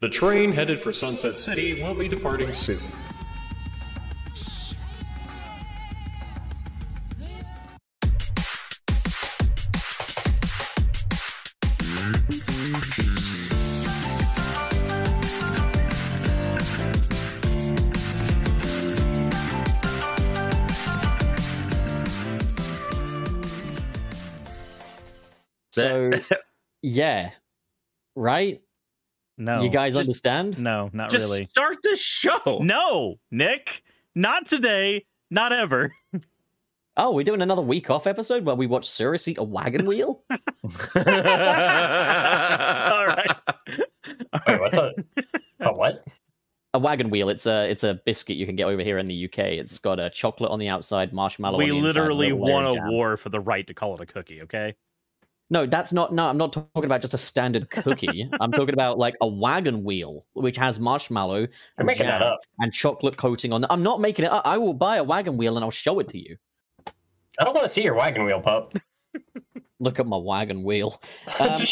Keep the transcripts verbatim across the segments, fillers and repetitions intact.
The train headed for Sunset City will be departing soon. So, yeah, right? No. You guys just understand? No, not just really. Start the show. No, Nick, not today, not ever. Oh, we're doing another week off episode where we watch Cirrus eat a wagon wheel? All right. All Wait, what's a, a what? A wagon wheel. It's a it's a biscuit you can get over here in the U K. It's got a chocolate on the outside, marshmallow we on the inside. We literally won a jam. war for the right to call it a cookie, okay? No, that's not, no, I'm not talking about just a standard cookie. I'm talking about like a wagon wheel, which has marshmallow and, jam and chocolate coating on it. I'm not making it up. I will buy a wagon wheel and I'll show it to you. I don't want to see your wagon wheel, pup. Look at my wagon wheel. Um,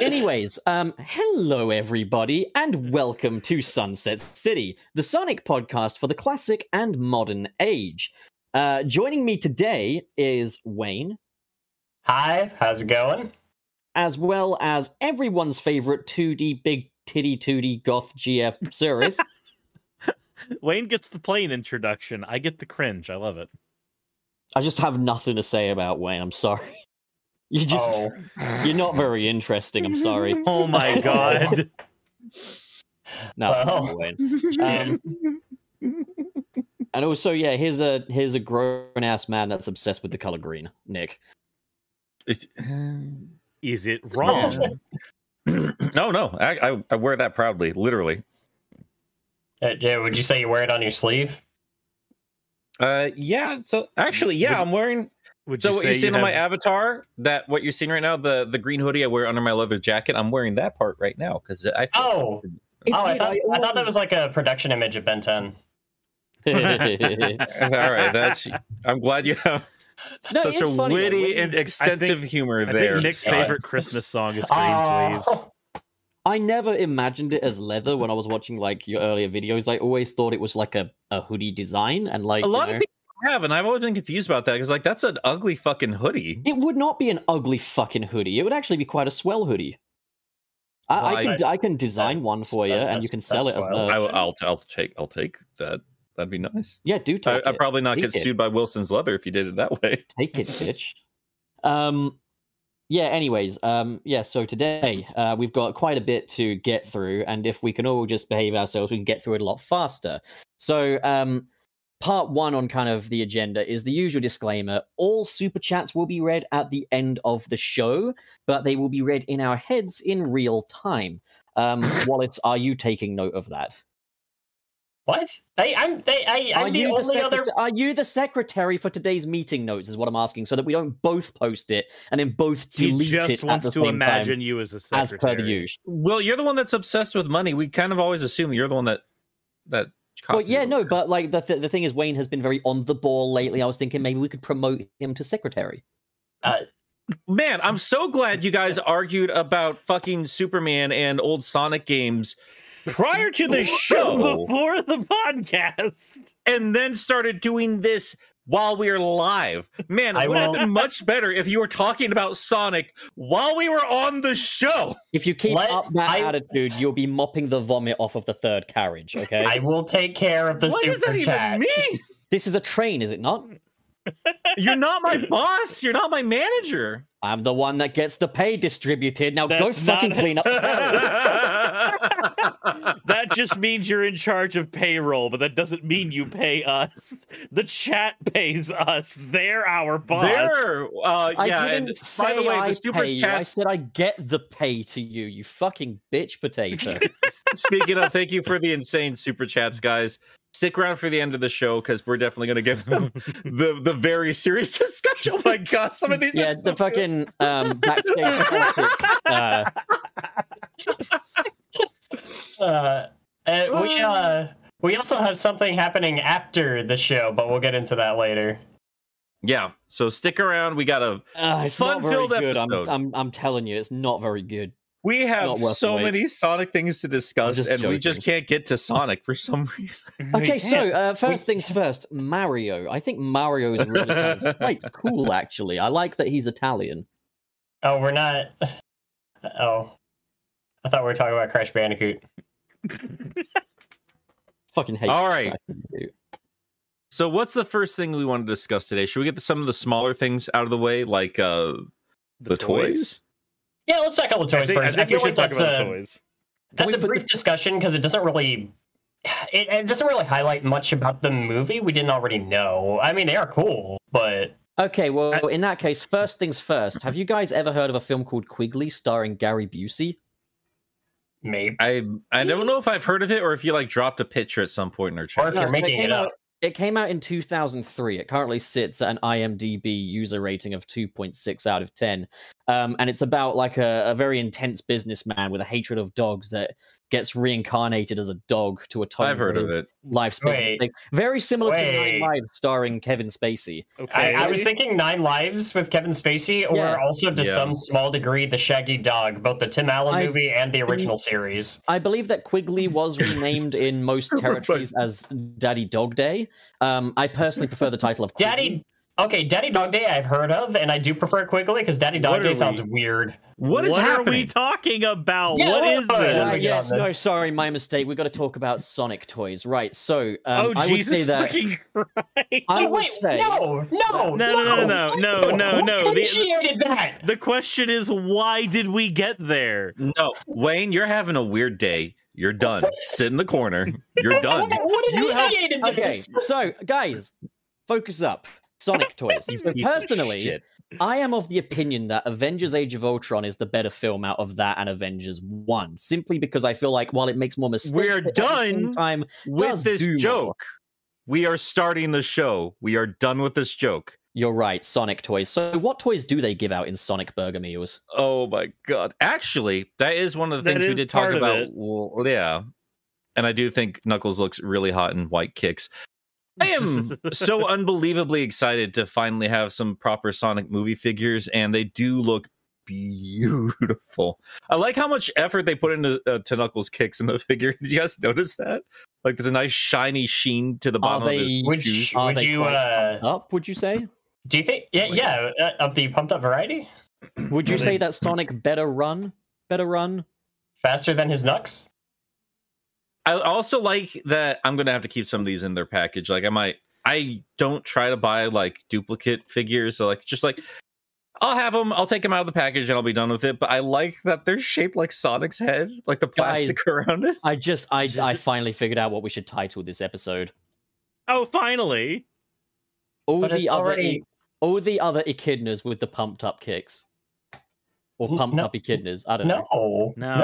anyways, um, hello, everybody, and welcome to Sunset City, the Sonic podcast for the classic and modern age. Uh, joining me today is Wayne. Hi, how's it going? As well as everyone's favorite two D big titty tootie goth G F series. Wayne gets the plain introduction. I get the cringe. I love it. I just have nothing to say about Wayne. I'm sorry. You just oh. You're not very interesting. I'm sorry. Oh my god. No, well. Wayne. Um, and also, yeah, here's a here's a grown ass man that's obsessed with the color green, Nick. Is it wrong? no, no. I, I I wear that proudly, literally. Uh, yeah, would you say you wear it on your sleeve? Uh, yeah. So actually, yeah, would, I'm wearing. Would so you what you're seeing you on have... my avatar, that what you're seeing right now, the the green hoodie I wear under my leather jacket, I'm wearing that part right now because I. Feel oh, it's oh I, thought, I thought that was like a production image of Ben ten. All right, that's. I'm glad you have. No, such a funny, witty and extensive humor I there. Think Nick's God. favorite Christmas song is Green oh. Sleeves. I never imagined it as leather when I was watching like your earlier videos. I always thought it was like a, a hoodie design, and like a lot you know, of people have, and I've always been confused about that because like that's an ugly fucking hoodie. It would not be an ugly fucking hoodie. It would actually be quite a swell hoodie. I, well, I can I, I can design one for you, and you can sell it as well. I, I'll I'll take I'll take that. That'd be nice. Yeah, do take I, it. I'd probably not take get sued it. by Wilson's Leather if you did it that way. Take it, bitch. Um, yeah, anyways. Um, yeah, so today uh, we've got quite a bit to get through. And if we can all just behave ourselves, we can get through it a lot faster. So um, part one on kind of the agenda is the usual disclaimer. All super chats will be read at the end of the show, but they will be read in our heads in real time. Um, Wallace, are you taking note of that? What? I, I'm, they, I, I'm the only the other... Are you the secretary for today's meeting notes is what I'm asking, so that we don't both post it and then both delete it at the same time. He just wants to imagine you as the secretary. As per the usual. Well, you're the one that's obsessed with money. We kind of always assume you're the one that... that well, yeah, no, but like the, th the thing is Wayne has been very on the ball lately. I was thinking maybe we could promote him to secretary. Uh, Man, I'm so glad you guys argued about fucking Superman and old Sonic games prior to the show, before the podcast, and then started doing this while we were live. Man, it would have been much better if you were talking about Sonic while we were on the show. If you keep Let, up that I, attitude, you'll be mopping the vomit off of the third carriage, okay? I will take care of the what super does that chat. Even mean? This is a train, is it not? You're not my boss. You're not my manager. I'm the one that gets the pay distributed. Now That's go fucking clean up the payroll. That just means you're in charge of payroll, but that doesn't mean you pay us. The chat pays us. They're our boss. They're, uh, yeah, I didn't and say by the way, I the super pay chats... I said I get the pay to you, you fucking bitch potato. Speaking of, thank you for the insane super chats, guys. Stick around for the end of the show because we're definitely going to give them the, the very serious discussion. Oh my god, some of these Yeah, are so the fucking um, backstage politics. Uh... Uh, uh, we, uh, we also have something happening after the show, but we'll get into that later. Yeah, so stick around. We got a uh, fun-filled episode. I'm, I'm, I'm telling you, it's not very good. We have so many Sonic things to discuss, and we just can't get to Sonic for some reason. Okay, so uh, first things first, Mario. I think Mario is really kind of quite cool, actually. I like that he's Italian. Oh, we're not... Oh. I thought we were talking about Crash Bandicoot. Fucking hate All right. Crash Bandicoot. So what's the first thing we want to discuss today? Should we get some of the smaller things out of the way, like uh, the, the toys? toys? Yeah, let's talk about the toys I think, first. I, think I feel we like talk that's about a the toys. that's a brief the... discussion because it doesn't really it, it doesn't really highlight much about the movie we didn't already know. I mean, they are cool, but okay. Well, I... in that case, first things first. Have you guys ever heard of a film called Quigley starring Gary Busey? Maybe I I don't know if I've heard of it or if you like dropped a picture at some point in our chat. Or if you're no, making it up. Out, it came out in two thousand three. It currently sits at an I M D B user rating of two point six out of ten. Um, and it's about like a, a very intense businessman with a hatred of dogs that gets reincarnated as a dog to a time. I've heard of it. Lifespan. Like, very similar Wait. to Nine Lives starring Kevin Spacey. Okay. I, I was thinking Nine Lives with Kevin Spacey, or yeah. also to yeah. some small degree The Shaggy Dog, both the Tim Allen I, movie and the original I, series. I believe that Quigley was renamed in most territories as Daddy Dog Day. Um, I personally prefer the title of Quigley. Daddy. Okay, Daddy Dog Day I've heard of, and I do prefer Quigley because Daddy Dog Day we? sounds weird. What is what happening? Are we talking about? Yeah, what, what is this? Uh, yes, no, sorry, my mistake. We've got to talk about Sonic toys, right? So, um, oh, I Jesus would say that. Christ. I would Wait, say no, no, no, no, no, no, no, no, no. What the, that? the question is, why did we get there? No, Wayne, you're having a weird day. You're done. Sit in the corner. You're done. what did you have... Okay, so guys, focus up. Sonic toys. So personally, I am of the opinion that Avengers Age of Ultron is the better film out of that and Avengers one, simply because I feel like while it makes more mistakes, we're done time with this joke. More. We are starting the show. We are done with this joke. You're right, Sonic toys. So what toys do they give out in Sonic Burger Meals? Oh my God. Actually, that is one of the things we did talk about. Well, yeah. And I do think Knuckles looks really hot in white kicks. I am so unbelievably excited to finally have some proper Sonic movie figures, and they do look beautiful. I like how much effort they put into uh, to Knuckles' kicks in the figure. Did you guys notice that? Like, there's a nice shiny sheen to the bottom they, of his shoes. Would, would you uh, up? Would you say? Do you think? Yeah, yeah, uh, of the pumped up variety. Would you say that Sonic better run? Better run? Faster than his knucks? I also like that I'm going to have to keep some of these in their package. Like I might, I don't try to buy like duplicate figures. So like, just like I'll have them, I'll take them out of the package and I'll be done with it. But I like that they're shaped like Sonic's head, like the plastic Guys, around it. I just, I, I finally figured out what we should title this episode. Oh, finally. All but the other, already... all the other echidnas with the pumped up kicks. Or pumped no. up echidnas. I don't no. know. No,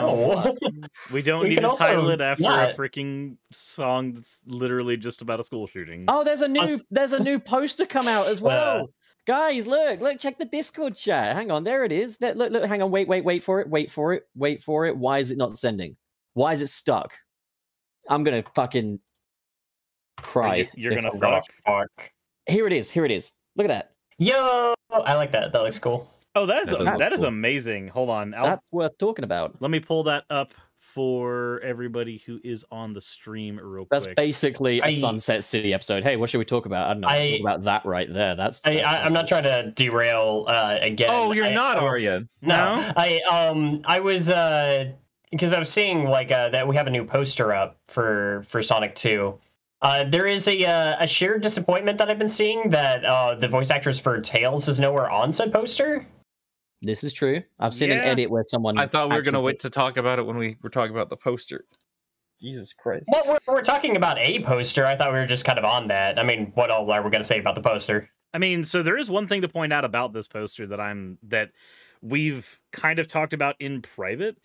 no, we don't we need to title it after not. a freaking song that's literally just about a school shooting. Oh, there's a new, uh, there's a new poster come out as well, uh, guys. Look, look, check the Discord chat. Hang on, there it is. That look, look, hang on, wait, wait, wait for it, wait for it, wait for it. Why is it not sending? Why is it stuck? I'm gonna fucking cry. You're, you're gonna fuck. fuck. Here it is. Here it is. Look at that. Yo, I like that. That looks cool. Oh, that is, that, that, that cool. is amazing. Hold on. I'll, That's worth talking about. Let me pull that up for everybody who is on the stream real That's quick. That's basically I, a Sunset City episode. Hey, what should we talk about? I don't know. I, talk about that right there. That's. I, that's I, I'm not trying to derail uh, again. Oh, you're I, not, I was, are you? No. no. I um I was because uh, I was seeing like uh, that we have a new poster up for for Sonic two. Uh, there is a uh, a sheer disappointment that I've been seeing that uh, the voice actress for Tails is nowhere on said poster. This is true. I've seen yeah. an edit where someone... I thought we were going to wait to talk about it when we were talking about the poster. Jesus Christ. Well, we're, we're talking about a poster. I thought we were just kind of on that. I mean, what all are we going to say about the poster? I mean, so there is one thing to point out about this poster that I'm that we've kind of talked about in private,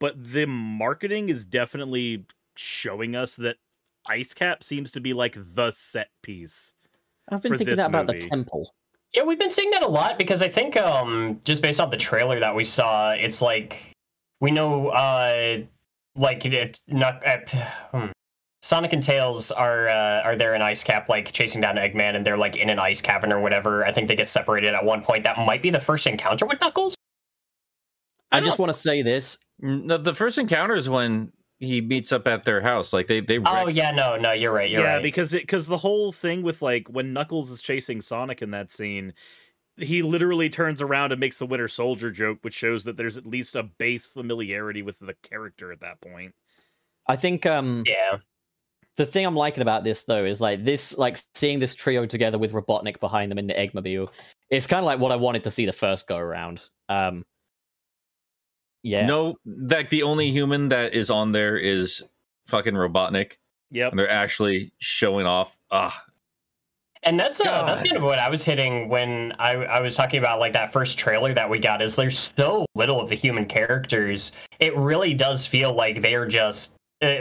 but the marketing is definitely showing us that Ice Cap seems to be like the set piece. I've been thinking that about movie. the temple. Yeah, we've been seeing that a lot because I think um, just based off the trailer that we saw, it's like we know uh, like it, not, uh, hmm. Sonic and Tails are uh, are there in Ice Cap, like chasing down Eggman, and they're like in an ice cavern or whatever. I think they get separated at one point. That might be the first encounter with Knuckles. I, I just want to say this. No, the first encounter is when he meets up at their house. Like they, they. Oh yeah, no, no, you're right. You're yeah, right. because it because the whole thing with like when Knuckles is chasing Sonic in that scene, he literally turns around and makes the Winter Soldier joke, which shows that there's at least a base familiarity with the character at that point. I think. Um, yeah. The thing I'm liking about this, though, is like this, like seeing this trio together with Robotnik behind them in the Eggmobile. It's kind of like what I wanted to see the first go around. Um, yeah. No, like the only human that is on there is fucking Robotnik. Yep. And they're actually showing off. Ah. And that's uh, that's kind of what I was hitting when I, I was talking about like that first trailer that we got. Is there's so little of the human characters. It really does feel like they are just.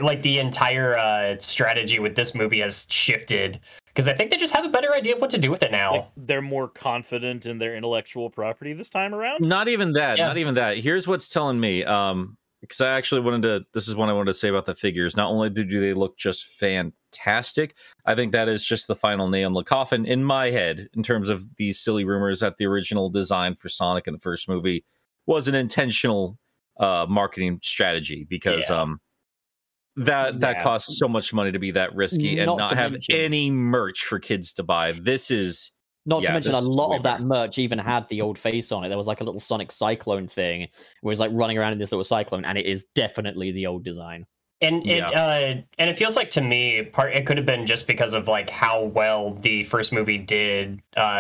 Like the entire uh, strategy with this movie has shifted because I think they just have a better idea of what to do with it now. Like they're more confident in their intellectual property this time around. Not even that. Yeah. Not even that. Here's what's telling me. Um, because I actually wanted to. This is what I wanted to say about the figures. Not only do they look just fantastic, I think that is just the final nail in the coffin in my head in terms of these silly rumors that the original design for Sonic in the first movie was an intentional uh, marketing strategy because. Yeah. Um, That that yeah. costs so much money to be that risky and not, not have mention. any merch for kids to buy. This is not yeah, to mention a lot of that merch even had the old face on it. There was like a little Sonic Cyclone thing where it's like running around in this little cyclone, and it is definitely the old design. And it yeah. uh, and it feels like to me, part it could have been just because of like how well the first movie did. Uh,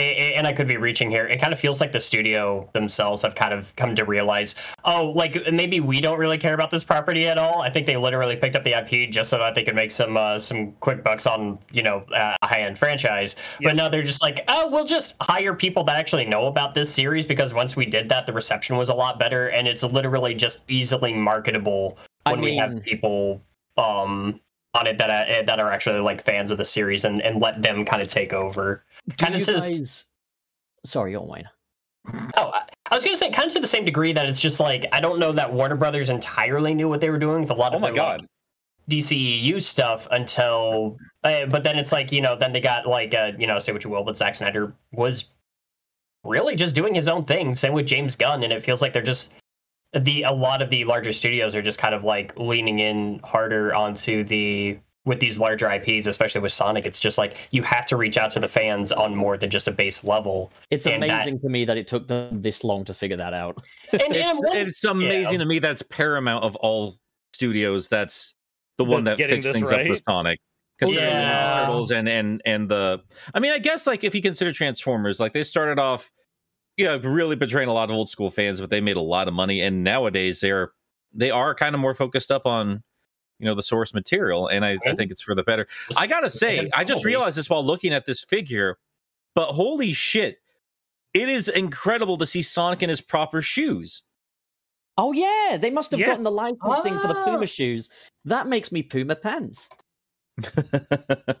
And I could be reaching here. It kind of feels like the studio themselves have kind of come to realize, oh, like maybe we don't really care about this property at all. I think they literally picked up the I P just so that they could make some uh, some quick bucks on, you know, uh, a high end franchise. Yeah. But now they're just like, oh, we'll just hire people that actually know about this series because once we did that, the reception was a lot better, and it's literally just easily marketable when I mean... we have people um, on it that are, that are actually like fans of the series and and let them kind of take over. Do kind of to guys... this... Sorry, you're Wayne. Oh, I was going to say, kind of to the same degree that it's just like, I don't know that Warner Brothers entirely knew what they were doing with a lot of oh my God. Like, D C E U stuff until, uh, but then it's like, you know, then they got like, uh, you know, say what you will, but Zack Snyder was really just doing his own thing. Same with James Gunn, and it feels like they're just, the a lot of the larger studios are just kind of like leaning in harder onto the... with these larger I Ps, especially with Sonic, it's just like you have to reach out to the fans on more than just a base level. It's and amazing that, to me that it took them this long to figure that out. And, and it's, one, it's amazing yeah. to me that's Paramount of all studios. That's the one that's that fixed things right. up with Sonic. Yeah. Turtles and and and the. I mean, I guess like if you consider Transformers, like they started off, you know, really betraying a lot of old school fans, but they made a lot of money. And nowadays they're they are kind of more focused up on. You know, the source material, and I, I think it's for the better. I gotta say, I just realized this while looking at this figure, but holy shit, it is incredible to see Sonic in his proper shoes. Oh yeah, they must have yeah. gotten the licensing ah. for the Puma shoes. That makes me Puma pants.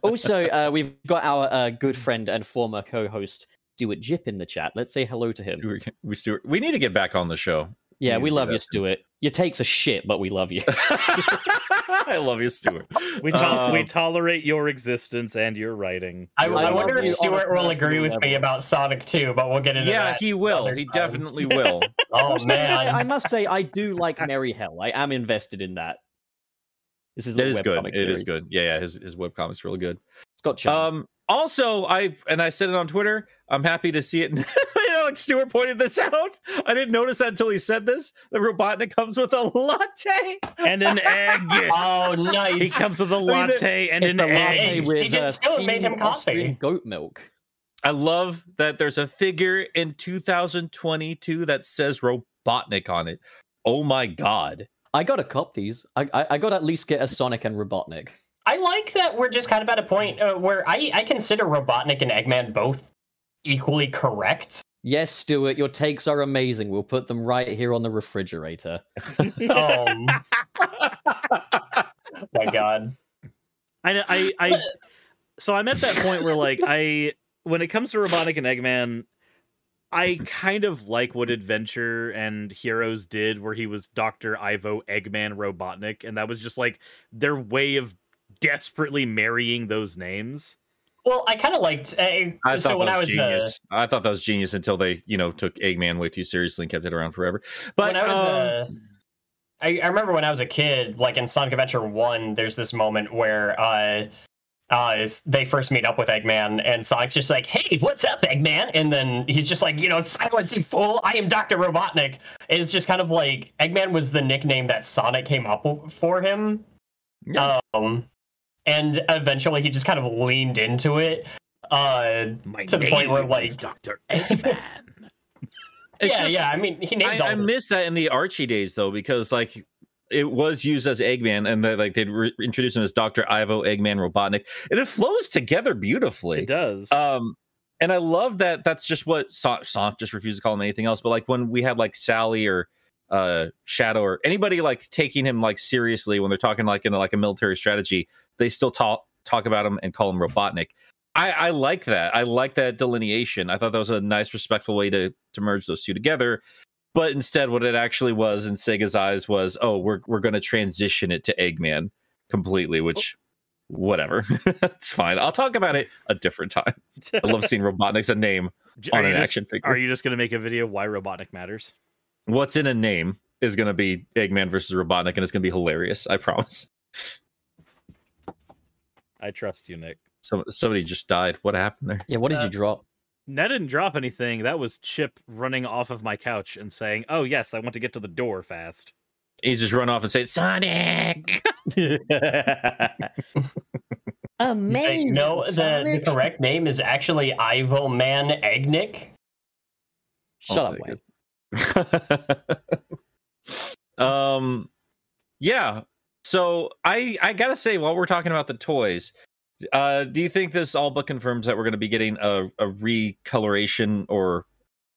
Also, uh, we've got our uh, good friend and former co-host, Stuart Jip, in the chat. Let's say hello to him. We, we, Stuart, we need to get back on the show. Yeah, we, we love you, Stuart. Your takes are shit, but we love you. I love you, Stuart. We to um, we tolerate your existence and your writing. I, I wonder if Stuart will agree with level. me about Sonic two, but we'll get into yeah, that. Yeah, he will. He time. definitely will. Oh, man. I must say, I do like Merry Hell. I am invested in that. This is It is good. It series. is good. Yeah, yeah. His, his webcomic's really good. It's got charm. Um, also, I and I said it on Twitter, I'm happy to see it now. Stuart pointed this out. I didn't notice that until he said this. The Robotnik comes with a latte and an egg. Oh, nice! He comes with a latte and an egg. With he just still made him coffee. Goat milk. I love that there's a figure in two thousand twenty-two that says Robotnik on it. Oh my God! I gotta cop these. I I, I gotta at least get a Sonic and Robotnik. I like that we're just kind of at a point uh, where I I consider Robotnik and Eggman both equally correct. Yes, Stuart, your takes are amazing. We'll put them right here on the refrigerator. um. My God. I, I, I, so I'm at that point where, like, I, when it comes to Robotnik and Eggman, I kind of like what Adventure and Heroes did, where he was Doctor Ivo Eggman Robotnik, and that was just, like, their way of desperately marrying those names. Well, I kind of liked. Uh, I so thought when that was I was genius. Uh, I thought that was genius until they, you know, took Eggman way too seriously and kept it around forever. But when I was, um, uh, I, I remember when I was a kid, like in Sonic Adventure one, there's this moment where uh, uh, they first meet up with Eggman, and Sonic's just like, "Hey, what's up, Eggman?" And then he's just like, "You know, silence, you fool! I am Doctor Robotnik." It's just kind of like Eggman was the nickname that Sonic came up for him. Yeah. Um, and eventually he just kind of leaned into it uh, My to the point where, like, Doctor Eggman. yeah, just, yeah. I mean, he names. I, all I miss that in the Archie days though, because like it was used as Eggman, and they, like they'd re- introduce him as Doctor Ivo Eggman Robotnik, and it flows together beautifully. It does. Um, and I love that. That's just what Sonic so- just refused to call him anything else. But like when we had like Sally or. uh Shadow or anybody like taking him like seriously when they're talking like in like a military strategy, they still talk talk about him and call him Robotnik. I, I like that. I like that delineation. I thought that was a nice, respectful way to to merge those two together. But instead, what it actually was in Sega's eyes was, oh, we're we're going to transition it to Eggman completely, which whatever, it's fine. I'll talk about it a different time. I love seeing Robotnik's a name on an just, action figure. Are you just going to make a video why Robotnik matters? What's in a name is going to be Eggman versus Robotnik, and it's going to be hilarious. I promise. I trust you, Nick. So, somebody just died. What happened there? Yeah, what did uh, you drop? I didn't drop anything. That was Chip running off of my couch and saying, oh, yes, I want to get to the door fast. He's just run off and say, Sonic! Amazing! No, the, the correct name is actually Ivo Man Eggnik. Shut up, Wade. um yeah so i i gotta say, while we're talking about the toys, uh do you think this all but confirms that we're going to be getting a, a recoloration or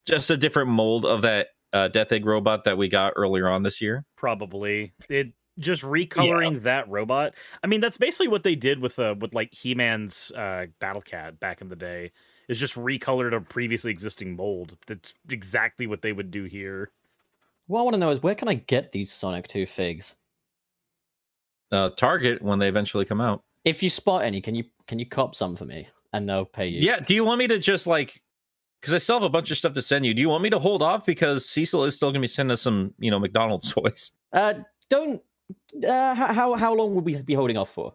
just a different mold of that uh Death Egg robot that we got earlier on this year? Probably. It just recoloring yeah. that robot. I mean, that's basically what they did with uh with like He-Man's uh Battle Cat back in the day. It's just recolored a previously existing mold. That's exactly what they would do here. What I want to know is, where can I get these Sonic two figs? Uh, Target, when they eventually come out. If you spot any, can you can you cop some for me? And they'll pay you. Yeah, do you want me to just like... Because I still have a bunch of stuff to send you. Do you want me to hold off? Because Cecil is still going to be sending us some, you know, McDonald's toys. Uh, don't... Uh, how, how long will we be holding off for?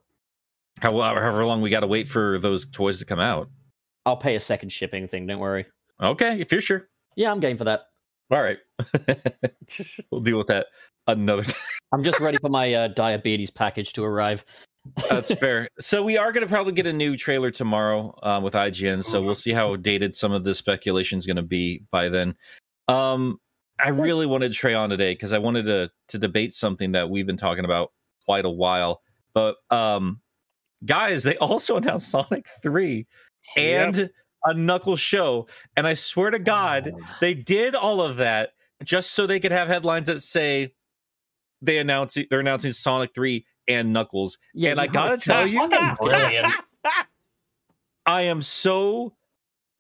How, however long we got to wait for those toys to come out. I'll pay a second shipping thing, don't worry. Okay, if you're sure. Yeah, I'm game for that. All right. We'll deal with that another time. I'm just ready for my uh, diabetes package to arrive. That's fair. So we are going to probably get a new trailer tomorrow um, with I G N, so we'll see how dated some of this speculation is going to be by then. Um, I really wanted Trey on today because I wanted to to debate something that we've been talking about quite a while. But um, guys, they also announced Sonic three. And yep. a Knuckles show. And I swear to God, oh. they did all of that just so they could have headlines that say they announce they're announcing Sonic three and Knuckles. Yeah, and I gotta tell you, I am so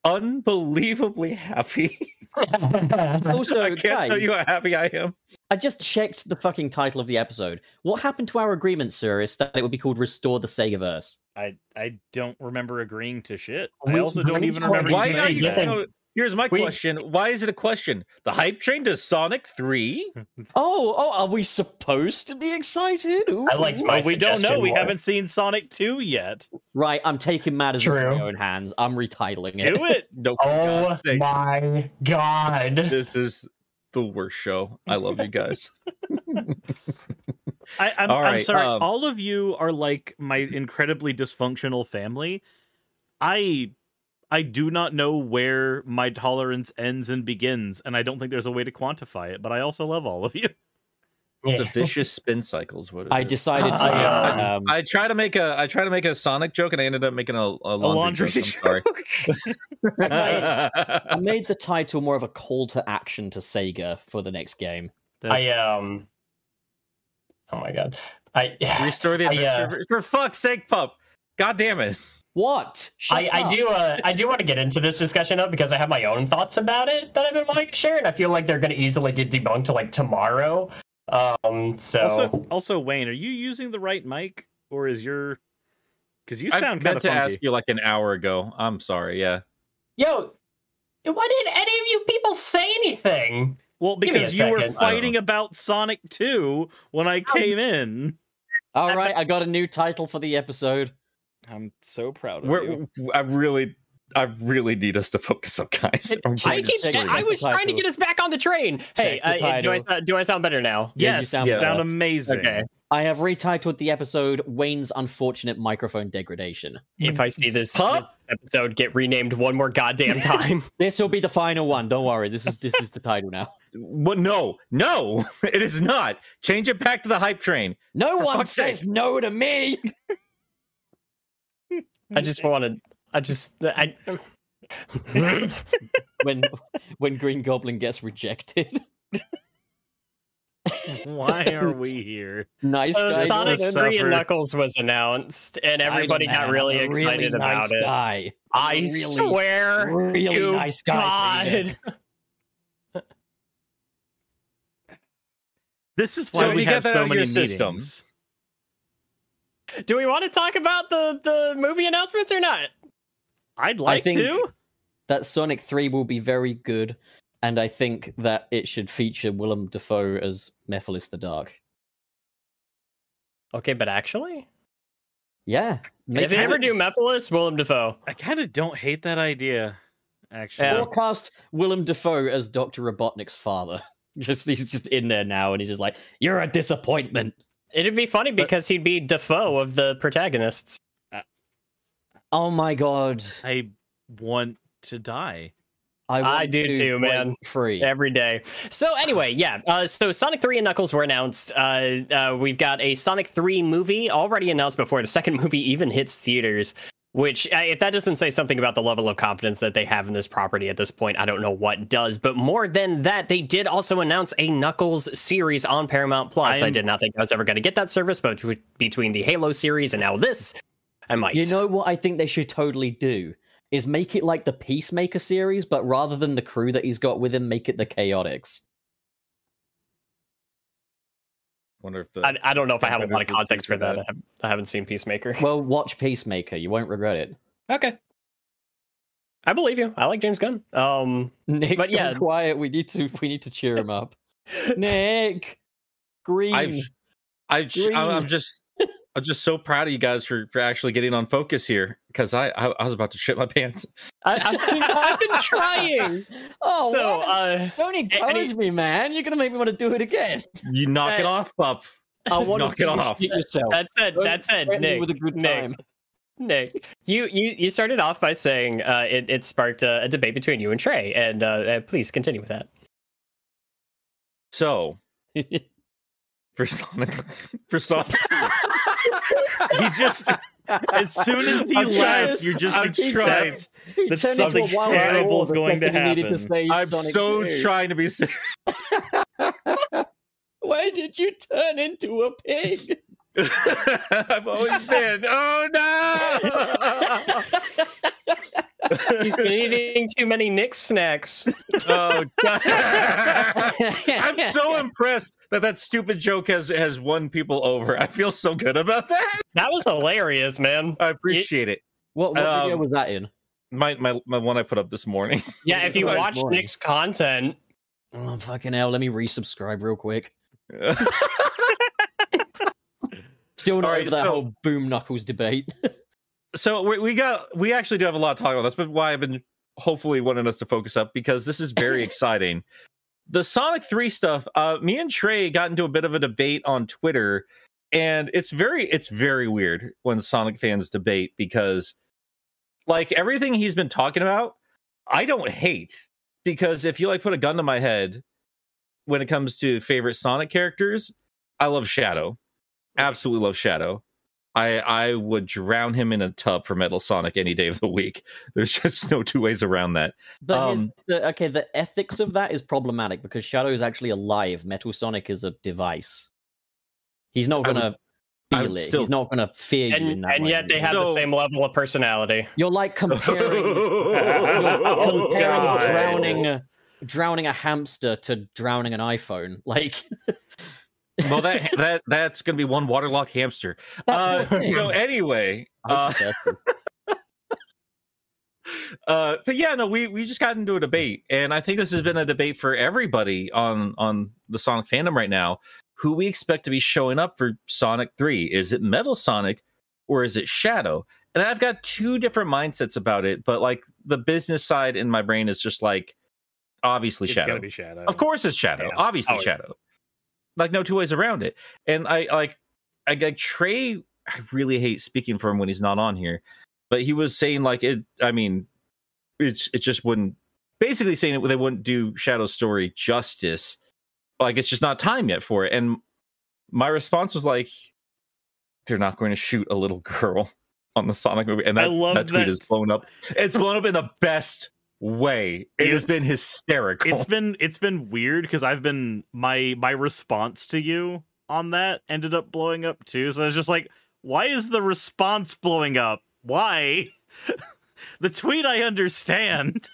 unbelievably happy. Also, I can't guys, tell you how happy I am. I just checked the fucking title of the episode. What happened to our agreement, sir, is that it would be called Restore the Segaverse. I, I don't remember agreeing to shit. I also don't even remember. Why are you, you know, here's my we, question. Why is it a question? The hype train to Sonic three? Oh, oh, are we supposed to be excited? Ooh. I liked my well, we don't know. More. We haven't seen Sonic two yet. Right, I'm taking matters True. into my own hands. I'm retitling it. Do it. No, oh God. my God. This is the worst show. I love you guys. I, I'm, right, I'm sorry. Um, all of you are like my incredibly dysfunctional family. I I do not know where my tolerance ends and begins, and I don't think there's a way to quantify it. But I also love all of you. It's yeah. a vicious spin cycle. Is what it I is. decided to. Uh, uh, um, I, I try to make a I try to make a Sonic joke, and I ended up making a, a laundry, a laundry joke. joke. I'm sorry. I, made, I made the title more of a call to action to Sega for the next game. That's... I um. Oh my God! I Restore the Adventure. I, uh, for fuck's sake, pup! God damn it! What? I, I do. Uh, I do want to get into this discussion up because I have my own thoughts about it that I've been wanting to share, and I feel like they're going to easily get debunked like tomorrow. Um. So also, also, Wayne, are you using the right mic, or is your Because you sound kind of funky. I meant to ask you like an hour ago. I'm sorry, yeah. Yo, why didn't any of you people say anything? Well, because you were fighting about Sonic two when I came in. All right, I got a new title for the episode. I'm so proud of you. I really... I really need us to focus up, guys. I, keep, I was trying to get us back on the train. Hey, uh, do, I, do I sound better now? Yes, you sound, yeah. sound amazing. Okay. I have retitled the episode Wayne's Unfortunate Microphone Degradation. If I see this, huh? this episode get renamed one more goddamn time. This will be the final one. Don't worry. This is this is the title now. What? No, no, it is not. Change it back to the hype train. No For one says sake. no to me. I just want to... I just I when when Green Goblin gets rejected. Why are we here? Nice uh, guy. Sonic three and Knuckles was announced, and everybody got really excited really about nice it. Guy. I really, swear, really you nice guy. God. This is why so we, we have so many systems. Meetings. Do we want to talk about the the movie announcements or not? I'd like I think to. That Sonic three will be very good, and I think that it should feature Willem Dafoe as Mephiles the Dark. Okay, but actually, yeah. If they ever do Mephiles, Willem Dafoe. I kind of don't hate that idea. Actually, yeah. Or cast Willem Dafoe as Doctor Robotnik's father. Just he's just in there now, and he's just like, "You're a disappointment." It'd be funny because but, he'd be Dafoe of the protagonists. Oh my god! I want to die. I, want I do to too, man. Free every day. So anyway, yeah. Uh, so Sonic three and Knuckles were announced. Uh, uh, we've got a Sonic three movie already announced before the second movie even hits theaters. Which, uh, if that doesn't say something about the level of confidence that they have in this property at this point, I don't know what does. But more than that, they did also announce a Knuckles series on Paramount Plus. I did not think I was ever going to get that service, but between the Halo series and now this. I might. You know what I think they should totally do is make it like the Peacemaker series, but rather than the crew that he's got with him, make it the Chaotix. Wonder if the I, I don't know if I have a lot of context for that. I haven't, I haven't seen Peacemaker. Well, watch Peacemaker. You won't regret it. Okay. I believe you. I like James Gunn. Um, Nick's but yeah. quiet. We need to. We need to cheer him up. Nick Green. I've, I've, Green. I'm just. I'm just so proud of you guys for, for actually getting on focus here, because I, I I was about to shit my pants. I, I've, been, I've been trying. Oh, so, uh, don't encourage it, me, man. You're gonna make me want to do it again. You knock I, it off, pup. I want knock to it off. Yourself. That's it. Don't that's it. Nick, with a good Nick, time. Nick, you you you started off by saying uh, it it sparked a, a debate between you and Trey, and uh, uh, please continue with that. So. For Sonic, for Sonic, he just as soon as he I'm laughs, just, you're just I'm excited that something terrible is going to happen. To I'm Sonic so two. Trying to be serious. Why did you turn into a pig? I've always been. Oh no! He's been eating too many Nick snacks. Oh god! I'm so impressed that that stupid joke has has won people over. I feel so good about that. That was hilarious, man. I appreciate it. it. What, what um, video was that in? My my my one I put up this morning. Yeah, if you watched morning. Nick's content. Oh fucking hell! Let me resubscribe real quick. Still not right, over that so, whole Boom Knuckles debate. So we, we got we actually do have a lot to talk about. That's been why I've been hopefully wanting us to focus up, because this is very exciting. The Sonic three stuff. Uh, me and Trey got into a bit of a debate on Twitter, and it's very it's very weird when Sonic fans debate, because like everything he's been talking about, I don't hate, because if you like put a gun to my head when it comes to favorite Sonic characters, I love Shadow. Absolutely love Shadow. I I would drown him in a tub for Metal Sonic any day of the week. There's just no two ways around that. But um, the, okay, the ethics of that is problematic, because Shadow is actually alive. Metal Sonic is a device. He's not gonna would, feel it. Still, He's not gonna fear and, you. In that and way yet they have so, the same level of personality. You're like comparing, you're comparing oh, drowning, drowning a hamster to drowning an iPhone. Like. Well, that that that's gonna be one waterlocked hamster. Uh, so anyway, uh, uh, but yeah, no, we we just got into a debate, and I think this has been a debate for everybody on on the Sonic fandom right now. Who we expect to be showing up for Sonic three? Is it Metal Sonic or is it Shadow? And I've got two different mindsets about it, but like the business side in my brain is just like, obviously it's Shadow. It's gotta be Shadow. Of course, it's Shadow. Yeah. Obviously, oh, Shadow. Yeah. Like no two ways around it. And I like, I like Trey. I really hate speaking for him when he's not on here, but he was saying like it. I mean, it's it just wouldn't. Basically, saying it, they wouldn't do Shadow's story justice. Like it's just not time yet for it. And my response was like, they're not going to shoot a little girl on the Sonic movie. And that, I love that tweet that. is blown up. It's blown up in the best way. It, it has been hysterical. It's been it's been weird because I've been my my response to you on that ended up blowing up too. So I was just like, why is the response blowing up? Why? The tweet I understand.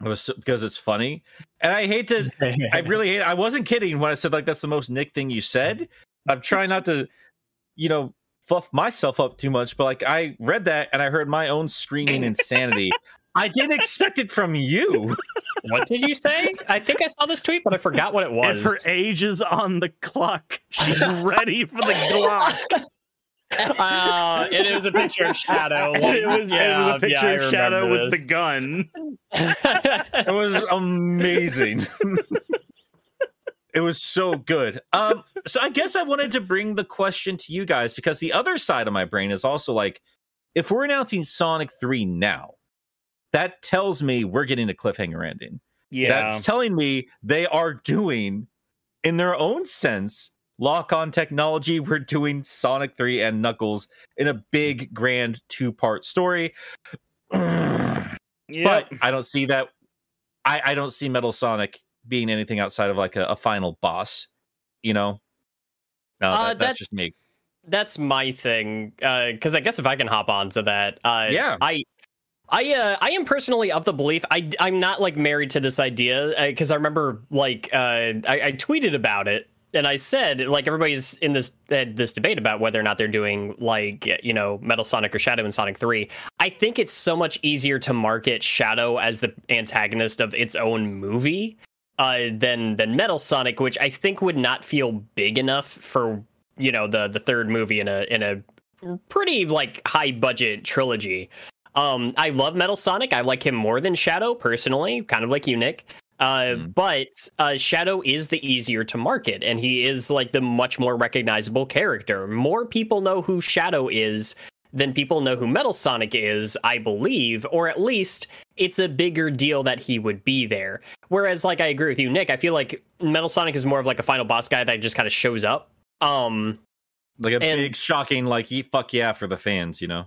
It was so, because it's funny. And I hate to, I really hate, I wasn't kidding when I said, like, that's the most Nick thing you said. I'm trying not to, you know, fluff myself up too much, but like, I read that and I heard my own screaming insanity. I didn't expect it from you. What did you say? I think I saw this tweet, but I forgot what it was. If her age is on the clock, she's ready for the clock. Uh, it is a picture of Shadow. It was, yeah, it was a picture yeah, of Shadow with this. the gun. It was amazing. It was so good. Um, so I guess I wanted to bring the question to you guys because the other side of my brain is also like, if we're announcing Sonic three now, that tells me we're getting a cliffhanger ending. Yeah, that's telling me they are doing, in their own sense, lock on technology. We're doing Sonic three and Knuckles in a big, grand two-part story. Yep. But I don't see that. I, I don't see Metal Sonic being anything outside of like a, a final boss. You know, no, that, uh, that's, that's just me. That's my thing. Because uh, I guess if I can hop on to that, uh, yeah, I. I uh, I am personally of the belief I I'm not like married to this idea because uh, I remember like uh, I, I tweeted about it. And I said, like, everybody's in this had this debate about whether or not they're doing, like, you know, Metal Sonic or Shadow in Sonic three. I think it's so much easier to market Shadow as the antagonist of its own movie uh, than than Metal Sonic, which I think would not feel big enough for, you know, the the third movie in a in a pretty, like, high budget trilogy. Um, I love Metal Sonic. I like him more than Shadow personally, kind of like you, Nick. Uh, mm. But uh, Shadow is the easier to market, and he is like the much more recognizable character. More people know who Shadow is than people know who Metal Sonic is, I believe, or at least it's a bigger deal that he would be there. Whereas, like, I agree with you, Nick. I feel like Metal Sonic is more of like a final boss guy that just kind of shows up, um, like a and, big shocking, like, fuck yeah for the fans, you know.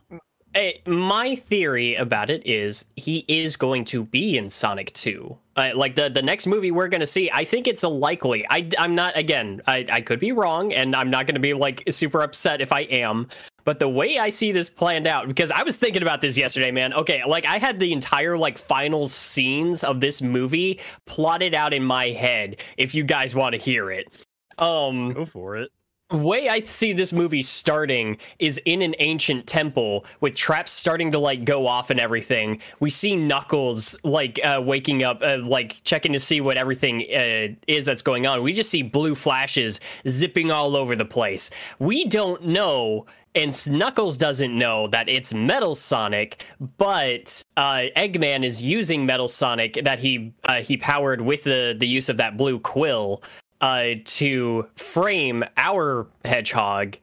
It, my theory about it is he is going to be in Sonic two. Uh, like the, the next movie we're going to see, I think it's a likely. I, I'm not, again, I, I could be wrong, and I'm not going to be like super upset if I am. But the way I see this planned out, because I was thinking about this yesterday, man. Okay, like I had the entire like final scenes of this movie plotted out in my head, if you guys want to hear it. Um, Go for it. Way I see this movie starting is in an ancient temple with traps starting to like go off and everything. We see Knuckles like uh, waking up, uh, like checking to see what everything uh, is that's going on. We just see blue flashes zipping all over the place. We don't know, and Knuckles doesn't know that it's Metal Sonic, but uh, Eggman is using Metal Sonic that he uh, he powered with the the use of that blue quill. Uh, to frame our hedgehog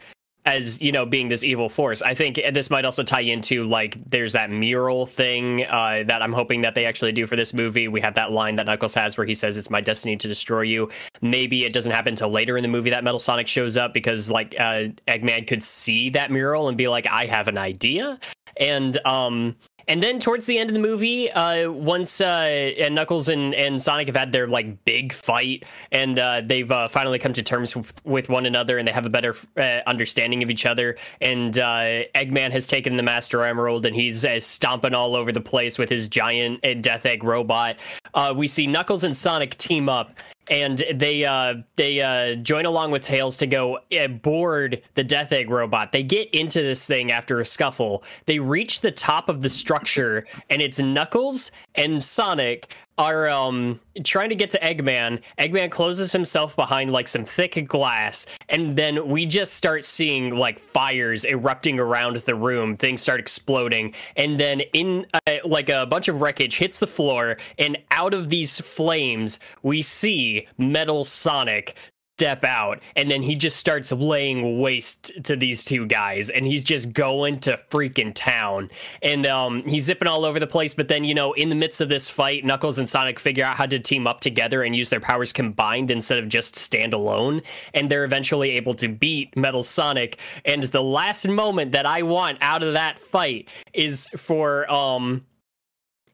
as, you know, being this evil force. I think this might also tie into, like, there's that mural thing uh, that I'm hoping that they actually do for this movie. We have that line that Knuckles has where he says, it's my destiny to destroy you. Maybe it doesn't happen until later in the movie that Metal Sonic shows up because, like, uh, Eggman could see that mural and be like, I have an idea. And, um... And then towards the end of the movie, uh, once uh, and Knuckles and, and Sonic have had their like big fight, and uh, they've uh, finally come to terms w- with one another, and they have a better uh, understanding of each other. And uh, Eggman has taken the Master Emerald, and he's uh, stomping all over the place with his giant uh, Death Egg robot. Uh, we see Knuckles and Sonic team up, and they uh, they uh, join along with Tails to go board the Death Egg robot. They get into this thing after a scuffle. They reach the top of the structure, and it's Knuckles and Sonic are um, trying to get to Eggman. Eggman closes himself behind like some thick glass, and then we just start seeing like fires erupting around the room. Things start exploding, and then in uh, like a bunch of wreckage hits the floor, and out of these flames we see Metal Sonic step out, and then he just starts laying waste to these two guys, and he's just going to freaking town, and um he's zipping all over the place. But then, you know, in the midst of this fight, Knuckles and Sonic figure out how to team up together and use their powers combined instead of just stand alone, and they're eventually able to beat Metal Sonic. And the last moment that I want out of that fight is for um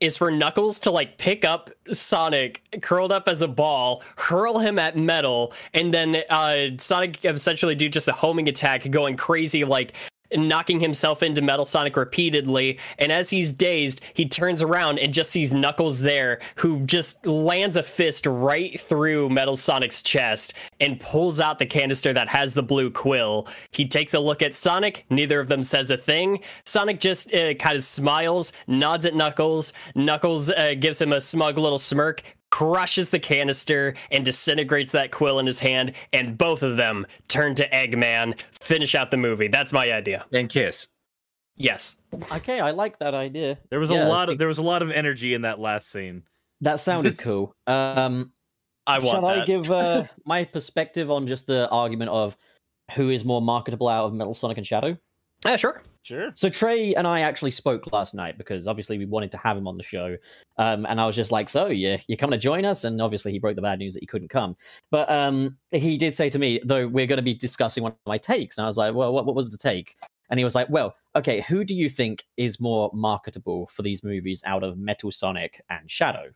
is for Knuckles to like pick up Sonic curled up as a ball, hurl him at Metal, and then uh Sonic essentially do just a homing attack, going crazy, like knocking himself into Metal Sonic repeatedly. And as he's dazed, he turns around and just sees Knuckles there, who just lands a fist right through Metal Sonic's chest and pulls out the canister that has the blue quill. He takes a look at Sonic. Neither of them says a thing. Sonic just uh, kind of smiles, nods at Knuckles. Knuckles uh, gives him a smug little smirk, crushes the canister, and disintegrates that quill in his hand, and both of them turn to Eggman, finish out the movie. That's my idea. And kiss. Yes. Okay, I like that idea. There was yeah, a lot of there was a lot of energy in that last scene. That sounded cool. Um, I want shall that. I give uh, my perspective on just the argument of who is more marketable out of Metal Sonic and Shadow? Yeah, sure. Sure. So Trey and I actually spoke last night because obviously we wanted to have him on the show. Um, and I was just like, so yeah, you're coming to join us? And obviously he broke the bad news that he couldn't come. But um, he did say to me, though, we're going to be discussing one of my takes. And I was like, well, what, what was the take? And he was like, well, okay, who do you think is more marketable for these movies out of Metal Sonic and Shadow?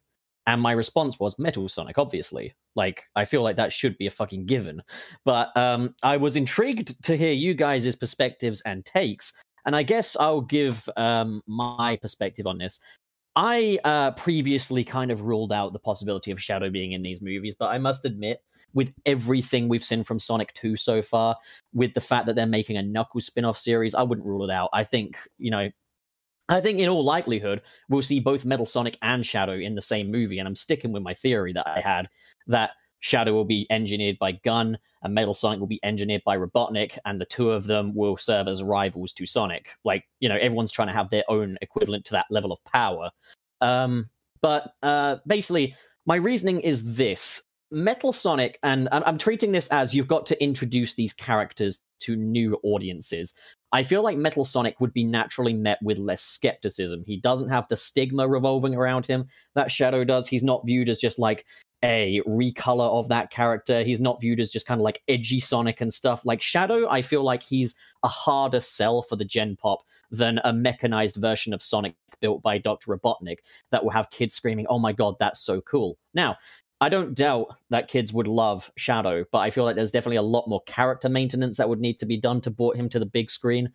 And my response was Metal Sonic, obviously. Like, I feel like that should be a fucking given. But um, I was intrigued to hear you guys' perspectives and takes. And I guess I'll give um, my perspective on this. I uh, previously kind of ruled out the possibility of Shadow being in these movies, but I must admit, with everything we've seen from Sonic two so far, with the fact that they're making a Knuckles spin-off series, I wouldn't rule it out. I think, you know, I think in all likelihood, we'll see both Metal Sonic and Shadow in the same movie, and I'm sticking with my theory that I had that Shadow will be engineered by Gunn, and Metal Sonic will be engineered by Robotnik, and the two of them will serve as rivals to Sonic. Like, you know, everyone's trying to have their own equivalent to that level of power. Um, but uh, basically, my reasoning is this. Metal Sonic, and I'm, I'm treating this as you've got to introduce these characters to new audiences. I feel like Metal Sonic would be naturally met with less skepticism. He doesn't have the stigma revolving around him that Shadow does. He's not viewed as just like a recolor of that character. He's not viewed as just kind of like edgy Sonic and stuff. Like Shadow, I feel like he's a harder sell for the Gen Pop than a mechanized version of Sonic built by Doctor Robotnik that will have kids screaming, oh my god, that's so cool. Now, I don't doubt that kids would love Shadow, but I feel like there's definitely a lot more character maintenance that would need to be done to bring him to the big screen.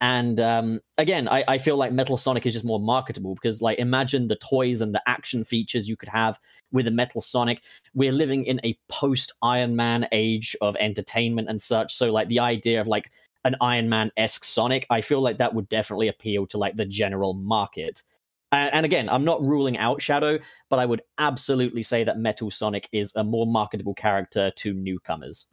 And um, again, I, I feel like Metal Sonic is just more marketable because, like, imagine the toys and the action features you could have with a Metal Sonic. We're living in a post-Iron Man age of entertainment and such. So, like, the idea of, like, an Iron Man-esque Sonic, I feel like that would definitely appeal to, like, the general market. And again, I'm not ruling out Shadow, but I would absolutely say that Metal Sonic is a more marketable character to newcomers.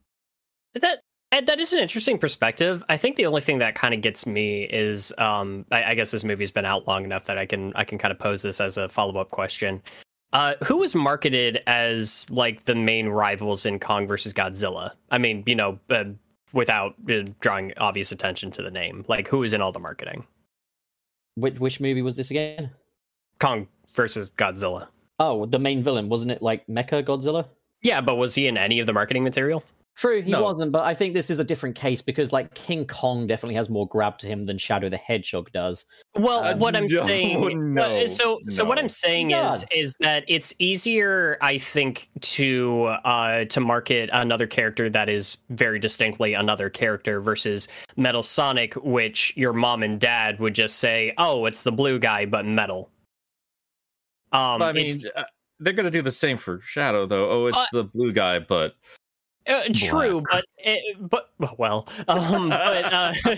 That that is an interesting perspective. I think the only thing that kind of gets me is, um, I, I guess this movie's been out long enough that I can I can kind of pose this as a follow-up question. Uh, who was marketed as like the main rivals in Kong versus Godzilla? I mean, you know, uh, without uh, drawing obvious attention to the name, like who is in all the marketing? Which which movie was this again? Kong versus Godzilla. Oh, the main villain, wasn't it like Mecha Godzilla? Yeah, but was he in any of the marketing material? True, he no. wasn't, but I think this is a different case because like King Kong definitely has more grab to him than Shadow the Hedgehog does. Well, um, what I'm no, saying no, so so no. what I'm saying is is that it's easier, I think, to uh to market another character that is very distinctly another character versus Metal Sonic, which your mom and dad would just say, "Oh, it's the blue guy but metal." Um, I mean, it's, they're gonna do the same for Shadow though. Oh, it's uh, the blue guy, but uh, true, but it, but well, um, but uh,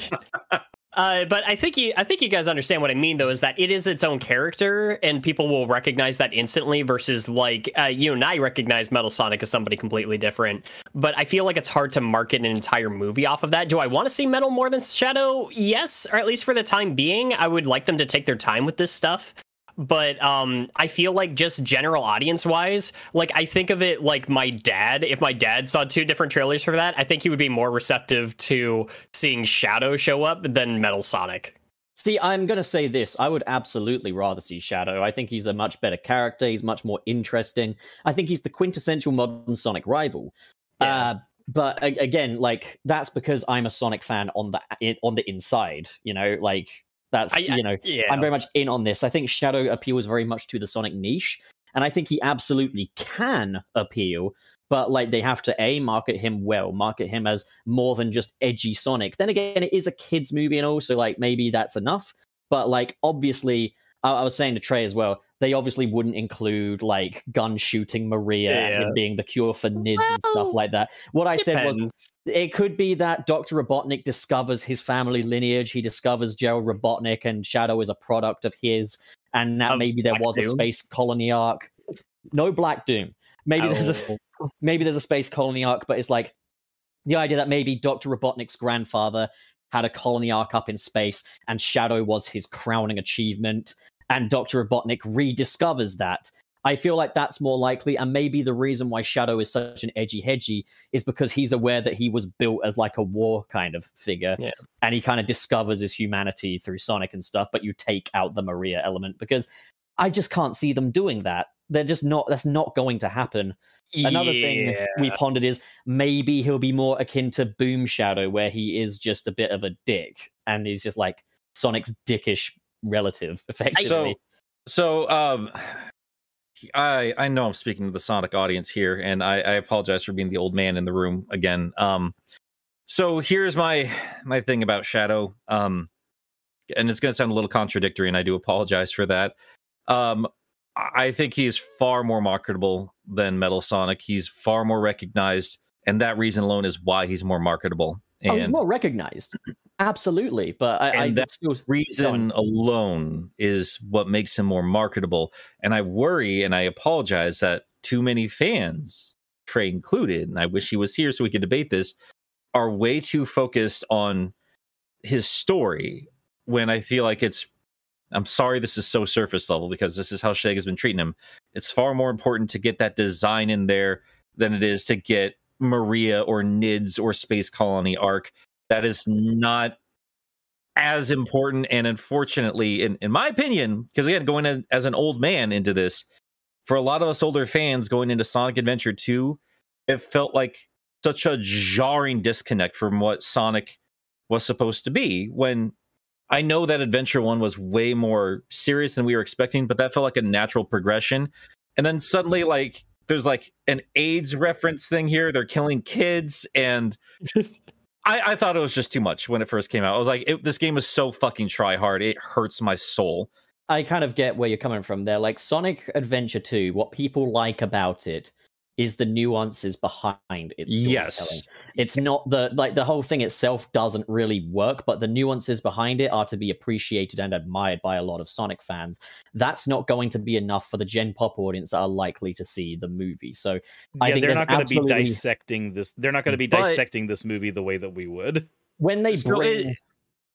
uh, but I think you I think you guys understand what I mean though. Is that it is its own character, and people will recognize that instantly. Versus like uh, you and I recognize Metal Sonic as somebody completely different. But I feel like it's hard to market an entire movie off of that. Do I want to see Metal more than Shadow? Yes, or at least for the time being, I would like them to take their time with this stuff. But um, I feel like just general audience-wise, like I think of it like my dad. If my dad saw two different trailers for that, I think he would be more receptive to seeing Shadow show up than Metal Sonic. See, I'm going to say this. I would absolutely rather see Shadow. I think he's a much better character. He's much more interesting. I think he's the quintessential modern Sonic rival. Yeah. Uh, but a- again, like that's because I'm a Sonic fan on the on the inside, you know, like... That's, I, you know, I, yeah. I'm very much in on this. I think Shadow appeals very much to the Sonic niche, and I think he absolutely can appeal, but, like, they have to, A, market him well, market him as more than just edgy Sonic. Then again, it is a kid's movie and all, so, like, maybe that's enough. But, like, obviously, I, I was saying to Trey as well, they obviously wouldn't include, like, gun-shooting Maria yeah. and him being the cure for N I D S well, and stuff like that. What I depends. said was, it could be that Doctor Robotnik discovers his family lineage, he discovers Gerald Robotnik, and Shadow is a product of his, and that oh, maybe there Black was Doom. a space colony arc. No Black Doom. Maybe, oh. there's a, maybe there's a space colony arc, but it's like, the idea that maybe Doctor Robotnik's grandfather had a colony arc up in space, and Shadow was his crowning achievement, and Doctor Robotnik rediscovers that. I feel like that's more likely, and maybe the reason why Shadow is such an edgy hedgy is because he's aware that he was built as like a war kind of figure, yeah. and he kind of discovers his humanity through Sonic and stuff, but you take out the Maria element, because I just can't see them doing that. They're just not, that's not going to happen. Another yeah. thing we pondered is maybe he'll be more akin to Boom Shadow, where he is just a bit of a dick, and he's just like Sonic's dickish relative, effectively. So, so um, I I know I'm speaking to the Sonic audience here, and I, I apologize for being the old man in the room again. Um, so here's my my thing about Shadow, um, and it's going to sound a little contradictory, and I do apologize for that. Um, I think he's far more marketable than Metal Sonic. He's far more recognized, and that reason alone is why he's more marketable. And, oh, he's more recognized. Absolutely, but I, and I that still reason don't. alone is what makes him more marketable. And I worry, and I apologize that too many fans, Trey included, and I wish he was here so we could debate this, are way too focused on his story. When I feel like it's, I'm sorry, this is so surface level because this is how Shag has been treating him. It's far more important to get that design in there than it is to get Maria or N I D S or Space Colony arc. That is not as important, and unfortunately, in, in my opinion, because again, going in, as an old man into this, for a lot of us older fans going into Sonic Adventure two, it felt like such a jarring disconnect from what Sonic was supposed to be. When I know that Adventure one was way more serious than we were expecting, but that felt like a natural progression. And then suddenly, like, there's like an AIDS reference thing here. They're killing kids, and... I, I thought it was just too much when it first came out. I was like, it, this game is so fucking try hard. It hurts my soul. I kind of get where you're coming from there. Like Sonic Adventure two, what people like about it is the nuances behind its storytelling. Yes. It's not the, like the whole thing itself doesn't really work, but the nuances behind it are to be appreciated and admired by a lot of Sonic fans. That's not going to be enough for the Gen Pop audience that are likely to see the movie. So yeah, I think they're not going to absolutely... be dissecting this. They're not going to be but... dissecting this movie the way that we would. When they so bring... It...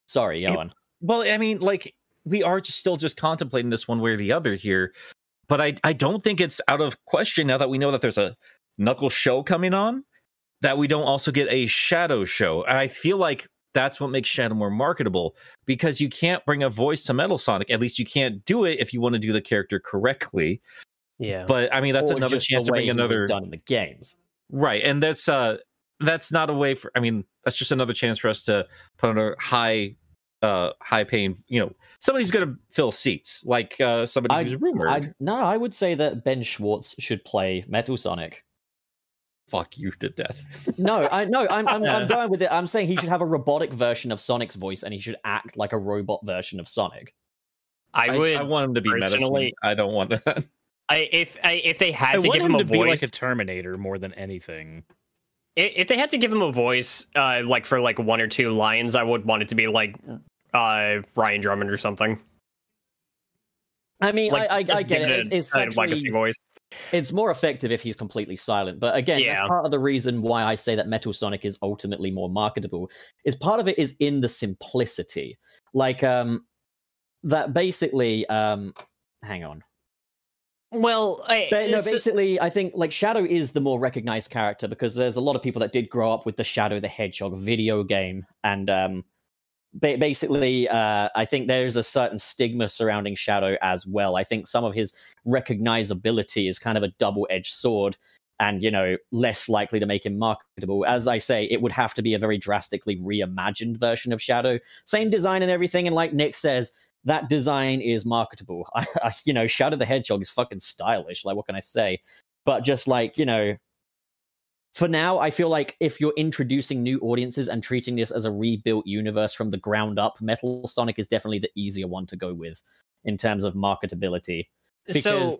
Sorry, Yohan. Well, I mean, like we are just still just contemplating this one way or the other here. But I, I don't think it's out of question now that we know that there's a Knuckles show coming on, that we don't also get a Shadow show. And I feel like that's what makes Shadow more marketable, because you can't bring a voice to Metal Sonic. At least you can't do it if you want to do the character correctly. Yeah. But I mean, that's or another chance to bring another done in the games. Right. And that's uh that's not a way for I mean, that's just another chance for us to put on a high Uh, high paying, you know, somebody's going to fill seats, like uh, somebody I, who's rumored. I, no, I would say that Ben Schwartz should play Metal Sonic. Fuck you to death. no, I no, I'm I'm, I'm going with it. I'm saying he should have a robotic version of Sonic's voice, and he should act like a robot version of Sonic. I, I would. I want him to be medicine. I don't want that. I, if I, if they had I to give him, him a to voice, be like a Terminator more than anything. If they had to give him a voice, uh, like for like one or two lines, I would want it to be like uh, Ryan Drummond or something. I mean, like, I, I, I get it. it. A, it's it's, actually, voice. It's more effective if he's completely silent. But again, yeah. that's part of the reason why I say that Metal Sonic is ultimately more marketable. Is part of it is in the simplicity, like um, that basically. Um, hang on. Well, I, but, no, basically, I think like Shadow is the more recognized character because there's a lot of people that did grow up with the Shadow the Hedgehog video game, and um, ba basically, uh, I think there's a certain stigma surrounding Shadow as well. I think some of his recognizability is kind of a double-edged sword, and you know, less likely to make him marketable. As I say, it would have to be a very drastically reimagined version of Shadow, same design and everything, and like Nick says. That design is marketable. I, I, you know, Shadow the Hedgehog is fucking stylish. Like, what can I say? But just like, you know, for now, I feel like if you're introducing new audiences and treating this as a rebuilt universe from the ground up, Metal Sonic is definitely the easier one to go with in terms of marketability. Because so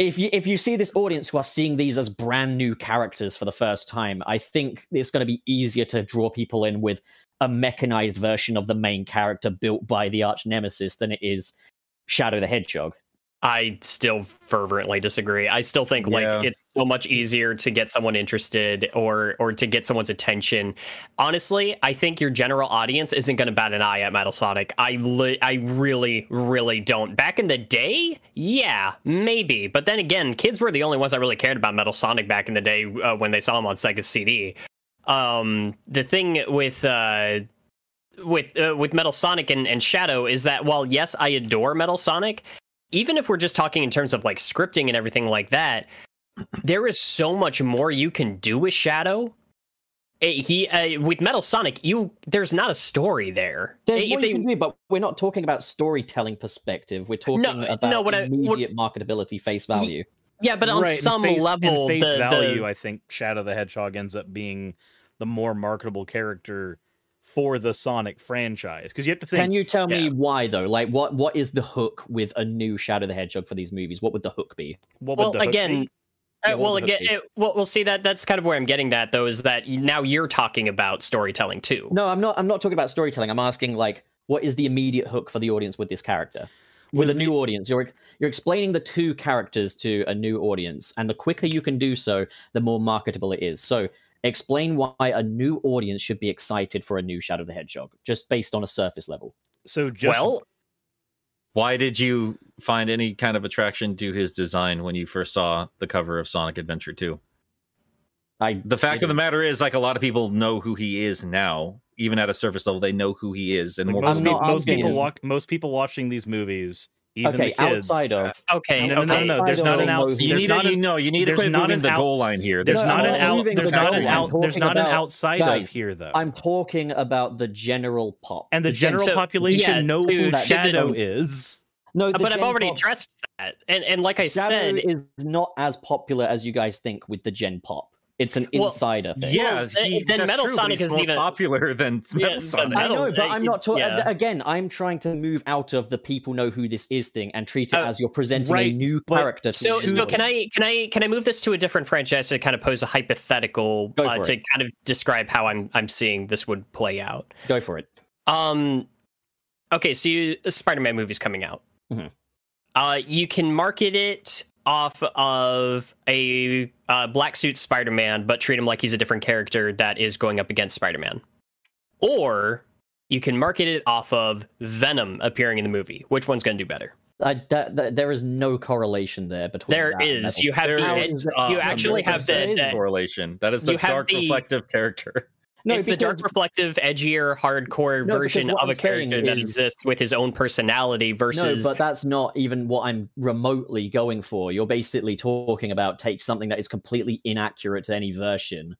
if you, if you see this audience who are seeing these as brand new characters for the first time, I think it's going to be easier to draw people in with a mechanized version of the main character built by the arch nemesis than it is Shadow the Hedgehog. I still fervently disagree. I still think like yeah. it's so much easier to get someone interested or or to get someone's attention. Honestly, I think your general audience isn't going to bat an eye at Metal Sonic. I li I really, really don't. Back in the day, yeah, maybe. But then again, kids were the only ones that really cared about Metal Sonic back in the day uh, when they saw him on Sega's C D. Um, the thing with, uh, with, uh, with Metal Sonic and, and Shadow is that while, yes, I adore Metal Sonic, even if we're just talking in terms of like scripting and everything like that, there is so much more you can do with Shadow. It, he, uh, with Metal Sonic, you, there's not a story there. There's if more they, you can do, but we're not talking about storytelling perspective. We're talking no, about no, what immediate I, what, marketability, face value. Yeah, but on right, some face, level, face the, value, the... I think Shadow the Hedgehog ends up being the more marketable character for the Sonic franchise. Because you have to think. Can you tell yeah. me why though? Like, what what is the hook with a new Shadow the Hedgehog for these movies? What would the hook be? What would well, the hook again, be? Uh, yeah, well, again, it, well, we'll see that. That's kind of where I'm getting that though. Is that now you're talking about storytelling too? No, I'm not. I'm not talking about storytelling. I'm asking like, what is the immediate hook for the audience with this character? With a new audience, you're you're explaining the two characters to a new audience, and the quicker you can do so, the more marketable it is. So explain why a new audience should be excited for a new Shadow the Hedgehog, just based on a surface level. So, just, well, why did you find any kind of attraction to his design when you first saw the cover of Sonic Adventure two? I the fact didn't. of the matter is, like, a lot of people know who he is now. Even at a surface level, they know who he is, and like most, people, most people walk. Most people watching these movies, even okay, the kids, outside of okay, no, no, no, no, no. There's not an outside. You need, you know, you need to quit moving the goal line here. There's not an out. There's not an out. There's not an outside of here, though. I'm talking about the general pop, and the general population know who Shadow is. No, but I've already addressed that, and and like I said, Shadow is not as popular as you guys think with the Gen Pop. It's an well, insider thing. Yeah, he, then Metal true, Sonic is more even popular than Metal yeah, Sonic. I know, but I'm not talking. Yeah. Again, I'm trying to move out of the people know who this is thing and treat it uh, as you're presenting right, a new character. So, to so can I? Can I? Can I move this to a different franchise to kind of pose a hypothetical uh, to kind of describe how I'm I'm seeing this would play out? Go for it. Um. Okay, so you, a Spider-Man movie's coming out. Mm-hmm. Uh, you can market it off of a uh, black suit Spider-Man, but treat him like he's a different character that is going up against Spider-Man. Or you can market it off of Venom appearing in the movie. Which one's going to do better? Uh, that, that, there is no correlation there between. There that is. And you have there the, is, uh, you actually have the, the correlation. That is the dark, the, reflective character. No, it's because, the dark, reflective, edgier, hardcore no, version of I'm a character is, that exists with his own personality versus... No, but that's not even what I'm remotely going for. You're basically talking about take something that is completely inaccurate to any version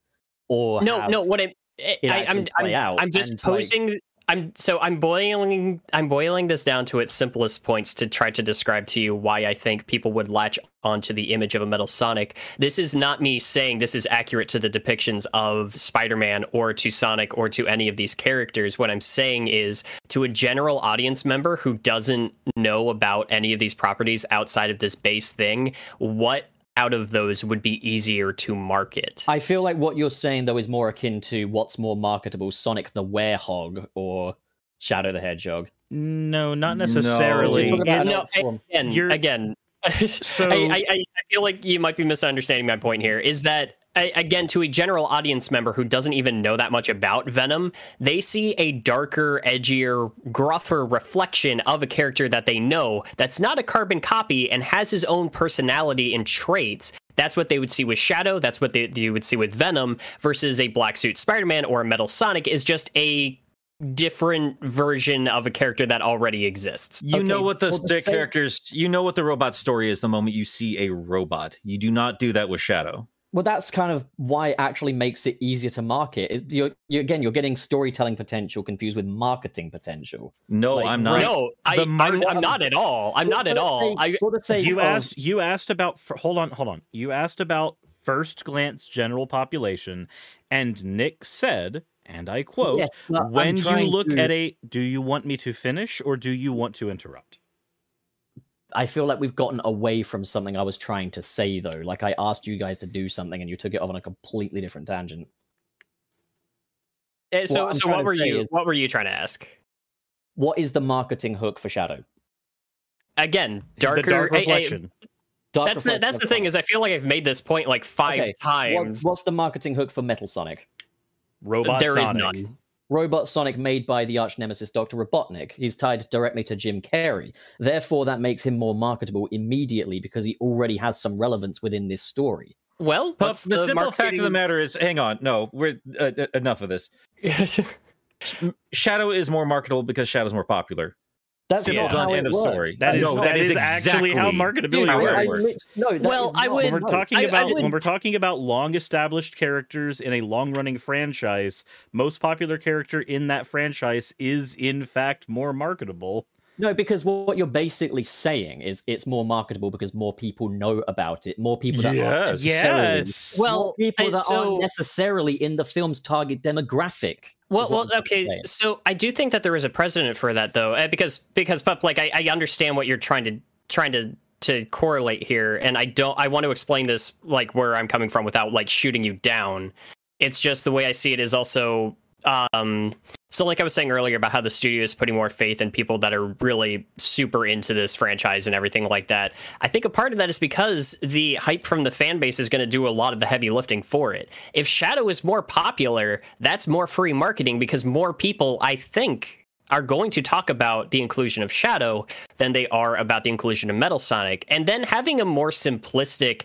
or... No, no, what I, I, I'm... I'm, I'm just posing... Like, I'm so I'm boiling I'm boiling this down to its simplest points to try to describe to you why I think people would latch onto the image of a Metal Sonic. This is not me saying this is accurate to the depictions of Spider-Man or to Sonic or to any of these characters. What I'm saying is, to a general audience member who doesn't know about any of these properties outside of this base thing, what out of those would be easier to market. I feel like what you're saying, though, is more akin to what's more marketable, Sonic the Werehog or Shadow the Hedgehog. No, not necessarily. No. And, no, again, you're... again so... I, I, I feel like you might be misunderstanding my point here, is that, I, again, to a general audience member who doesn't even know that much about Venom, they see a darker, edgier, gruffer reflection of a character that they know that's not a carbon copy and has his own personality and traits. That's what they would see with Shadow. That's what they, they would see with Venom, versus a black suit Spider-Man or a Metal Sonic is just a different version of a character that already exists. You okay. know what the, well, the same- characters, you know what the robot story is the moment you see a robot. You do not do that with Shadow. Well, that's kind of why it actually makes it easier to market. Is you're, you're, again, you're getting storytelling potential confused with marketing potential. No, like, I'm not. No, I, I'm, I'm, I'm not at all. I'm not at all. Say, I, sort of say, you oh. asked. You asked about. Hold on. Hold on. You asked about first glance general population, and Nick said, and I quote, yes, "When you look to... at a, do you want me to finish or do you want to interrupt?" I feel like we've gotten away from something I was trying to say, though. Like, I asked you guys to do something, and you took it off on a completely different tangent. Uh, so, what so what were you? Is, what were you trying to ask? What is the marketing hook for Shadow? Again, darker the dark reflection. I, I, dark that's reflection the, that's the thing is, I feel like I've made this point like five okay. times. What, what's the marketing hook for Metal Sonic? Robot there Sonic. Is none. Robot Sonic made by the arch nemesis Doctor Robotnik. He's tied directly to Jim Carrey. Therefore, that makes him more marketable immediately because he already has some relevance within this story. Well, but the, the simple marketing... fact of the matter is, hang on, no, we're uh, uh, enough of this. Shadow is more marketable because Shadow's more popular. That's yeah. not done how end it of works. Story. That is, no, that, that is exactly, exactly how marketability I, I, works. I, no, that well, is I would, when we're talking I, about I when we're talking about long-established characters in a long-running franchise, most popular character in that franchise is in fact more marketable. No, because what you're basically saying is it's more marketable because more people know about it. More people that yes. aren't necessarily, yes. well, people that so, aren't necessarily in the film's target demographic. Well, well, okay. Saying. So I do think that there is a precedent for that, though, because because Pup, like I, I understand what you're trying to trying to. to correlate here, and I don't. I want to explain this like where I'm coming from without like shooting you down. It's just the way I see it is also. Um, so like I was saying earlier about how the studio is putting more faith in people that are really super into this franchise and everything like that. I think a part of that is because the hype from the fan base is going to do a lot of the heavy lifting for it. If Shadow is more popular, that's more free marketing because more people, I think, are going to talk about the inclusion of Shadow than they are about the inclusion of Metal Sonic. And then having a more simplistic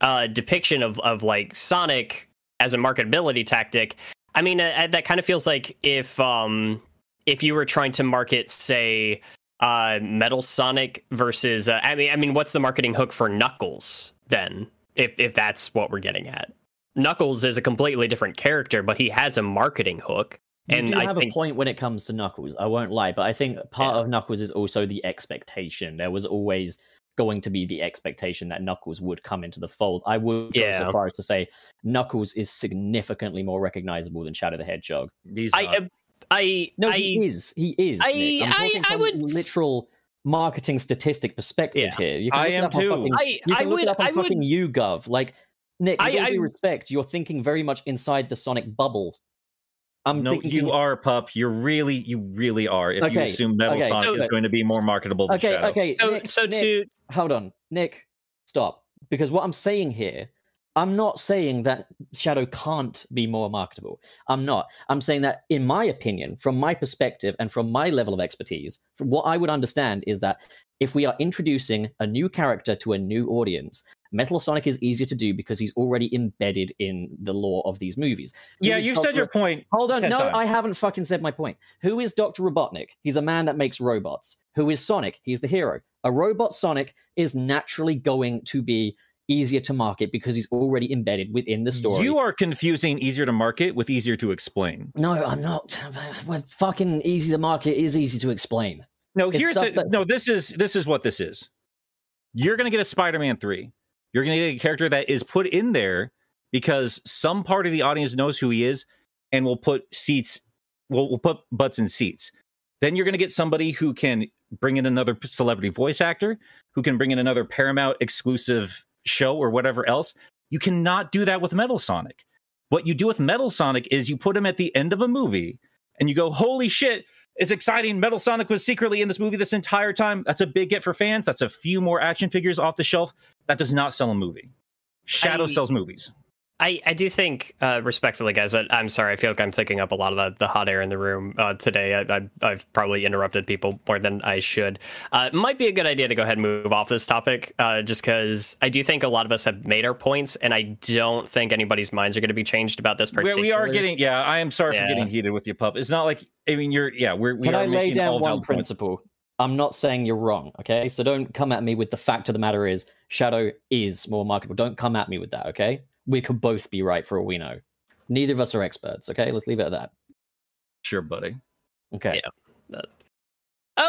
uh, depiction of, of like Sonic as a marketability tactic, I mean, uh, that kind of feels like if um, if you were trying to market, say, uh, Metal Sonic versus. Uh, I mean, I mean, what's the marketing hook for Knuckles then? If if that's what we're getting at, Knuckles is a completely different character, but he has a marketing hook. You and do I have think... a point when it comes to Knuckles. I won't lie, but I think part yeah. of Knuckles is also the expectation. There was always going to be the expectation that Knuckles would come into the fold. I would yeah. go so far as to say Knuckles is significantly more recognizable than Shadow the Hedgehog. These I, are... I, no, I, he is. He is. I, Nick. I'm talking I, from I would... literal marketing statistic perspective yeah. here. You can I am too. Fucking, I, you can I look would, it up on I fucking would... YouGov. Like, Nick, I, I respect, you're thinking very much inside the Sonic bubble. I'm no, thinking... you are, Pup. You're really, you really are. If okay. you assume Metal okay. Sonic so, is going to be more marketable than okay, Shadow. Okay, so, Nick, so Nick, to... Hold on. Nick, stop. Because what I'm saying here, I'm not saying that Shadow can't be more marketable. I'm not. I'm saying that, in my opinion, from my perspective and from my level of expertise, from what I would understand is that if we are introducing a new character to a new audience, Metal Sonic is easier to do because he's already embedded in the lore of these movies. Who yeah, you've Doctor said your point. Hold on, no, times. I haven't fucking said my point. Who is Doctor Robotnik? He's a man that makes robots. Who is Sonic? He's the hero. A robot Sonic is naturally going to be easier to market because he's already embedded within the story. You are confusing easier to market with easier to explain. No, I'm not. We're fucking easy to market is easy to explain. No, it's here's a, no. This is this is what this is. You're gonna get a Spider-Man three. You're gonna get a character that is put in there because some part of the audience knows who he is and will put seats. We'll, we'll put butts in seats. Then you're gonna get somebody who can bring in another celebrity voice actor, who can bring in another Paramount exclusive show or whatever else. You cannot do that with Metal Sonic. What you do with Metal Sonic is you put him at the end of a movie and you go, holy shit, it's exciting. Metal Sonic was secretly in this movie this entire time. That's a big get for fans. That's a few more action figures off the shelf. That does not sell a movie. Shadow I, sells movies. I, I do think, uh, respectfully, guys, I, I'm sorry. I feel like I'm taking up a lot of the, the hot air in the room uh, today. I, I, I've probably interrupted people more than I should. Uh, it might be a good idea to go ahead and move off this topic, uh, just because I do think a lot of us have made our points, and I don't think anybody's minds are going to be changed about this particular. We are getting, yeah, I am sorry yeah. for getting heated with you, pup. It's not like, I mean, you're, yeah, we're, we Can are I lay down one principle? Points. I'm not saying you're wrong, okay? So don't come at me with the fact of the matter is Shadow is more marketable. Don't come at me with that, okay? We could both be right for all we know. Neither of us are experts, okay? Let's leave it at that. Sure, buddy. Okay. Yeah.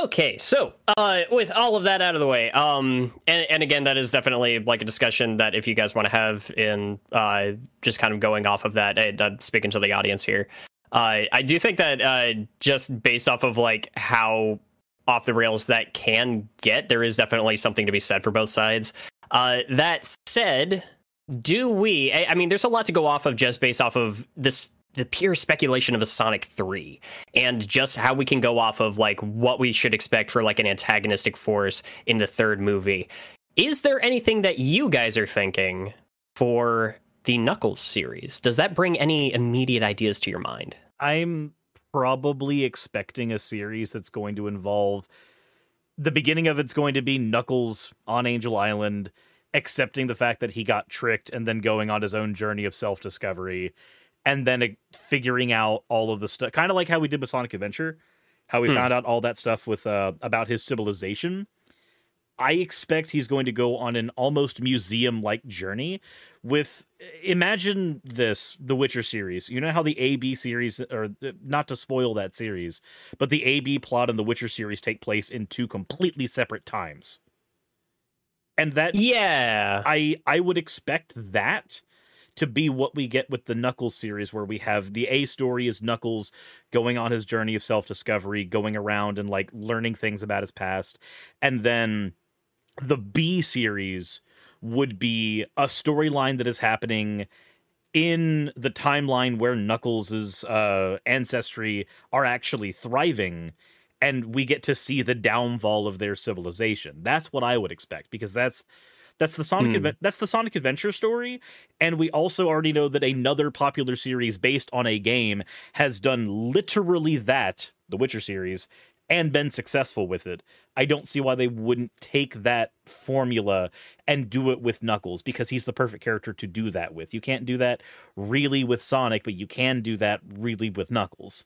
Okay, so uh, with all of that out of the way, um, and, and again, that is definitely like a discussion that if you guys want to have in uh, just kind of going off of that, and, uh, speaking to the audience here, uh, I do think that uh, just based off of like how off the rails that can get, there is definitely something to be said for both sides. Uh, that said... Do we? I, I mean, there's a lot to go off of just based off of this, the pure speculation of a Sonic three and just how we can go off of like what we should expect for like an antagonistic force in the third movie. Is there anything that you guys are thinking for the Knuckles series? Does that bring any immediate ideas to your mind? I'm probably expecting a series that's going to involve the beginning of it's going to be Knuckles on Angel Island, accepting the fact that he got tricked and then going on his own journey of self-discovery and then figuring out all of the stuff, kind of like how we did with Sonic Adventure, how we hmm. found out all that stuff with uh, about his civilization. I expect he's going to go on an almost museum-like journey with, imagine this, the Witcher series. You know how the A B series, or not to spoil that series, but the A B plot and the Witcher series take place in two completely separate times. And that, yeah, I, I would expect that to be what we get with the Knuckles series, where we have the A story is Knuckles going on his journey of self-discovery, going around and like learning things about his past. And then the B series would be a storyline that is happening in the timeline where Knuckles' uh, ancestry are actually thriving. And we get to see the downfall of their civilization. That's what I would expect, because that's that's the Sonic mm. that's the Sonic Adventure story. And we also already know that another popular series based on a game has done literally that, the Witcher series, and been successful with it. I don't see why they wouldn't take that formula and do it with Knuckles, because he's the perfect character to do that with. You can't do that really with Sonic, but you can do that really with Knuckles.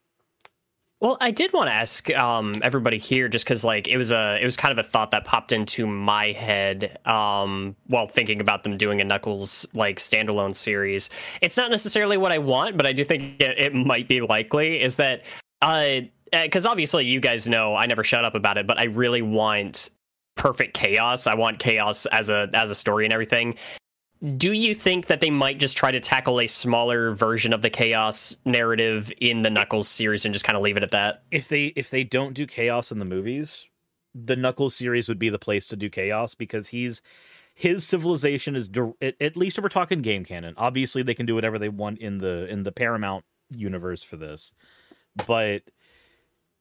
Well, I did want to ask um, everybody here, just because like it was a it was kind of a thought that popped into my head um, while thinking about them doing a Knuckles like standalone series. It's not necessarily what I want, but I do think it, it might be likely is that because uh, obviously you guys know I never shut up about it, but I really want perfect chaos. I want chaos as a as a story and everything. Do you think that they might just try to tackle a smaller version of the chaos narrative in the Knuckles series and just kind of leave it at that? If they if they don't do chaos in the movies, the Knuckles series would be the place to do chaos, because he's his civilization is, at least if we're talking game canon. Obviously, they can do whatever they want in the in the Paramount universe for this, but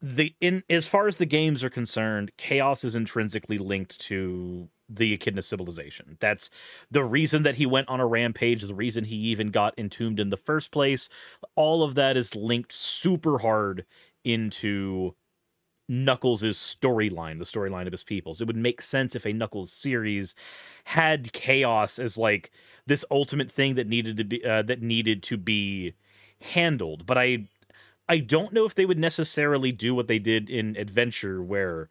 the in as far as the games are concerned, chaos is intrinsically linked to the Echidna civilization. That's the reason that he went on a rampage, the reason he even got entombed in the first place. All of that is linked super hard into Knuckles' storyline, the storyline of his peoples. It would make sense if a Knuckles series had chaos as like this ultimate thing that needed to be uh, that needed to be handled. But I I don't know if they would necessarily do what they did in Adventure, where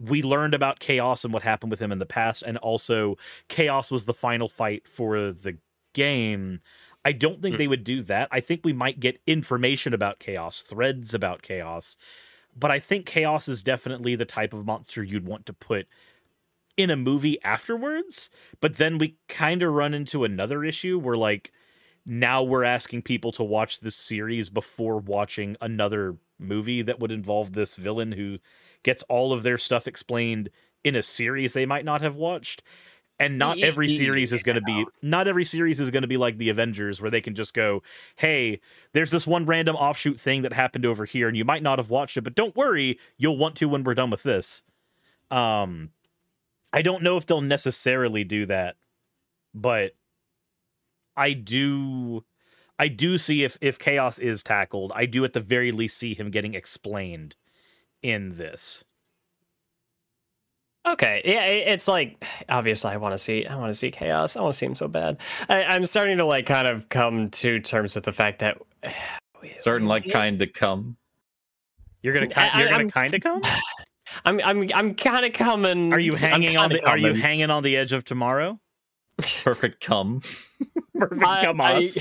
we learned about Chaos and what happened with him in the past, and also Chaos was the final fight for the game. I don't think mm. they would do that. I think we might get information about Chaos, threads about Chaos, but I think Chaos is definitely the type of monster you'd want to put in a movie afterwards. But then we kind of run into another issue where, like, now we're asking people to watch this series before watching another movie that would involve this villain who gets all of their stuff explained in a series they might not have watched. And not every series is going to be, not every series is going to be like the Avengers, where they can just go, hey, there's this one random offshoot thing that happened over here, and you might not have watched it, but don't worry, you'll want to when we're done with this. Um, I don't know if they'll necessarily do that, but I do, I do see if, if Chaos is tackled, I do at the very least see him getting explained in this. Okay, yeah, it's like, obviously I want to see, I want to see Chaos. I want to see him so bad. I, I'm starting to, like, kind of come to terms with the fact that we, certain we, like yeah. kind of come. You're gonna, ki you're gonna kind of come. I'm, I'm, I'm kind of coming. Are you hanging on? The, are you hanging on the edge of tomorrow? Perfect come. Perfect I, come I, us.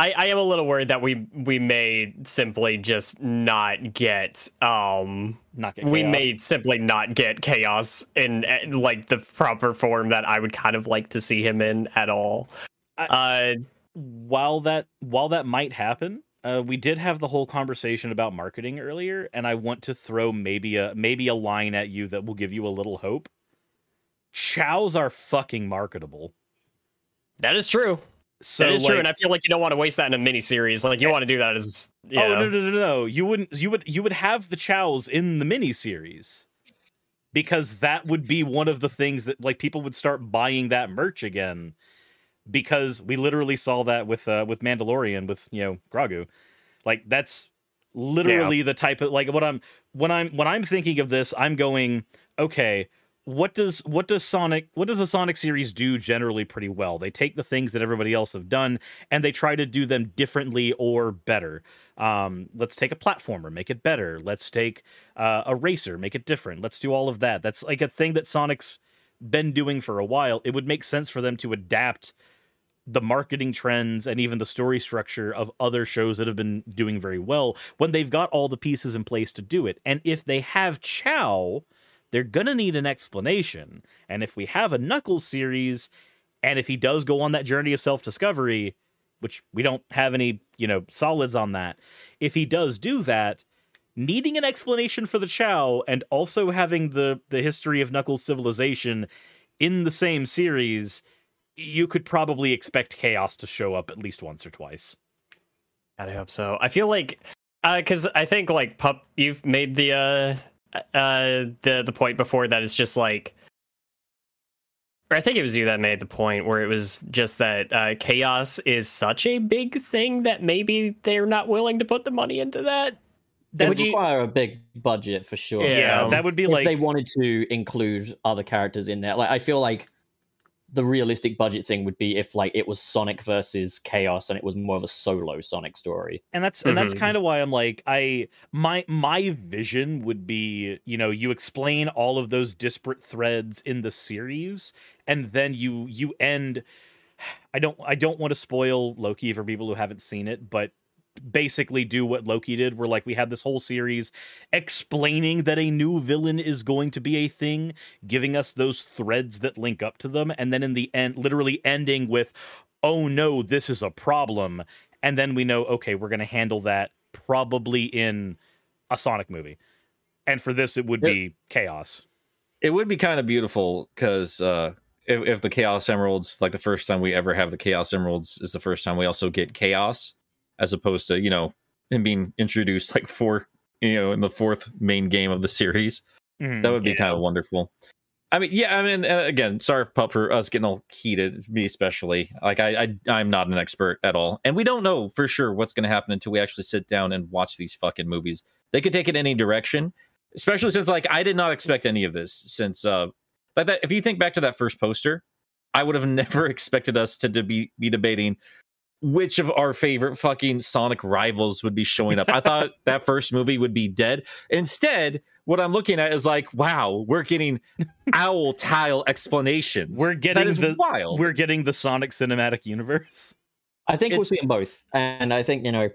I, I am a little worried that we we may simply just not get um not get we may simply not get Chaos in, in like the proper form that I would kind of like to see him in at all. I, uh, while that while that might happen, uh, we did have the whole conversation about marketing earlier, and I want to throw maybe a maybe a line at you that will give you a little hope. Chows are fucking marketable. That is true. So that is like, true, and I feel like you don't want to waste that in a mini series. Like you want to do that as you oh know. no no no no you wouldn't you would you would have the chows in the mini series, because that would be one of the things that, like, people would start buying that merch again, because we literally saw that with uh, with Mandalorian, with, you know, Grogu. Like that's literally yeah. the type of, like, what I'm when I'm when I'm thinking of this, I'm going, okay, What does what does Sonic what does the Sonic series do generally pretty well? They take the things that everybody else have done and they try to do them differently or better. Um, let's take a platformer, make it better. Let's take uh, a racer, make it different. Let's do all of that. That's like a thing that Sonic's been doing for a while. It would make sense for them to adapt the marketing trends and even the story structure of other shows that have been doing very well when they've got all the pieces in place to do it. And if they have Chow, they're going to need an explanation. And if we have a Knuckles series, and if he does go on that journey of self-discovery, which we don't have any, you know, solids on that, if he does do that, needing an explanation for the Chow and also having the, the history of Knuckles' civilization in the same series, you could probably expect Chaos to show up at least once or twice. God, I hope so. I feel like, because uh, I think, like, Pup, you've made the... Uh... uh the the point before that it's just like, or I think it was you that made the point where it was just that uh Chaos is such a big thing that maybe they're not willing to put the money into that. That would require a big budget for sure. Yeah, um, that would be if like they wanted to include other characters in there. Like I feel like the realistic budget thing would be if, like, it was Sonic versus Chaos and it was more of a solo Sonic story. And that's mm-hmm. and that's kind of why I'm like, I my my vision would be, you know, you explain all of those disparate threads in the series, and then you you end. I don't I don't want to spoil Loki for people who haven't seen it, but basically do what Loki did, where, like, we had this whole series explaining that a new villain is going to be a thing, giving us those threads that link up to them, and then in the end literally ending with, oh no, this is a problem, and then we know, okay, we're going to handle that probably in a Sonic movie. And for this, it would be it, Chaos. It would be kind of beautiful, because uh if, if the Chaos Emeralds, like, the first time we ever have the Chaos Emeralds is the first time we also get Chaos, as opposed to, you know, him being introduced like four, you know, in the fourth main game of the series. Mm, that would be yeah. kind of wonderful. I mean, yeah, I mean, again, sorry for Pup, for us getting all heated, me especially. Like, I, I, I'm not an expert at all. And we don't know for sure what's going to happen until we actually sit down and watch these fucking movies. They could take it any direction, especially since, like, I did not expect any of this. Since, uh, like that, if you think back to that first poster, I would have never expected us to, to be, be debating which of our favorite fucking Sonic rivals would be showing up. I thought that first movie would be dead. Instead, what I'm looking at is like, wow, we're getting owl tile explanations. We're getting that is the, wild. We're getting the Sonic cinematic universe. I think it's, we'll see them both. And I think, you know,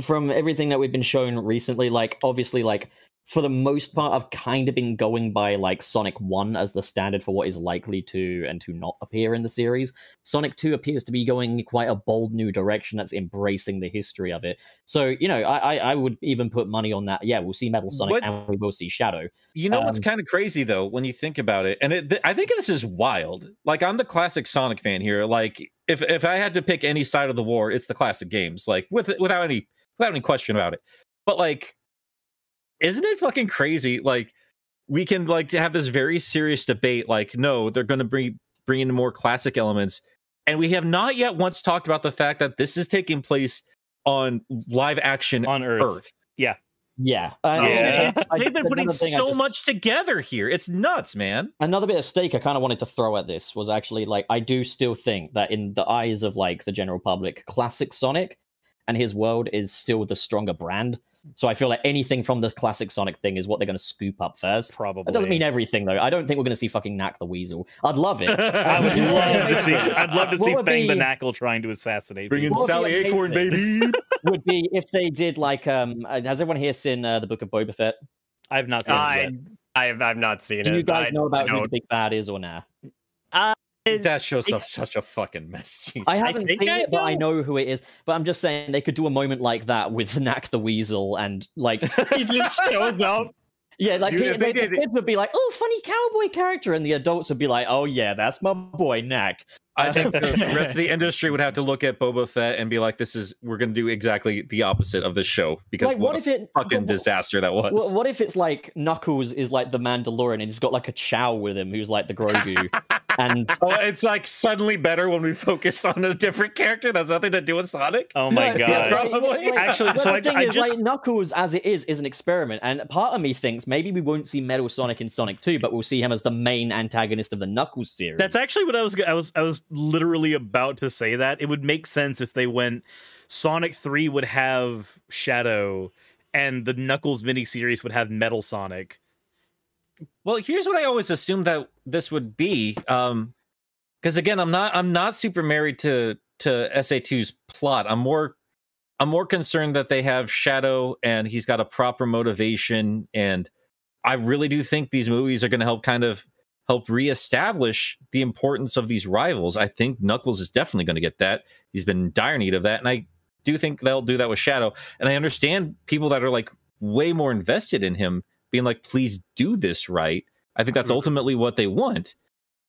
from everything that we've been shown recently, like, obviously, like, for the most part, I've kind of been going by, like, Sonic one as the standard for what is likely to and to not appear in the series. Sonic two appears to be going quite a bold new direction that's embracing the history of it. So, you know, I, I, I would even put money on that. Yeah, we'll see Metal Sonic what, and we will see Shadow. You know um, what's kind of crazy, though, when you think about it? And it, th- I think this is wild. Like, I'm the classic Sonic fan here. Like, if if I had to pick any side of the war, it's the classic games. Like, with without any without any question about it. But, like, isn't it fucking crazy? Like, we can like to have this very serious debate. Like, no, they're going to bring bring in more classic elements, and we have not yet once talked about the fact that this is taking place on live action on Earth. Earth. Yeah, yeah, I yeah. Mean, they've been putting so just, much together here. It's nuts, man. Another bit of steak I kind of wanted to throw at this was actually like I do still think that in the eyes of like the general public, classic Sonic and his world is still the stronger brand. So I feel like anything from the classic Sonic thing is what they're going to scoop up first. Probably. That doesn't mean everything, though. I don't think we're going to see fucking Knack the Weasel. I'd love it. I would love to see I'd love to what see Fang be, the Knackle trying to assassinate Bring people. In Sally Acorn, baby! Would be if they did, like, um, has everyone here seen uh, The Book of Boba Fett? I have not seen I, it yet. I have I've not seen Do it. Do you guys I know about don't. who the big bad is or nah? Uh, That show's I, such a fucking mess. Jeez. I haven't I seen I it, but I know who it is. But I'm just saying they could do a moment like that with Knack the Weasel and like he just shows up. Yeah, like Dude, he, they, they, the kids would be like, "Oh, funny cowboy character," and the adults would be like, "Oh yeah, that's my boy Knack." I think the rest of the industry would have to look at Boba Fett and be like, "This is we're going to do exactly the opposite of this show because like, what, what if a it fucking what, disaster that was." What, what if it's like Knuckles is like the Mandalorian and he's got like a Chow with him who's like the Grogu, and oh, it's like suddenly better when we focus on a different character that's nothing to do with Sonic. Oh my no, god! Yeah, probably. Like, actually, so the I, thing I is, just... like Knuckles as it is is an experiment, and part of me thinks maybe we won't see Metal Sonic in Sonic two, but we'll see him as the main antagonist of the Knuckles series. That's actually what I was I was I was. literally about to say that it would make sense if they went Sonic three would have Shadow and the Knuckles miniseries would have Metal Sonic. Well, here's what I always assumed that this would be, um because again I'm not I'm not super married to to S A two's plot. I'm more I'm more concerned that they have Shadow and he's got a proper motivation, and I really do think these movies are going to help kind of help reestablish the importance of these rivals. I think Knuckles is definitely going to get that. He's been in dire need of that, and I do think they'll do that with Shadow. And I understand people that are like way more invested in him being like, please do this right. I think that's ultimately what they want,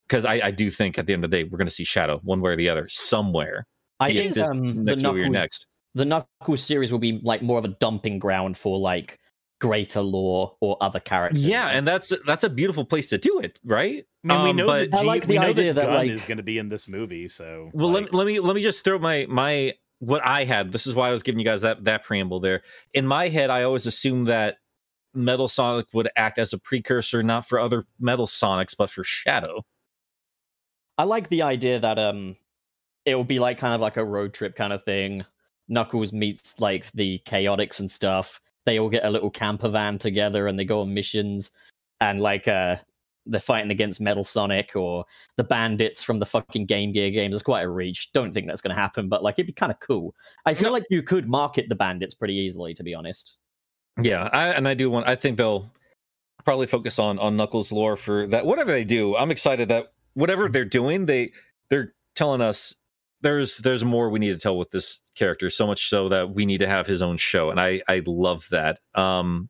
because I, I do think at the end of the day we're going to see Shadow one way or the other somewhere. I yeah, think um, the Knuckles next. the Knuckles series will be like more of a dumping ground for like greater lore or other characters. Yeah, and that's that's a beautiful place to do it, right? I mean, um, we know but, that G- I like the idea that, that Gunn like... is going to be in this movie, so well, like... let, let me let me just throw my my what I had. This is why I was giving you guys that that preamble there. In my head, I always assumed that Metal Sonic would act as a precursor, not for other Metal Sonics, but for Shadow. I like the idea that um, it will be like kind of like a road trip kind of thing. Knuckles meets like the Chaotix and stuff. They all get a little camper van together and they go on missions, and like uh, they're fighting against Metal Sonic or the bandits from the fucking Game Gear games. It's quite a reach. Don't think that's going to happen, but like it'd be kind of cool. I feel no. like you could market the bandits pretty easily, to be honest. Yeah, I, and I do want. I think they'll probably focus on on Knuckles' lore for that. Whatever they do, I'm excited that whatever they're doing, they they're telling us there's there's more we need to tell with this character, so much so that we need to have his own show, and I I love that. Um,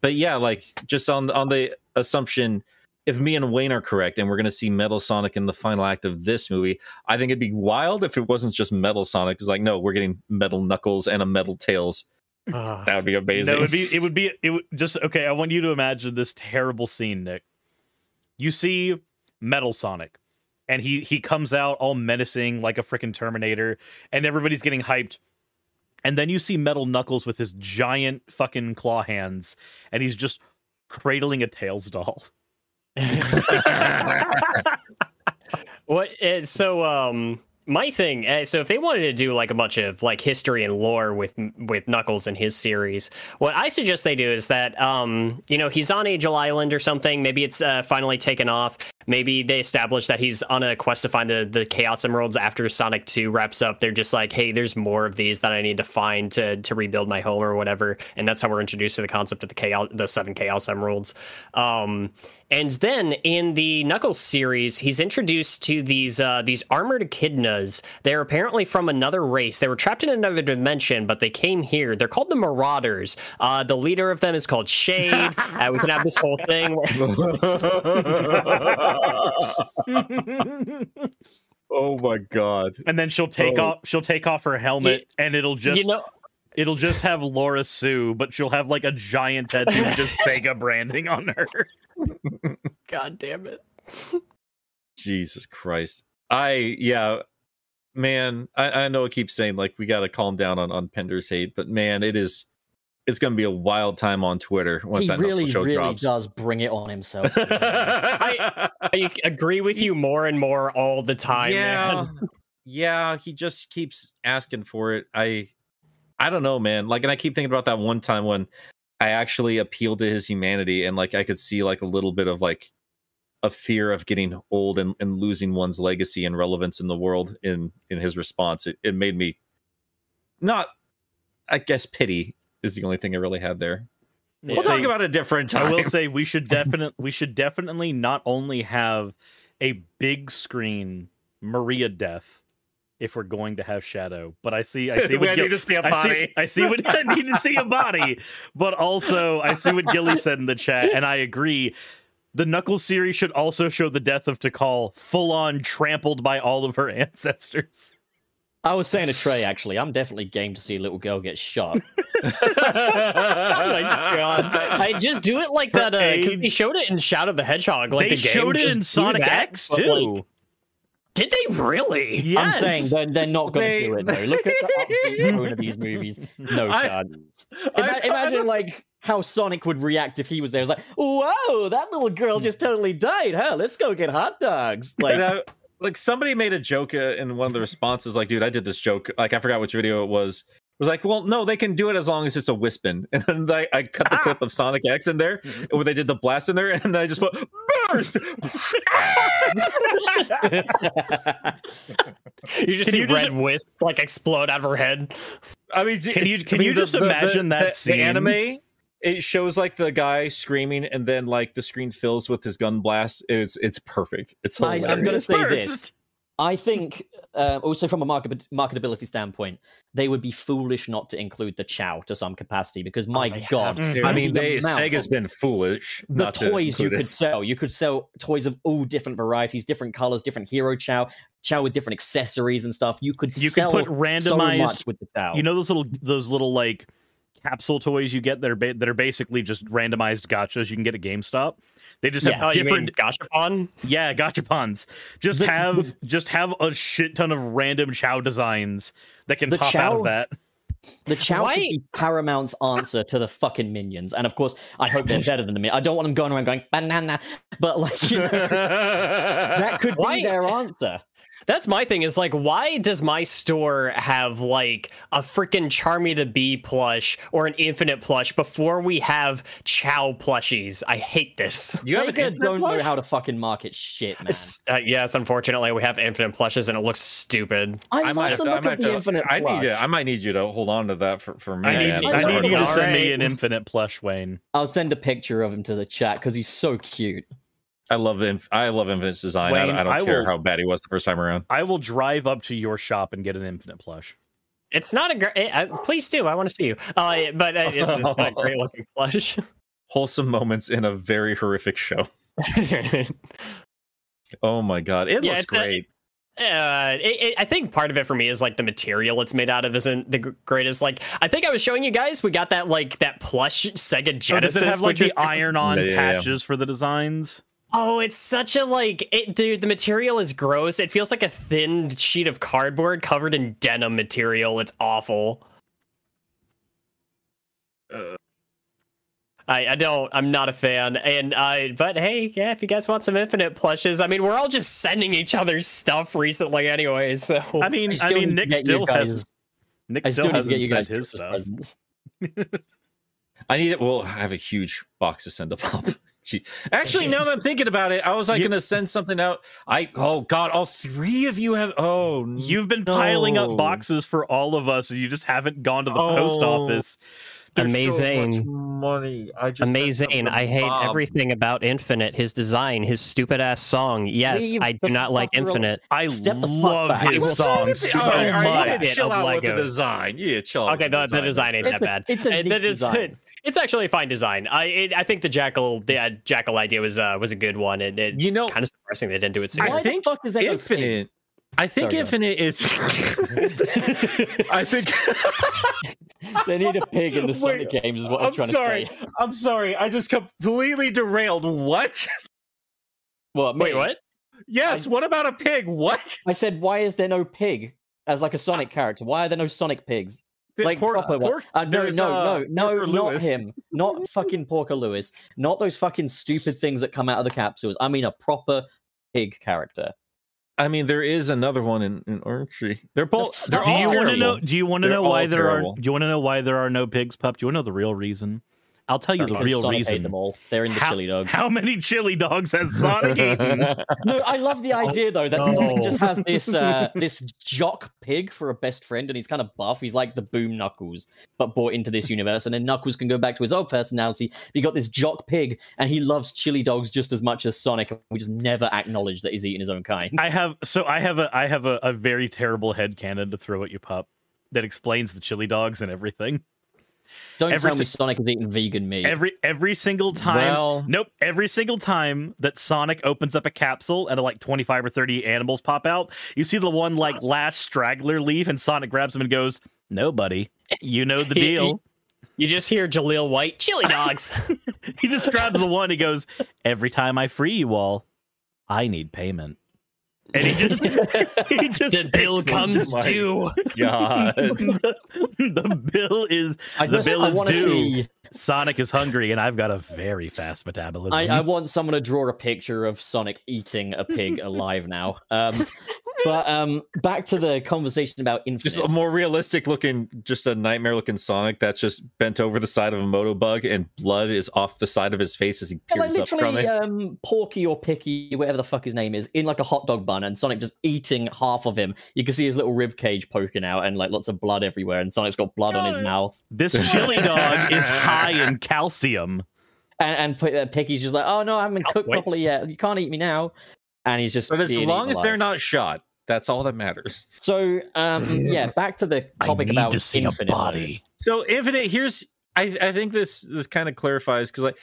but yeah, like just on on the assumption, if me and Wayne are correct, and we're gonna see Metal Sonic in the final act of this movie, I think it'd be wild if it wasn't just Metal Sonic. It's like, no, we're getting Metal Knuckles and a Metal Tails. Uh, that would be amazing. That would be it. Would be it. Would just okay. I want you to imagine this terrible scene, Nick. You see Metal Sonic. And he he comes out all menacing like a freaking Terminator, and everybody's getting hyped. And then you see Metal Knuckles with his giant fucking claw hands, and he's just cradling a Tails doll. What? So um, my thing, uh, so if they wanted to do like a bunch of like history and lore with with Knuckles and his series, what I suggest they do is that, um, you know, he's on Angel Island or something. Maybe it's uh, finally taken off. Maybe they establish that he's on a quest to find the, the Chaos Emeralds after Sonic two wraps up. They're just like, hey, there's more of these that I need to find to to rebuild my home or whatever. And that's how we're introduced to the concept of the Chaos, the seven Chaos Emeralds. Um, and then in the Knuckles series, he's introduced to these uh, these armored echidnas. They're apparently from another race. They were trapped in another dimension, but they came here. They're called the Marauders. Uh, the leader of them is called Shade. Uh, we can have this whole thing. Oh my god! And then she'll take oh. off. She'll take off her helmet, yeah, and it'll just. You know, it'll just have Laura Sue, but she'll have like a giant tattoo with just Sega branding on her. God damn it. Jesus Christ. I, yeah, man, I, I know I keep saying like we got to calm down on, on Pender's hate, but man, it is, it's going to be a wild time on Twitter. Once he that really, show really drops. does bring it on himself. I, I agree with you more and more all the time. Yeah, man. Yeah, he just keeps asking for it. I, I don't know, man. Like, and I keep thinking about that one time when I actually appealed to his humanity, and like I could see like a little bit of like a fear of getting old and, and losing one's legacy and relevance in the world in in his response. It, it made me not, I guess pity is the only thing I really had there. We'll talk about a different time. I will say we should definitely we should definitely not only have a big screen Maria Death if we're going to have Shadow, but I see, I see, what I Gil- need to see a body. I see, I see what I need to see a body, but also I see what Gilly said in the chat, and I agree. The Knuckles series should also show the death of Tikal, full on trampled by all of her ancestors. I was saying to Trey, actually, I'm definitely game to see a little girl get shot. Oh my god! I just do it like her that because uh, they showed it in Shadow the Hedgehog. Like they the game showed it in Sonic that, X too. Like, did they really? Yes. I'm saying they're, they're not going to do it, though. Look at the upbeat tone of these movies. No chance. Ima- imagine, like, how Sonic would react if he was there. It's like, whoa, that little girl just totally died, huh? Let's go get hot dogs. Like, you know, like somebody made a joke uh, in one of the responses, like, dude, I did this joke. Like, I forgot which video it was. It was like, well, no, they can do it as long as it's a Wispin. And then I, I cut the ah! clip of Sonic X in there, mm-hmm. where they did the blast in there, and then I just went, burst! You just can see you red just... wisps like explode out of her head. I mean, can you can I mean, you the, just the, imagine the, that the, scene? The anime, it shows like the guy screaming, and then like the screen fills with his gun blast. It's it's perfect. It's I, I'm gonna say burst. this. I think uh, also from a market- marketability standpoint, they would be foolish not to include the Chow to some capacity because my oh, god, I mean, they, Sega's been foolish. The toys you could sell, you could sell toys of all different varieties, different colors, different hero Chow, Chow with different accessories and stuff. You could you sell could put randomized so much with the Chow. You know those little those little like capsule toys you get that are ba- that are basically just randomized gotchas you can get at GameStop. They just have yeah, different gachapon. Yeah, gachapons. Just the, have just have a shit ton of random Chow designs that can pop Chow, out of that. The Chow could be Paramount's answer to the fucking minions, and of course, I hope they're better than the minions. I don't want them going around going banana, but like you know, that could Why? be their answer. That's my thing is like, why does my store have like a freaking Charmy the Bee plush or an Infinite plush before we have Chow plushies? I hate this. You have Sega don't plush? know how to fucking market shit, man. Uh, yes, unfortunately, we have Infinite plushes and it looks stupid. I, I might, I might, to, I need you, I might need you to hold on to that for for me. I need, I I need you to send right. me an Infinite plush, Wayne. I'll send a picture of him to the chat because he's so cute. I love the I love Infinite's design. Wayne, I, I don't I care will, how bad he was the first time around. I will drive up to your shop and get an Infinite plush. It's not a great. Please do. I want to see you. Uh, but uh, it's not a great looking plush. Wholesome moments in a very horrific show. Oh my god, it yeah, looks great. A- Uh, it, it, I think part of it for me is like the material it's made out of isn't the greatest. Like I think I was showing you guys, we got that like that plush Sega Genesis. Oh, does it have like the iron-on yeah, patches yeah, yeah. for the designs? Oh, it's such a like it, dude. The material is gross. It feels like a thin sheet of cardboard covered in denim material. It's awful. Uh. I, I don't, I'm not a fan. And I, but hey, yeah, if you guys want some Infinite plushes, I mean, we're all just sending each other stuff recently anyway, so. I mean, I, I mean, Nick still has, Nick still hasn't sent his stuff. I need it. Well, I have a huge box to send up. Actually, now that I'm thinking about it, I was like, you, gonna send something out. I oh god, all three of you have. Oh, you've been no. piling up boxes for all of us, and you just haven't gone to the oh, post office. There's amazing so much money. I just amazing. I hate Bob. everything about Infinite. His design, his stupid ass song. Yes, Leave I do not like Infinite. I Step love the his song so all right, all right, much. You chill out with the design. Yeah, chill. Okay, the, the design ain't it's that a, bad. It's a neat design. It's actually a fine design. I it, I think the jackal the uh, jackal idea was uh, was a good one. It, it's you know, kind of surprising they didn't do it sooner. I think fuck is that Infinite. I think Sorry, Infinite is. I think. They need a pig in the Sonic Wait, games is what I'm, I'm trying sorry. to say. I'm sorry. I just completely derailed. What? Well, Wait, man, what? Yes, I, what about a pig? What? I said, why is there no pig as like a Sonic character? Why are there no Sonic pigs? Did like pork, proper pork? Uh, no, no, no, uh, no, no, not him. Not fucking Porker Lewis. Not those fucking stupid things that come out of the capsules. I mean a proper pig character. I mean, there is another one in, in Archie. They're both. They're do you want to know? Do you want to know why there terrible. are? Do you want to know why there are no pigs, pup? Do you want to know the real reason? I'll tell you because the real Sonic reason. Ate them all. They're in the how, chili dogs. How many chili dogs has Sonic eaten? No, I love the idea though that oh. Sonic just has this uh, this jock pig for a best friend, and he's kind of buff. He's like the Boom Knuckles, but brought into this universe, and then Knuckles can go back to his old personality. But you got this jock pig, and he loves chili dogs just as much as Sonic. And we just never acknowledge that he's eating his own kind. I have so I have a I have a, a very terrible headcanon to throw at you, pup, that explains the chili dogs and everything. Don't every tell me si- Sonic is eating vegan meat. Every every single time, well, nope. Every single time that Sonic opens up a capsule and like twenty-five or thirty animals pop out, you see the one like last straggler leave, and Sonic grabs him and goes, "No, buddy, you know the deal." You just hear Jaleel White, "Chili dogs." He just grabs the one. He goes, "Every time I free you all, I need payment." And he just, he just the bill comes oh due. God, the, the bill is I the bill I is due. See. Sonic is hungry, and I've got a very fast metabolism. I, I want someone to draw a picture of Sonic eating a pig alive now. Um, but um, back to the conversation about Infinite. Just a more realistic looking, just a nightmare looking Sonic that's just bent over the side of a moto bug, and blood is off the side of his face as he peers yeah, like, up from it. Um, Porky or Picky, whatever the fuck his name is, in like a hot dog bun, and Sonic just eating half of him. You can see his little rib cage poking out, and like lots of blood everywhere, and Sonic's got blood no. on his mouth. This chili dog is hot. And calcium, and, and uh, Picky's just like, oh no, I haven't been cooked properly yet. You can't eat me now. And he's just. But as long as alive. They're not shot, that's all that matters. So, um, yeah, back to the topic I need about to see Infinite. A body. So Infinite, here's I, I think this this kind of clarifies because, like,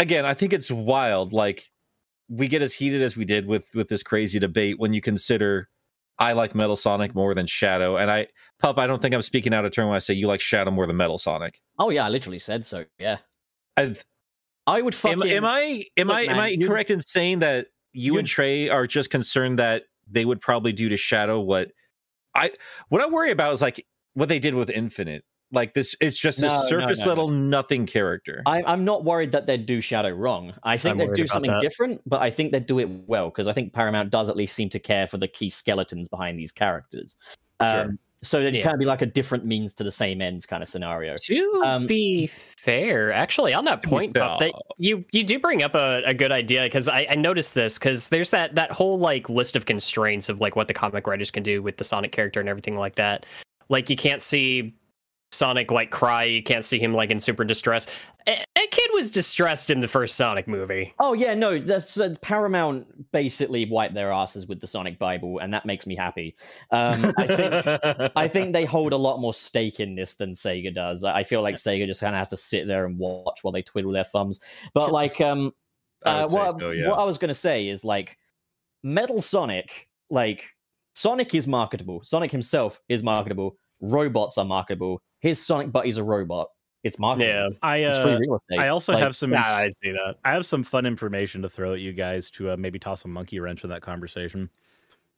again, I think it's wild. Like, we get as heated as we did with with this crazy debate when you consider. I like Metal Sonic more than Shadow, and I, Pup, I don't think I'm speaking out of turn when I say you like Shadow more than Metal Sonic. Oh yeah, I literally said so. Yeah, I've, I would fucking. Am, am I am look, I man, am I you, correct in saying that you, you and Trey are just concerned that they would probably do to Shadow what I what I worry about is like what they did with Infinite. Like this, it's just no, a surface no, no, level no. nothing character. I, I'm not worried that they'd do Shadow wrong. I think I'm they'd do something that. different, but I think they'd do it well because I think Paramount does at least seem to care for the key skeletons behind these characters. Um, sure. So it'd yeah. kind of be like a different means to the same ends kind of scenario. To um, be fair, actually, on that point, no. that you you do bring up a, a good idea because I, I noticed this because there's that that whole like list of constraints of like what the comic writers can do with the Sonic character and everything like that. Like you can't see. Sonic like cry, you can't see him like in super distress. That kid was distressed in the first Sonic movie. Oh yeah, no, that's uh, Paramount basically wiped their asses with the Sonic Bible, and that makes me happy. Um, I think I think they hold a lot more stake in this than Sega does. I feel like Sega just kind of have to sit there and watch while they twiddle their thumbs. But like, um, uh, I what, so, yeah. what I was gonna say is like, Metal Sonic, like Sonic is marketable. Sonic himself is marketable. Robots are marketable. His Sonic buddy's a robot. It's marketable. Yeah, I, uh, it's free real estate. I also like, have some. Nah, I see that. I have some fun information to throw at you guys to uh, maybe toss a monkey wrench in that conversation.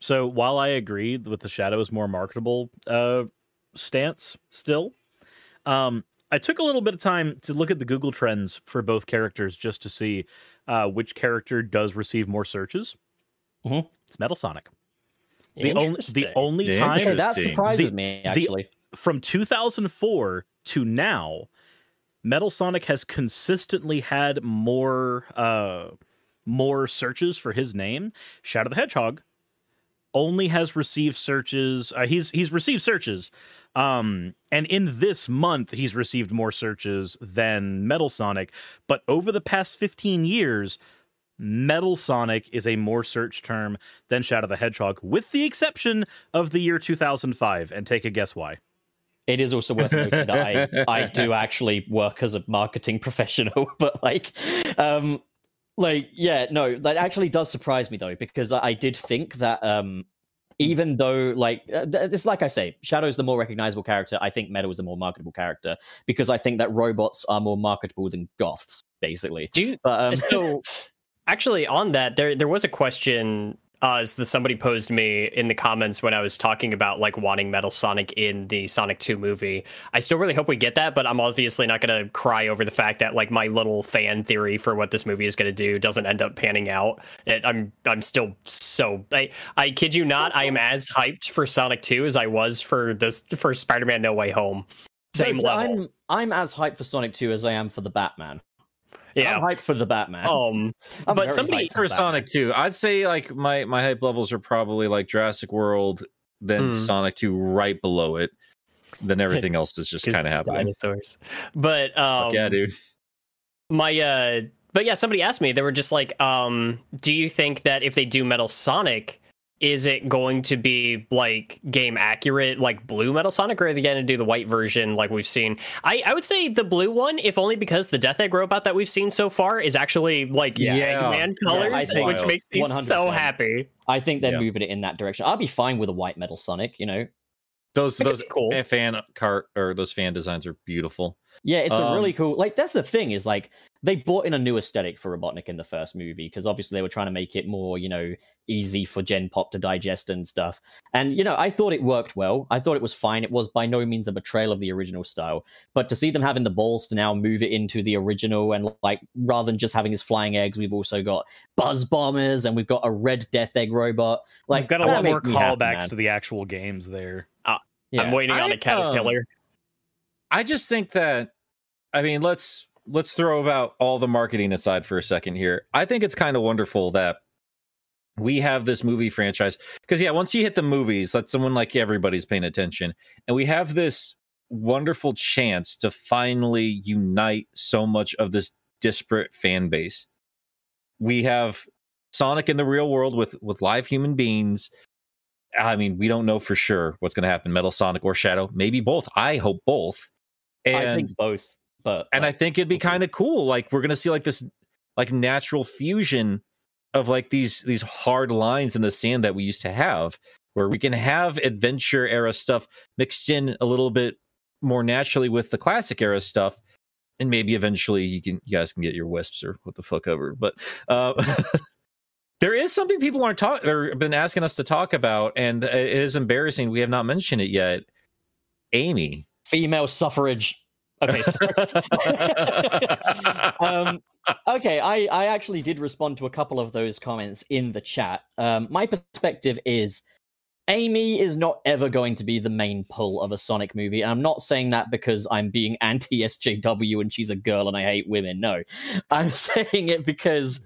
So while I agree with the Shadow is more marketable uh, stance, still, um, I took a little bit of time to look at the Google Trends for both characters just to see uh, which character does receive more searches. Mm-hmm. It's Metal Sonic. The only the only time okay, that surprises the, me actually the, from two thousand four to now, Metal Sonic has consistently had more uh, more searches for his name. Shadow the Hedgehog only has received searches. Uh, he's he's received searches, um, and in this month he's received more searches than Metal Sonic. But over the past fifteen years. Metal Sonic is a more search term than Shadow the Hedgehog, with the exception of the year two thousand five. And take a guess why. It is also worth noting that I, I do actually work as a marketing professional, but like, um, like yeah, no, that actually does surprise me though, because I, I did think that um, even though like it's like I say, Shadow's the more recognizable character. I think Metal is the more marketable character because I think that robots are more marketable than goths, basically. Do you, but um, so. Actually, on that, there there was a question uh, that somebody posed me in the comments when I was talking about like wanting Metal Sonic in the Sonic two movie. I still really hope we get that, but I'm obviously not going to cry over the fact that like my little fan theory for what this movie is going to do doesn't end up panning out. It, I'm I'm still so I I kid you not, I am as hyped for Sonic two as I was for this for Spider-Man No Way Home. Same so, level. I'm I'm as hyped for Sonic two as I am for the Batman. Yeah. I'm hyped for the Batman. Um, I'm but somebody for, for Sonic two, I'd say like my, my hype levels are probably like Jurassic World, then mm. Sonic two right below it. Then everything else is just kind of happening. Dinosaurs. But um, yeah, dude. My uh, but yeah, somebody asked me. They were just like, um, do you think that if they do Metal Sonic, is it going to be like game accurate, like blue Metal Sonic, or are they going to do the white version like we've seen? I, I would say the blue one, if only because the Death Egg robot that we've seen so far is actually like yeah. Eggman colors, yeah, which makes me one hundred percent so happy. I think they're yeah. moving it in that direction. I'll be fine with a white Metal Sonic, you know. Those those cool. fan car or those fan designs are beautiful. Yeah, it's um, a really cool. Like that's the thing is like they brought in a new aesthetic for Robotnik in the first movie because obviously they were trying to make it more you know easy for Gen Pop to digest and stuff. And you know I thought it worked well. I thought it was fine. It was by no means a betrayal of the original style. But to see them having the balls to now move it into the original and like rather than just having his flying eggs, we've also got buzz bombers and we've got a red Death Egg robot. Like we've got a lot more callbacks happy, to the actual games there. Uh, yeah. I'm waiting I, on a caterpillar. Um, I just think that, I mean, let's let's throw about all the marketing aside for a second here. I think it's kind of wonderful that we have this movie franchise because, yeah, once you hit the movies, that's someone like everybody's paying attention. And we have this wonderful chance to finally unite so much of this disparate fan base. We have Sonic in the real world with with live human beings. I mean, we don't know for sure what's going to happen. Metal Sonic or Shadow, maybe both. I hope both. And, I think both. But and like, I think it'd be kind of cool. Like we're going to see like this like natural fusion of like these these hard lines in the sand that we used to have, where we can have adventure era stuff mixed in a little bit more naturally with the classic era stuff. And maybe eventually you can you guys can get your wisps or what the fuck over. But uh there is something people aren't talking or been asking us to talk about, and it is embarrassing. We have not mentioned it yet. Amy. Female suffrage. Okay, sorry. um, okay, I, I actually did respond to a couple of those comments in the chat. Um, my perspective is Amy is not ever going to be the main pull of a Sonic movie. And I'm not saying that because I'm being anti-S J W and she's a girl and I hate women. No, I'm saying it because...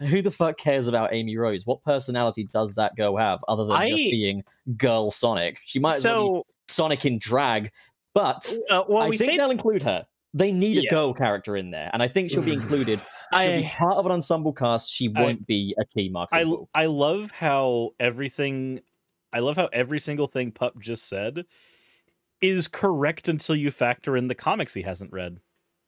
who the fuck cares about Amy Rose? What personality does that girl have other than I... just being girl Sonic? She might so... well be Sonic in drag, but uh, well, I we think say... they'll include her. They need yeah. a girl character in there, and I think she'll be included. She'll I... be part of an ensemble cast. She won't I... be a key market. I, I love how everything... I love how every single thing Pup just said is correct until you factor in the comics he hasn't read.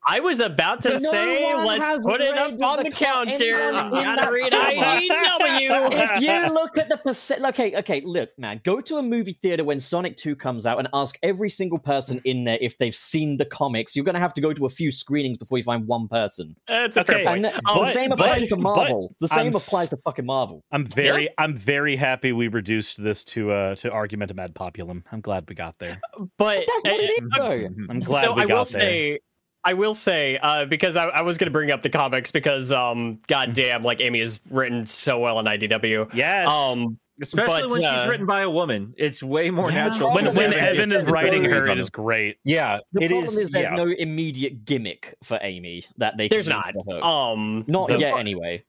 I was about to no say, let's put it up on the, the counter. Gotta read I E W. If you look at the percent, okay, okay, look, man, go to a movie theater when Sonic two comes out and ask every single person in there if they've seen the comics. You're gonna have to go to a few screenings before you find one person. That's a okay. fair point. And the, but, the same applies but, to Marvel. The same I'm, applies to fucking Marvel. I'm very, yeah? I'm very happy we reduced this to uh to argumentum ad populum. I'm glad we got there. But that's what it is, though. I'm glad so we got there. I will say. I will say, uh, because I, I was going to bring up the comics because, um, goddamn, like, Amy is written so well in I D W. Yes. Um, Especially but, when uh, she's written by a woman. It's way more yeah. natural. When, when Evan is writing her, it is great. Yeah. The it problem is, is there's yeah. no immediate gimmick for Amy that they can There's not. Um, not yet, part. anyway.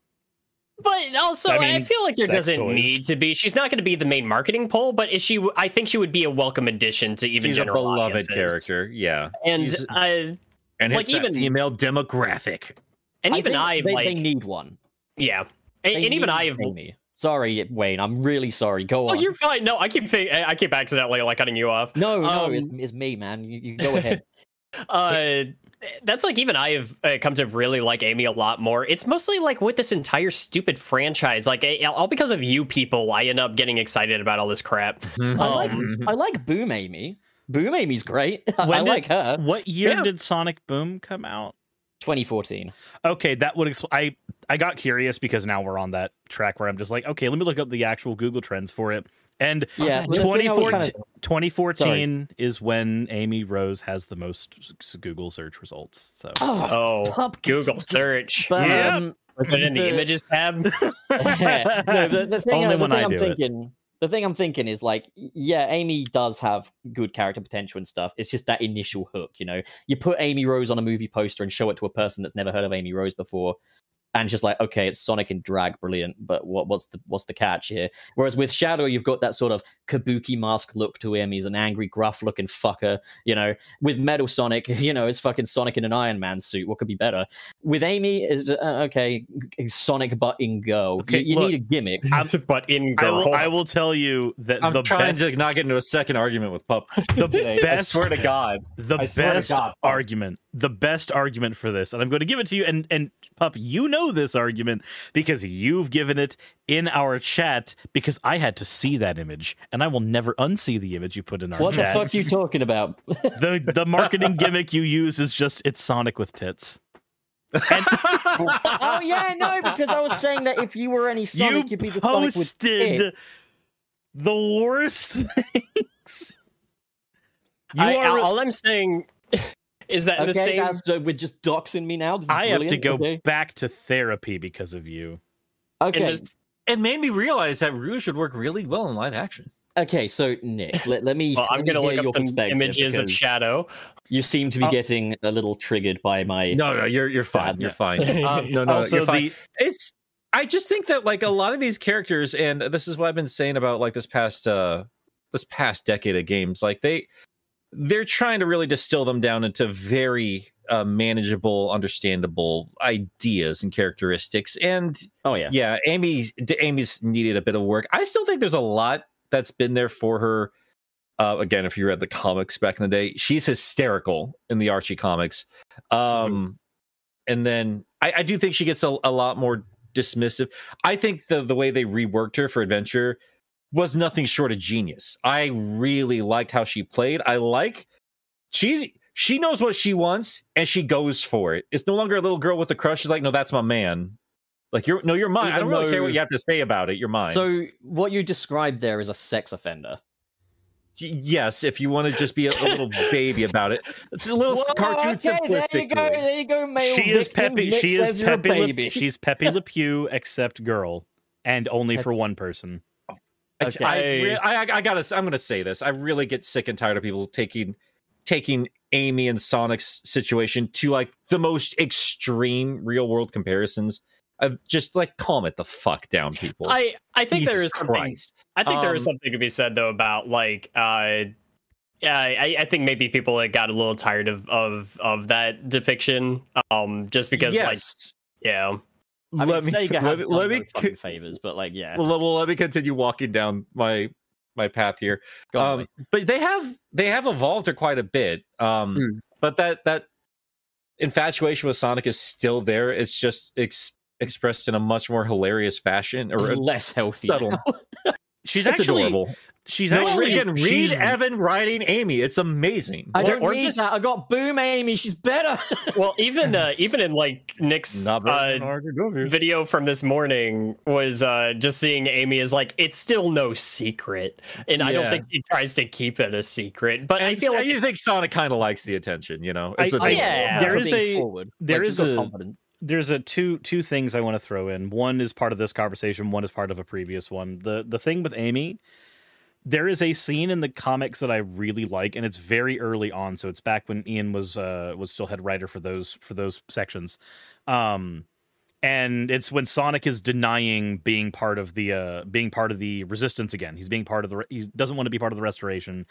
But also, I, mean, I feel like there doesn't toys. need to be. She's not going to be the main marketing pole, but is she? I think she would be a welcome addition to even she's general She's a beloved audiences. character, yeah. And, I. And like it's even female demographic, and even I, I they, like they need one. Yeah, and, and even I have. Sorry, Wayne. I'm really sorry. Go on. Oh, you're fine. No, I keep think, I keep accidentally like cutting you off. No, um, no, it's, it's me, man. You, you go ahead. uh, that's like even I have uh, come to really like Amy a lot more. It's mostly like with this entire stupid franchise, like all because of you people, I end up getting excited about all this crap. Mm-hmm. I like mm-hmm. I like Boom Amy. Boom Amy's great. When I did, like her. What year yeah. did Sonic Boom come out? twenty fourteen. Okay, that would explain. I, I got curious because now we're on that track where I'm just like, okay, let me look up the actual Google Trends for it. And yeah, twenty fourteen, kinda... twenty fourteen is when Amy Rose has the most Google search results. So Oh, oh Google search. But, yeah. um, Was it in the, the images tab? yeah. no, the, the thing, Only the when thing I I'm do thinking... It. The thing I'm thinking is, like, yeah, Amy does have good character potential and stuff. It's just that initial hook, you know? You put Amy Rose on a movie poster and show it to a person that's never heard of Amy Rose before, and just like, okay, it's Sonic in drag, brilliant, but what, what's the what's the catch here? Whereas with Shadow, you've got that sort of kabuki mask look to him. He's an angry, gruff-looking fucker, you know? With Metal Sonic, you know, it's fucking Sonic in an Iron Man suit. What could be better? With Amy, is uh, okay, Sonic but in girl. Okay, you you look, need a gimmick. I'm, but in girl. I will, I will tell you that I'm the trying best, to not get into a second argument with Pup. The best, I swear to God. The I best God, argument. The best argument for this, and I'm going to give it to you, and, and Pup, you know this argument because you've given it in our chat because I had to see that image and I will never unsee the image you put in our what chat. What the fuck are you talking about? The the marketing gimmick you use is just it's Sonic with tits. And oh yeah, no, because I was saying that if you were any Sonic, you you'd be the Sonic with tits. The worst things. You I, are... All I'm saying is that okay, the same? That's, uh, we're just doxing me now. I brilliant. have to go okay. back to therapy because of you. Okay, and this... it made me realize that Rouge would work really well in live action. Okay, so Nick, let, let me. Well, let I'm going to look up some images of Shadow. You seem to be um, getting a little triggered by my. No, no, you're you're fine. You're fine. um, no, no, also, you're fine. The... It's. I just think that like a lot of these characters, and this is what I've been saying about like this past uh this past decade of games, like they. They're trying to really distill them down into very uh, manageable, understandable ideas and characteristics. And oh yeah, yeah, Amy's Amy's needed a bit of work. I still think there's a lot that's been there for her. Uh, again, if you read the comics back in the day, she's hysterical in the Archie comics. Um, and then I, I do think she gets a, a lot more dismissive. I think the the way they reworked her for Adventure was nothing short of genius. I really liked how she played. I like she's she knows what she wants and she goes for it. It's no longer a little girl with a crush. She's like, no, that's my man. Like you're no, you're mine. Even I don't though, really care what you have to say about it. You're mine. So what you described there is a sex offender. Yes, if you want to just be a, a little baby about it, it's a little Whoa, cartoon okay, simplistic. There you go. There you go. Male she victim, is Peppy. Nick she is Peppy. Le, she's Peppy Le Pew, except girl, and only Peppy. for one person. Okay. I, re- I I gotta I'm gonna say this. I really get sick and tired of people taking taking Amy and Sonic's situation to like the most extreme real world comparisons. I've just like calm it the fuck down, people. I, I think Jesus there is something. Christ. I think um, there is something to be said though about like uh yeah I, I think maybe people like, got a little tired of of of that depiction um just because yes. like yeah. I let mean, me let, let me co- favors, but like, yeah. Well, well, let me continue walking down my my path here. Um, on, but they have they have evolved her quite a bit. Um, mm. But that that infatuation with Sonic is still there. It's just ex expressed in a much more hilarious fashion, or less healthy. She's it's actually adorable. She's no, actually again, read she's... Evan writing Amy. It's amazing. I don't or, or read just... that. I got Boom Amy. She's better. Well, even uh, even in like Nick's uh, video from this morning was uh, just seeing Amy is like it's still no secret, and yeah. I don't think he tries to keep it a secret. But and I feel like you think Sonic kind of likes the attention. You know, it's I, a I, yeah. There is a forward. there like, is a. Confident. There's a two two things I want to throw in. One is part of this conversation. One is part of a previous one. The the thing with Amy, there is a scene in the comics that I really like, and it's very early on. So it's back when Ian was uh, was still head writer for those for those sections, um, and it's when Sonic is denying being part of the uh, being part of the Resistance again. He's being part of the he doesn't want to be part of the Restoration,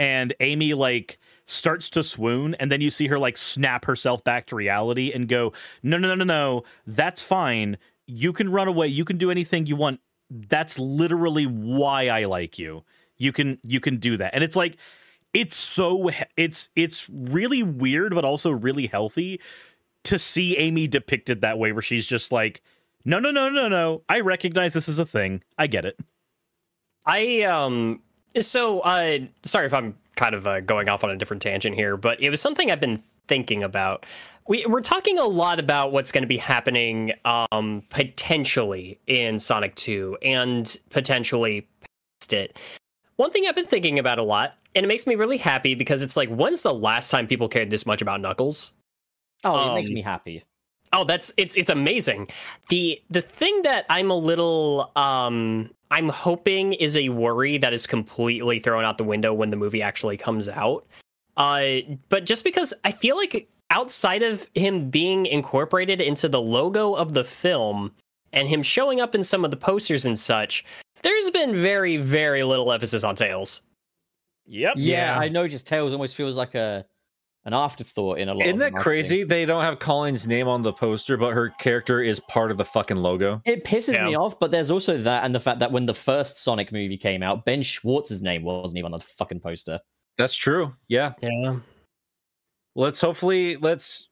and Amy like. starts to swoon, and then you see her like snap herself back to reality and go, no, no, no, no, no, that's fine. You can run away. You can do anything you want. That's literally why I like you. You can, you can do that. And it's like, it's so, it's, it's really weird, but also really healthy to see Amy depicted that way, where she's just like, no, no, no, no, no. I recognize this is a thing. I get it. I, um, so, uh, sorry if I'm kind of uh, going off on a different tangent here, but it was something I've been thinking about. We, we're talking a lot about what's going to be happening um, potentially in Sonic two and potentially past it. One thing I've been thinking about a lot, and it makes me really happy because it's like, when's the last time people cared this much about Knuckles? Oh, um, it makes me happy. Oh, that's it's it's amazing. The the thing that I'm a little um I'm hoping is a worry that is completely thrown out the window when the movie actually comes out. Uh, but just because I feel like outside of him being incorporated into the logo of the film and him showing up in some of the posters and such, there's been very, very little emphasis on Tails. Yep. Yeah, yeah. I noticed Tails almost feels like a an afterthought in a lot. Isn't that crazy? They don't have Colin's name on the poster, but her character is part of the fucking logo. It pisses yeah. me off, but there's also that, and the fact that when the first Sonic movie came out, Ben Schwartz's name wasn't even on the fucking poster. That's true. Yeah. Yeah. Let's hopefully let's,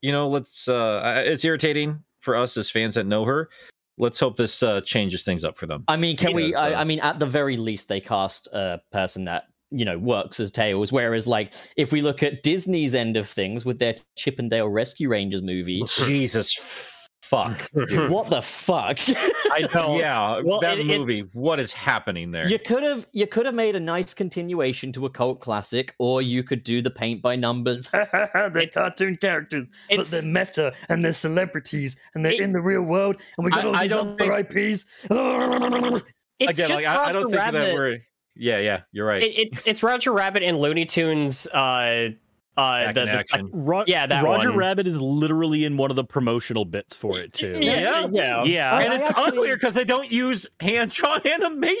you know, let's, uh, it's irritating for us as fans that know her. Let's hope this uh, changes things up for them. I mean, can he we, knows, I, I mean, at the very least they cast a person that, you know, works as Tails, whereas like if we look at Disney's end of things with their Chip and Dale Rescue Rangers movie, Jesus fuck what the fuck I know. Yeah, well, that it, movie, what is happening there? You could have you could have made a nice continuation to a cult classic, or you could do the paint by numbers they're cartoon characters, but they're meta and they're celebrities and they're it, in the real world, and we got I, all these other think... I Ps. It's again, just like, I, I don't think that we're Yeah, yeah, you're right. It, it, it's Roger Rabbit and Looney Tunes. Uh, uh, the, the, uh Ro yeah, that Roger one. Rabbit is literally in one of the promotional bits for it too. Yeah, yeah, yeah. yeah. And it's actually uglier because they don't use hand-drawn animation.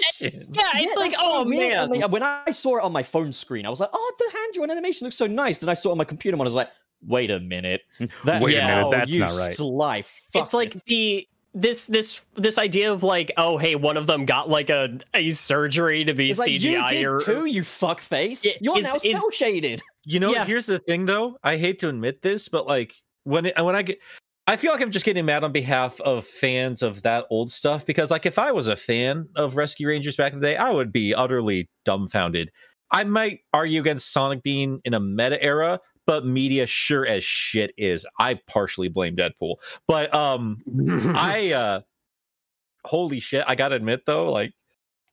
Yeah, it's yeah, like oh so man. I mean, when I saw it on my phone screen, I was like, oh, the hand-drawn animation looks so nice. Then I saw it on my computer and I was like, wait a minute, that, wait yeah, a minute, that's oh, not right. Sly, fuck it's it. Like the. This this this idea of like, oh hey, one of them got like a a surgery to be it's C G I like, you did too, you fuckface. It, You're is, now is, cell shaded. You know, yeah. Here's the thing though. I hate to admit this, but like when it, when I get, I feel like I'm just getting mad on behalf of fans of that old stuff, because like if I was a fan of Rescue Rangers back in the day, I would be utterly dumbfounded. I might argue against Sonic being in a meta era, but media sure as shit is. I partially blame Deadpool, but um, I uh, holy shit! I gotta admit though, like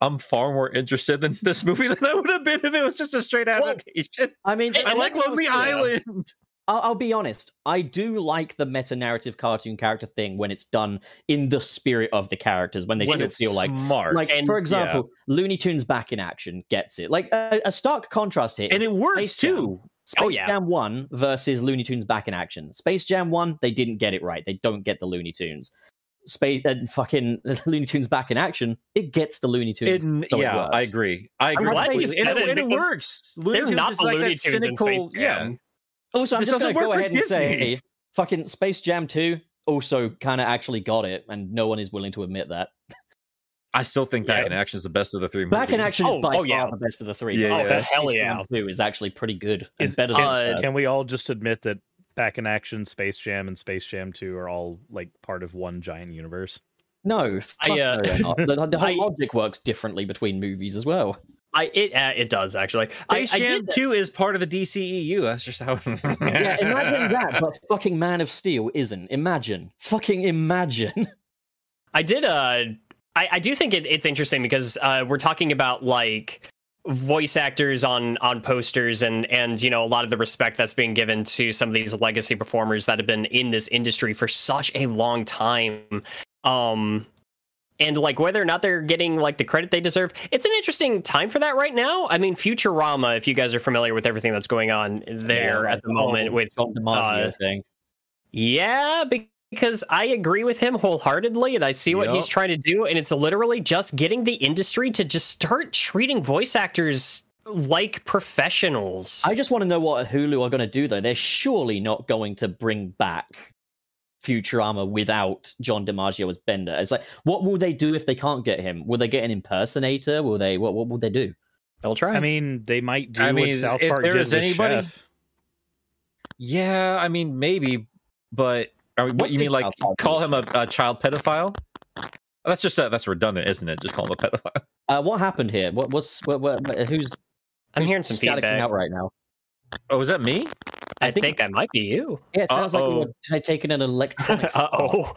I'm far more interested in this movie than I would have been if it was just a straight adaptation. Well, I mean, I like Lonely Island. I'll, I'll be honest. I do like the meta-narrative cartoon character thing when it's done in the spirit of the characters, when they when still feel like smart. Like, and, for example, yeah. Looney Tunes Back in Action gets it. Like a, a stark contrast here, and it works too. Down. Space oh, yeah. Jam one versus Looney Tunes Back in Action. Space Jam one, they didn't get it right. They don't get the Looney Tunes. Space uh, fucking Looney Tunes Back in Action, it gets the Looney Tunes. It, so yeah, it I agree. I agree. They just and it, it, it works. Looney Tunes not is the like Looney that Tunes cynical. In Space Jam. Yeah. Also, I'm this just going to go ahead Disney. and say, fucking Space Jam two also kind of actually got it, and no one is willing to admit that. I still think Back yeah. in Action is the best of the three movies. Back in Action is oh, by oh, far yeah. the best of the three. Yeah, oh, yeah. the hell yeah. Space Jam two is actually pretty good. It's better. Can, uh, can we all just admit that Back in Action, Space Jam, and Space Jam two are all like part of one giant universe. No, I, uh, no the, the whole I, logic works differently between movies as well. I it uh, it does actually. Space I, Jam I two is part of the D C E U. That's just how. Yeah, imagine that, but fucking Man of Steel isn't. Imagine, fucking imagine. I did. Uh, I I do think it, it's interesting because uh, we're talking about like voice actors on on posters and and you know a lot of the respect that's being given to some of these legacy performers that have been in this industry for such a long time. Um, and like whether or not they're getting like the credit they deserve, it's an interesting time for that right now. I mean, Futurama, if you guys are familiar with everything that's going on there yeah, at the moment with John DiMaggio uh, thing. Yeah, because I agree with him wholeheartedly and I see what yep. he's trying to do. And it's literally just getting the industry to just start treating voice actors like professionals. I just want to know what Hulu are going to do, though. They're surely not going to bring back Futurama without John DiMaggio as Bender. It's like, what will they do if they can't get him? Will they get an impersonator? Will they? What? What will they do? They'll try. I mean, they might do I mean, what South Park did with anybody... Chef. Yeah, I mean, maybe, but are we, what, what you mean? Like, call him a, a child pedophile? That's just uh, that's redundant, isn't it? Just call him a pedophile. Uh, what happened here? What was? What, what, who's, who's? I'm hearing some feedback out right now. Oh, is that me? I, I think, think that might be you. Yeah, it sounds Uh-oh. like you're taking an electronic. uh oh.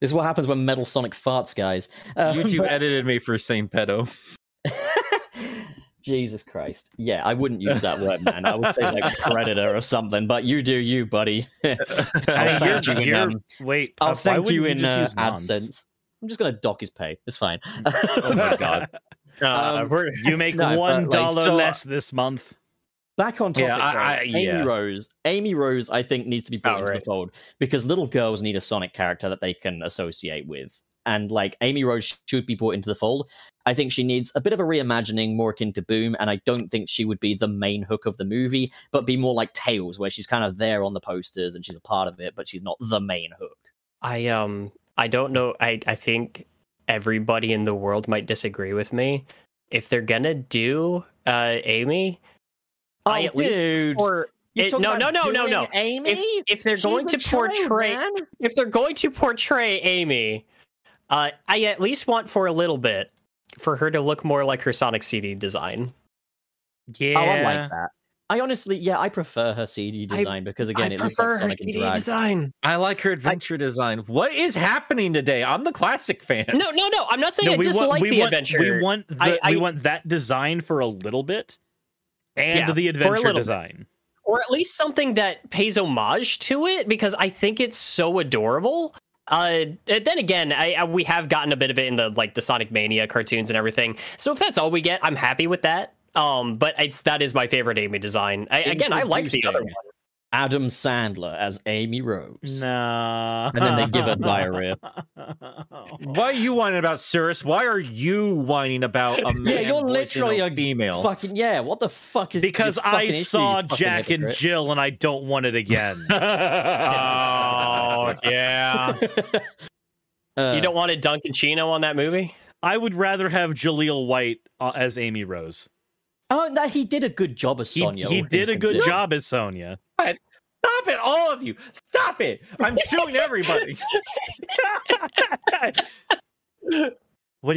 This is what happens when Metal Sonic farts, guys. Um, YouTube but... edited me for saying pedo. Jesus Christ. Yeah, I wouldn't use that word, man. I would say like predator or something, but you do you, buddy. I'll thank you in, um, wait, I'll thank you in uh, AdSense. I'm just going to dock his pay. It's fine. Oh my God. Uh, um, we're... You make no, one dollar but, like, so... less this month. Back on topic, yeah, I, I, Amy yeah. Rose. Amy Rose, I think, needs to be brought oh, into right. the fold because little girls need a Sonic character that they can associate with. And, like, Amy Rose should be brought into the fold. I think she needs a bit of a reimagining more akin to Boom, and I don't think she would be the main hook of the movie, but be more like Tails, where she's kind of there on the posters and she's a part of it, but she's not the main hook. I, um, I don't know. I, I think everybody in the world might disagree with me. If they're gonna do uh, Amy... Oh, I at dude. least or it, no no no no no Amy if, if they're She's going to child, portray man. if they're going to portray Amy, uh, I at least want for a little bit for her to look more like her Sonic C D design. Yeah, oh, I like that. I honestly, yeah, I prefer her C D design I, because again, I it looks like Sonic her C D drag. design. I like her adventure I, design. What is happening today? I'm the classic fan. No, no, no. I'm not saying no, I dislike want, the want, adventure. We want the, I, I, we want that design for a little bit. And yeah, the adventure design. Or at least something that pays homage to it, because I think it's so adorable. Uh, and then again, I, I, we have gotten a bit of it in the like the Sonic Mania cartoons and everything. So if that's all we get, I'm happy with that. Um, but it's that is my favorite Amy design. I, again, I like the other one. Adam Sandler as Amy Rose. No. And then they give her diarrhea. Why are you whining about Cirrus? Why are you whining about a man? Yeah, you're literally a female. Fucking yeah. What the fuck is? Because I saw issue, Jack and Jill, and I don't want it again. Oh yeah. Uh, you don't want a Duncan Chino on that movie? I would rather have Jaleel White uh, as Amy Rose. Oh, no, he did a good job as Sonya. He, he did a good job as Sonya. What? Stop it, all of you. Stop it. I'm suing everybody. What are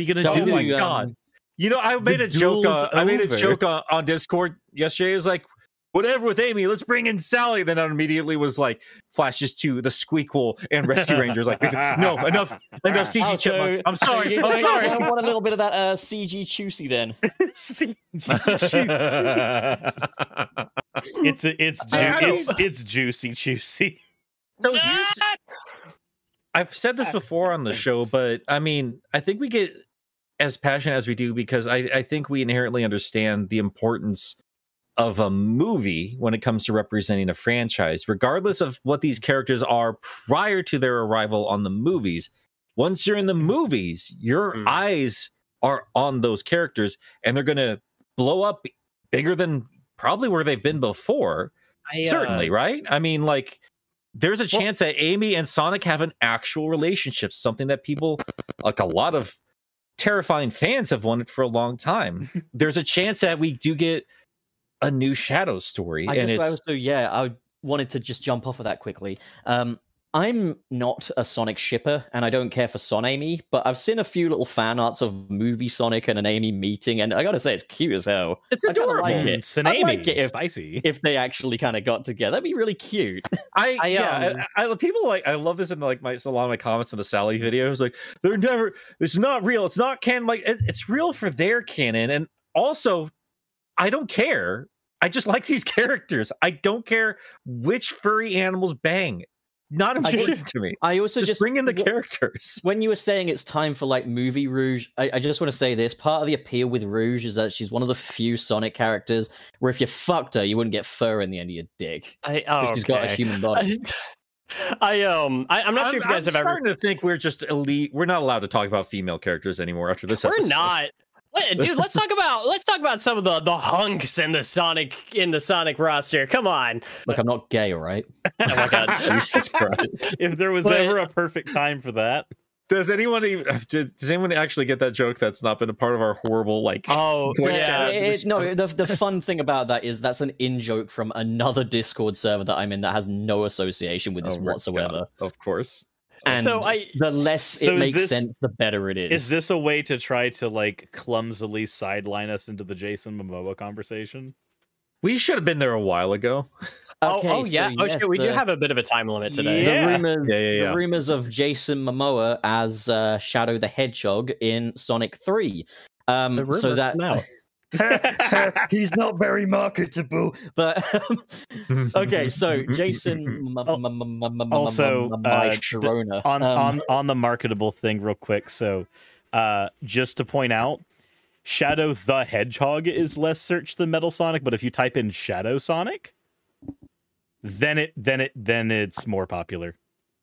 you going to so, do? Oh, my um, God. You know, I made a joke. Uh, I made a joke on, on Discord yesterday. It was like, whatever with Amy, let's bring in Sally. Then I immediately was like, flashes to the Squeakquel and Rescue Rangers. Like, no, enough, enough C G oh, chipmunk. I'm sorry, I'm sorry. I want a little bit of that uh, C G Choosy then. C G Choosy. It's a, it's ju- it's it's Juicy Choosy. So you, I've said this before on the show, but I mean, I think we get as passionate as we do because I I think we inherently understand the importance of a movie when it comes to representing a franchise, regardless of what these characters are prior to their arrival on the movies. Once you're in the movies, your mm. eyes are on those characters and they're going to blow up bigger than probably where they've been before. I, uh... Certainly, right? I mean, like, there's a chance well, that Amy and Sonic have an actual relationship, something that people, like a lot of terrifying fans, have wanted for a long time. There's a chance that we do get a new Shadow story. I and just, it's I was, so yeah, I wanted to just jump off of that quickly. Um, I'm not a Sonic shipper, and I don't care for Son Amy, but I've seen a few little fan arts of movie Sonic and an Amy meeting, and I gotta say, it's cute as hell. It's adorable. I like it. It's an Amy. Like it if, spicy. If they actually kind of got together, that'd be really cute. I, I yeah, um, I, I, people like I love this in like my a lot of my comments in the Sally videos. Like they're never. It's not real. It's not canon. Like it, it's real for their canon, and also, I don't care. I just like these characters. I don't care which furry animals bang. Not important to me. I also just, just bring in the characters. When you were saying it's time for like movie Rouge, I, I just want to say this. Part of the appeal with Rouge is that she's one of the few Sonic characters where if you fucked her, you wouldn't get fur in the end of your dick. I, oh, okay. She's got a human body. I um I, I'm not I'm, sure if you guys I'm have ever. I'm starting to think we're just elite. We're not allowed to talk about female characters anymore after this. We're episode. not. Dude, let's talk about let's talk about some of the, the hunks in the Sonic in the Sonic roster. Come on, look, I'm not gay, all right? Oh my god, Jesus Christ! If there was but, ever a perfect time for that, does anyone even, does anyone actually get that joke? That's not been a part of our horrible like. Oh yeah, it, it, no. The the fun thing about that is that's an in joke from another Discord server that I'm in that has no association with this oh whatsoever. God, of course. And so I, the less so it makes this, sense, the better it is. Is this a way to try to like clumsily sideline us into the Jason Momoa conversation? We should have been there a while ago. Okay, oh, oh so yeah, yes, oh shit, we the, do have a bit of a time limit today. Yeah. The, rumors, yeah, yeah, yeah. the rumors of Jason Momoa as uh, Shadow the Hedgehog in Sonic three. Um, the so that now. He's not very marketable, but um, okay. So Jason, also uh, Sharona. on um, on on the marketable thing, real quick. So, uh, just to point out, Shadow the Hedgehog is less searched than Metal Sonic, but if you type in Shadow Sonic, then it then it then it's more popular.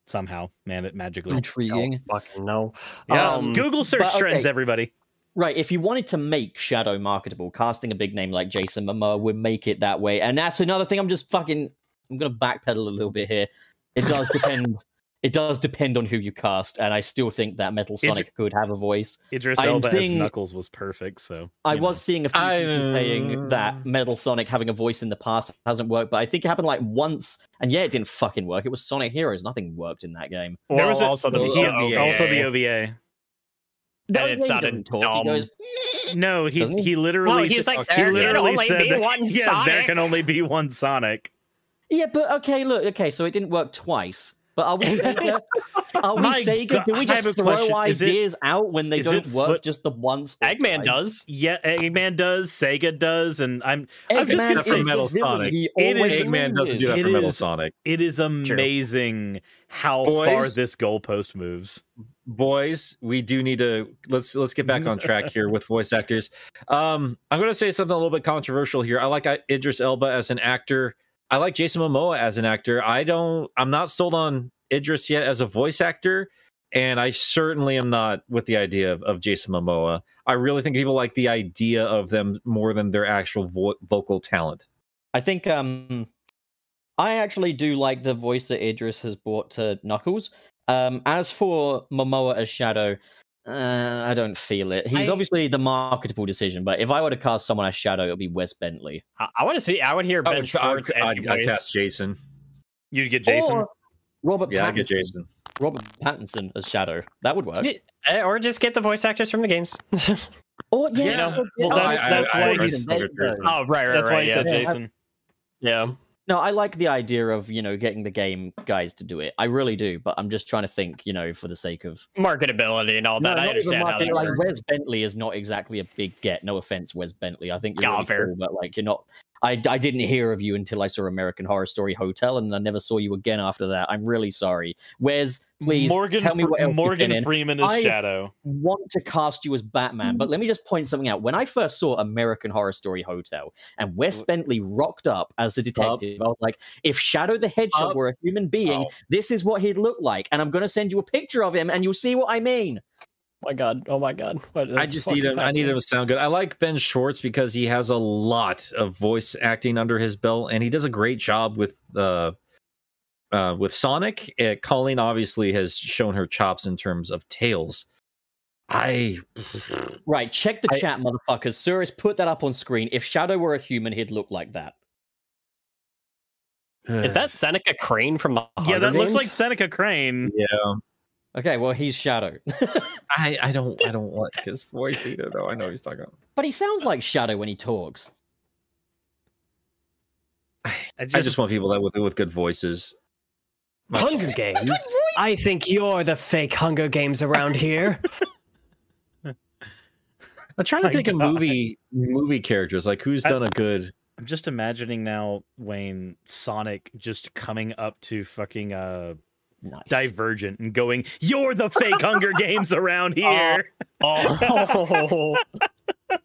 Somehow, man, it magically intriguing. Oh, fucking no, yeah. Um, Google search okay. trends, everybody. Right, if you wanted to make Shadow marketable, casting a big name like Jason Momoa would make it that way. And that's another thing I'm just fucking... I'm going to backpedal a little bit here. It does depend... It does depend on who you cast, and I still think that Metal Sonic Idris, could have a voice. Idris Elba as Knuckles was perfect, so... I know. was seeing a few I, people saying that Metal Sonic having a voice in the past hasn't worked, but I think it happened like once, and yeah, it didn't fucking work. It was Sonic Heroes. Nothing worked in that game. Or there was a, also, the, the O V A. Also the O V A. That it's not a talk. He goes, no, he he? he literally well, he's said, like, there he literally said that, yeah, Sonic. There can only be one Sonic. Yeah, but okay, look, okay, so it didn't work twice. But are we Sega? Are we My Sega? God, do we just throw ideas it, out when they don't work foot? just the once? Eggman does. Yeah, Eggman does. Sega does, and I'm. Eggman I'm just gonna say Metal Sonic. It is, Eggman doesn't do that for Metal Sonic. It is amazing how Boys, far this goalpost moves. Boys, we do need to let's let's get back on track here with voice actors. Um, I'm gonna say something a little bit controversial here. I like Idris Elba as an actor. I like Jason Momoa as an actor. I don't, I'm not sold on Idris yet as a voice actor. And I certainly am not with the idea of, of Jason Momoa. I really think people like the idea of them more than their actual vo- vocal talent. I think, um, I actually do like the voice that Idris has brought to Knuckles. Um, as for Momoa as Shadow, uh, I don't feel it. He's I, obviously the marketable decision, but if I were to cast someone as Shadow, it would be Wes Bentley. I, I want to see. I would hear Ben Schwartz. I'd, I'd cast Jason. You'd get Jason. Or Robert. Yeah, I'd get Jason. Robert Pattinson as Shadow. That would work. Or just get the voice actors from the games. Or yeah, you know, well, that's, I, that's I, why I, he's. I, I, oh right, right, that's right, why he yeah. said Jason. Yeah. No, I like the idea of, you know, getting the game guys to do it. I really do, but I'm just trying to think, you know, for the sake of... marketability and all that. No, I understand how that like, works. Wes Bentley is not exactly a big get. No offense, Wes Bentley. I think you're yeah, really fair. Cool, but, like, you're not... I, I didn't hear of you until I saw American Horror Story Hotel, and I never saw you again after that. I'm really sorry. Wes, please Morgan, tell me what else Morgan you've been Freeman in. Is I Shadow. Want to cast you as Batman, but let me just point something out. When I first saw American Horror Story Hotel, and Wes Bentley rocked up as a detective, up. I was like, if Shadow the Hedgehog up. were a human being, oh. this is what he'd look like, and I'm going to send you a picture of him, and you'll see what I mean. Oh my god! Oh my god! What, I just need him. I need him to sound good. I like Ben Schwartz because he has a lot of voice acting under his belt, and he does a great job with uh, uh with Sonic. Uh, Colleen obviously has shown her chops in terms of Tails. I right. Check the I, chat, motherfuckers. Suris, put that up on screen. If Shadow were a human, he'd look like that. Is that Seneca Crane from the Hunger Yeah, that Games? Looks like Seneca Crane. Yeah. Okay, well, he's Shadow. I, I don't I don't like his voice either, though. I know he's talking about. But he sounds like Shadow when he talks. I just, I just want people that with with good voices. My Hunger Games? Voice? I think you're the fake Hunger Games around here. I'm trying to think of movie movie characters. Like, who's done I, a good... I'm just imagining now, Wayne, Sonic just coming up to fucking uh, nice. Divergent and going, "You're the fake Hunger Games around here." Oh, oh.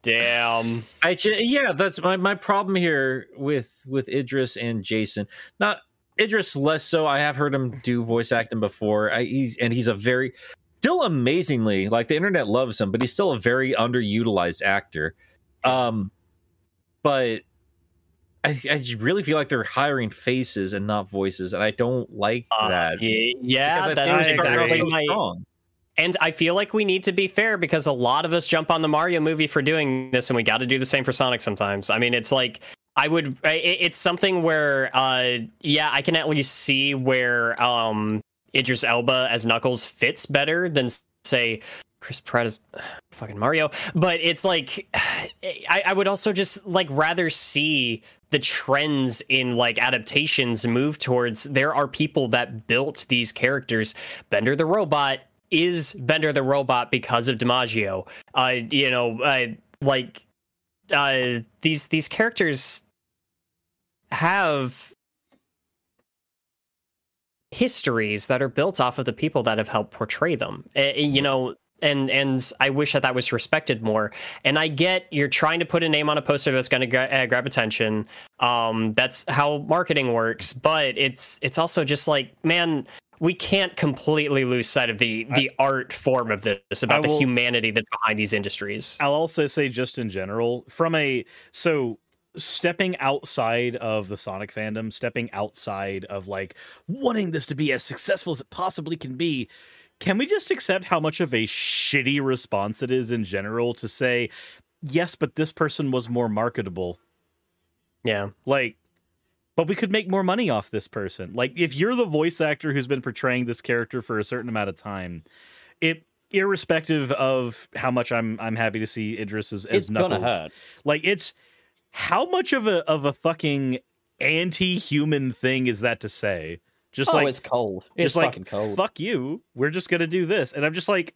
Damn. I yeah, that's my my problem here with with Idris and Jason. Not Idris less so. I have heard him do voice acting before. I, he's and he's a very still amazingly like the internet loves him, but he's still a very underutilized actor. Um. But I, I really feel like they're hiring faces and not voices, and I don't like uh, that. Yeah, that's exactly my. And I feel like we need to be fair because a lot of us jump on the Mario movie for doing this, and we got to do the same for Sonic sometimes. I mean, it's like I would. It, it's something where, uh, yeah, I can at least see where um, Idris Elba as Knuckles fits better than say. Chris Pratt is ugh, fucking Mario, but it's like I, I would also just like rather see the trends in like adaptations move towards there are people that built these characters. Bender the Robot is Bender the Robot because of DiMaggio. Uh, you know, uh, like uh, these these characters have histories that are built off of the people that have helped portray them. Uh, you know. And and I wish that that was respected more. And I get you're trying to put a name on a poster that's going to gra- uh, grab attention. Um, that's how marketing works. But it's it's also just like, man, we can't completely lose sight of the the I, art form of this, about will, the humanity that's behind these industries. I'll also say just in general, from a so. stepping outside of the Sonic fandom, stepping outside of like wanting this to be as successful as it possibly can be. Can we just accept how much of a shitty response it is in general to say, yes, but this person was more marketable? Yeah. Like, but we could make more money off this person. Like, if you're the voice actor who's been portraying this character for a certain amount of time, it irrespective of how much I'm I'm happy to see Idris as, as it's Knuckles. Hurt. Like, it's how much of a of a fucking anti-human thing is that to say? Just oh, like, it's cold. It's just fucking like, cold. Fuck you. We're just going to do this. And I'm just like,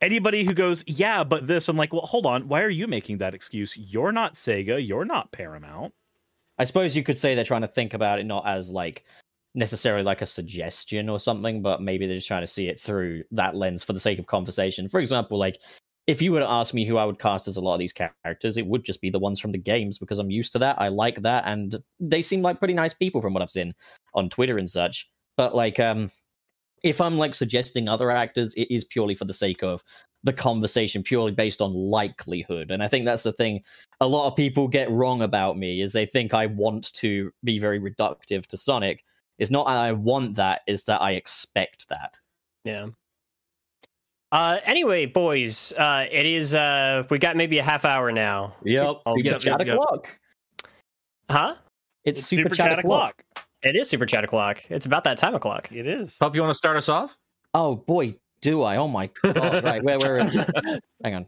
anybody who goes, yeah, but this, I'm like, well, hold on. Why are you making that excuse? You're not Sega. You're not Paramount. I suppose you could say they're trying to think about it not as like necessarily like a suggestion or something, but maybe they're just trying to see it through that lens for the sake of conversation. For example, like if you were to ask me who I would cast as a lot of these characters, it would just be the ones from the games because I'm used to that. I like that. And they seem like pretty nice people from what I've seen on Twitter and such. But like, um, if I'm like suggesting other actors, it is purely for the sake of the conversation, purely based on likelihood. And I think that's the thing a lot of people get wrong about me is they think I want to be very reductive to Sonic. It's not I want that, it's that I expect that. Yeah. Uh, anyway, boys, uh, it is, uh, we got maybe a half hour now. Yep. It's super yep, chat yep, o'clock. Yep. Huh? It's, it's super, super chat, chat o'clock. o'clock. It is super chat o'clock. It's about that time o'clock. It is. Pop, you want to start us off? Oh, boy, do I. Oh, my God. Right, where, where is it? Hang on.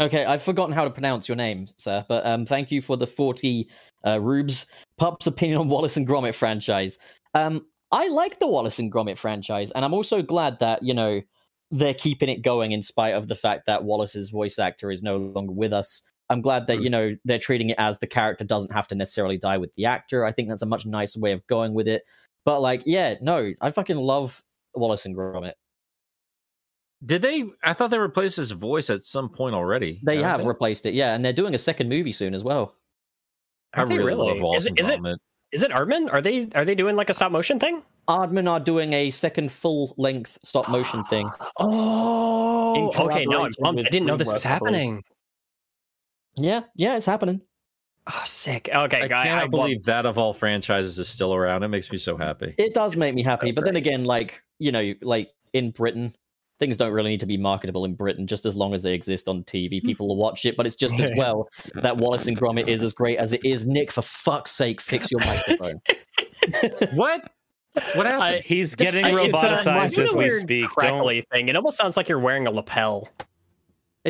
Okay, I've forgotten how to pronounce your name, sir, but um, thank you for the forty uh, rubes. Pup's opinion on Wallace and Gromit franchise. Um, I like the Wallace and Gromit franchise, and I'm also glad that, you know, they're keeping it going in spite of the fact that Wallace's voice actor is no longer with us. I'm glad that, you know, they're treating it as the character doesn't have to necessarily die with the actor. I think that's a much nicer way of going with it. But, like, yeah, no, I fucking love Wallace and Gromit. Did they? I thought they replaced his voice at some point already. They have think. replaced it, yeah, and they're doing a second movie soon as well. I really, really love Wallace is it, is and Gromit. It- Is it Aardman? Are they are they doing like a stop motion thing? Aardman are doing a second full length stop motion thing. Oh, okay. No, I'm pumped. I didn't know this was happening. Yeah, yeah, it's happening. Oh, sick. Okay, I can't I, I believe that of all franchises is still around. It makes me so happy. It does make me happy, but then again, like you know, like in Britain, things don't really need to be marketable in Britain, just as long as they exist on T V. People will watch it, but it's just as well that Wallace and Gromit is as great as it is. Nick, for fuck's sake, fix your microphone. What? What happened? I, he's getting roboticized as we speak. Crackly thing. It almost sounds like you're wearing a lapel.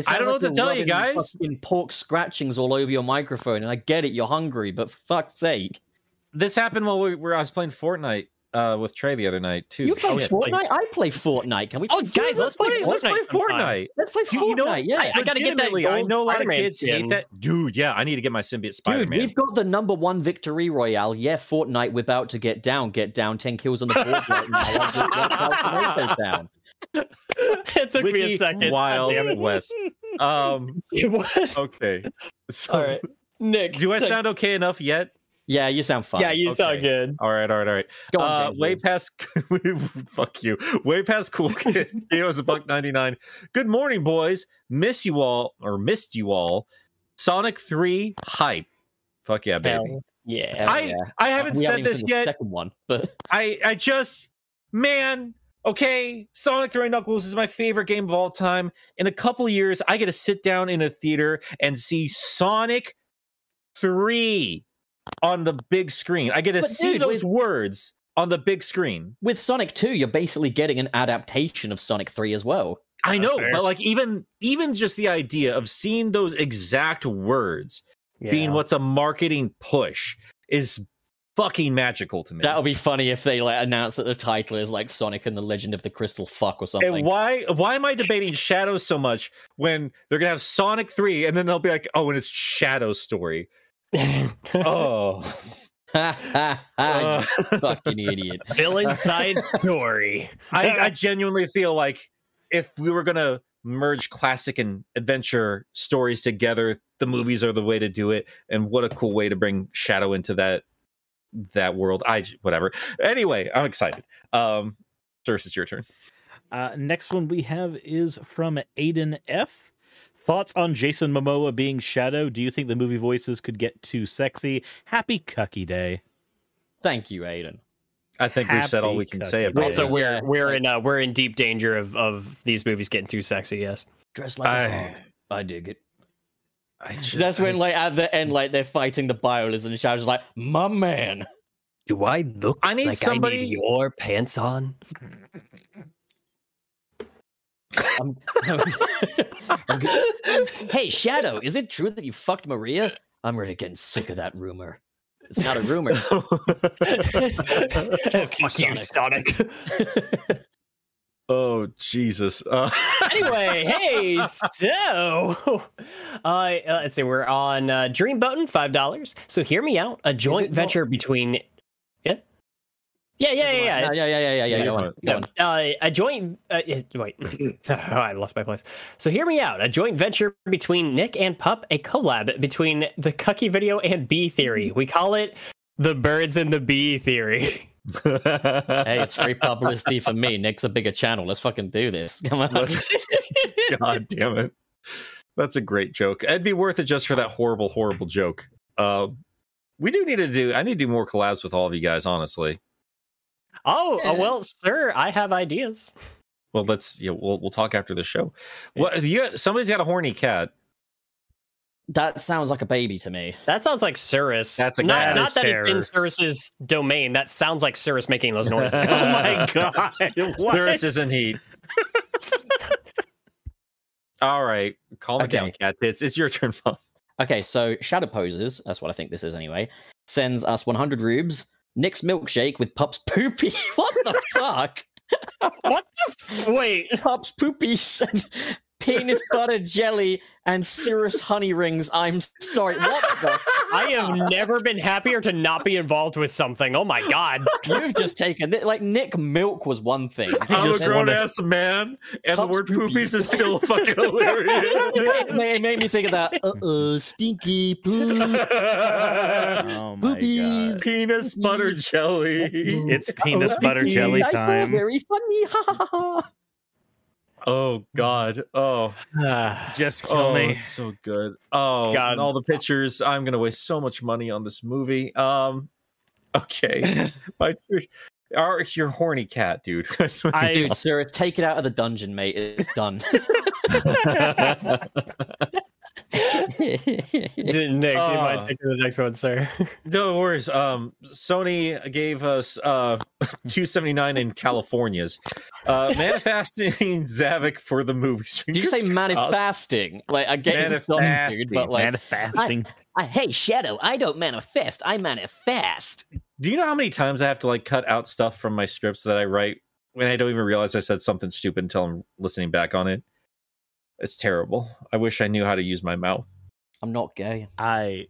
I don't know like what to tell you guys. Pork scratchings all over your microphone, and I get it, you're hungry, but for fuck's sake. This happened while we were, I was playing Fortnite. Uh, with Trey the other night too. You play oh, Fortnite? Yeah. I play Fortnite. Can we? Oh, guys, let's, let's play. Fortnite let's play Fortnite. Let's play Fortnite. You know, yeah, I, I gotta get that. I know a lot of kids skin. hate that. Dude, yeah, I need to get my symbiote Spider-Man. Dude, we've got the number one victory royale. Yeah, Fortnite. We're about to get down. Get down. Ten kills on the board right now. It took Wiki me a second. Wild West. Um, it was okay. So, all right, Nick. Do I sound okay enough yet? Yeah, you sound fine. Yeah, you okay. sound good. All right, all right, all right. Go on, uh, way past, fuck you. Way past cool kid. It was a buck ninety nine. Good morning, boys. Miss you all, or missed you all. Sonic three hype. Fuck yeah, baby. Hell yeah. I yeah. I haven't we said haven't this yet. The second one, but I I just man. Okay, Sonic three Knuckles is my favorite game of all time. In a couple of years, I get to sit down in a theater and see Sonic three on the big screen. I get to but see dude, those with, words on the big screen. With Sonic two, you're basically getting an adaptation of Sonic three as well. I That's know, fair. But like even even just the idea of seeing those exact words yeah. being what's a marketing push is fucking magical to me. That would be funny if they like announce that the title is like Sonic and the Legend of the Crystal Fuck or something. And why why am I debating Shadow so much when they're gonna have Sonic three and then they'll be like, oh, and it's Shadow's story. Oh, ha ha! Fucking idiot! Villain side story. I, I genuinely feel like if we were gonna merge classic and adventure stories together, the movies are the way to do it. And what a cool way to bring Shadow into that that world. I whatever. Anyway, I'm excited. Um, Sturz, it's your turn. Uh, next one we have is from Aiden F. Thoughts on Jason Momoa being Shadow? Do you think the movie voices could get too sexy? Happy Cucky Day. Thank you, Aiden. I think Happy we've said all we can cucky. say about also, it. Also, we're we're in uh, we're in deep danger of of these movies getting too sexy. Yes, dress like I, a frog. I dig it. I just, That's I, when like at the end, like they're fighting the Biolas and Shadow's like, my man. Do I look? I need like somebody I need your pants on. I'm, I'm, I'm hey Shadow, is it true that you fucked Maria? I'm really getting sick of that rumor. It's not a rumor. Fuck you, Sonic. Sonic. Oh Jesus. Uh. Anyway, hey, so uh, uh, let's see, we're on uh, Dream Button, five dollars. So hear me out. A joint venture not- between. Yeah, yeah, yeah, yeah, no, yeah, yeah, yeah, yeah, yeah. Go on, go on. Uh, a joint. Uh, wait, oh, I lost my place. So hear me out. A joint venture between Nick and Pup, a collab between the Cucky Video and Bee Theory. We call it the Birds and the Bee Theory. Hey, it's free publicity for me. Nick's a bigger channel. Let's fucking do this. Come on. God damn it. That's a great joke. It'd be worth it just for that horrible, horrible joke. Uh, we do need to do. I need to do more collabs with all of you guys, honestly. Oh, yeah. Well, sir, I have ideas. Well, let's yeah, we'll we'll talk after the show. What you somebody's got a horny cat. That sounds like a baby to me. That sounds like Cirrus. That's a not, not that terror. It's in Cirrus's domain. That sounds like Cirrus making those noises. Oh my god. Cirrus is in heat. All right. Calm okay. down, cat tits. It's your turn, Mom. Okay, so Shadow Poses, that's what I think this is anyway, sends us one hundred rubes. Nick's milkshake with Pup's poopy. What the fuck? What the f- Wait. Pup's poopy said peanut butter jelly and Cirrus honey rings. I'm sorry. What the I have never been happier to not be involved with something. Oh my god. You've just taken it. Like Nick milk was one thing. I'm a grown ass man and Pup's the word poopies, poopies is still fucking hilarious. It, it made me think of that. Uh-oh, stinky poop. Oh my poopies. God. Penis butter jelly. It's penis oh, butter jelly time. Very funny. Ha ha ha. Oh god. Oh just kill oh, me. It's so good. Oh god. And all the pictures. I'm gonna waste so much money on this movie. Um okay. My Or your horny cat, dude. I, dude, sir, take it out of the dungeon, mate. It's done. Nick, uh, you might take to the next one, sir. No worries. Um, Sony gave us uh two seventy-nine in California's uh, manifesting Zavik for the movie. Did you say manifesting? Like I get it, dude, but like manifesting. I, I, hey, Shadow, I don't manifest. I manifest. Do you know how many times I have to like cut out stuff from my scripts that I write when I don't even realize I said something stupid until I'm listening back on it? It's terrible. I wish I knew how to use my mouth. I'm not gay. I.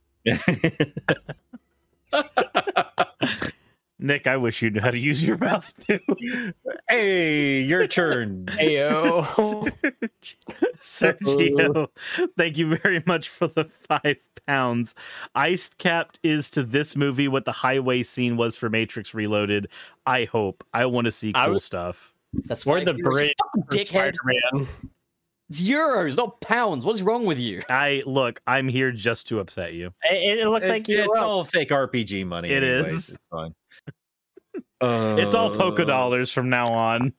Nick, I wish you knew how to use your mouth too. Hey, your turn. Ayo. Sergio. Sergio, thank you very much for the five pounds. Ice Cap is to this movie what the highway scene was for Matrix Reloaded. I hope. I want to see cool I, stuff. That's where the brain Spider-Man. It's euros, not pounds. What's wrong with you? I look. I'm here just to upset you. It, it looks it, like you're it's all fake R P G money. It anyways. Is. It's fine. uh, it's all polka dollars from now on.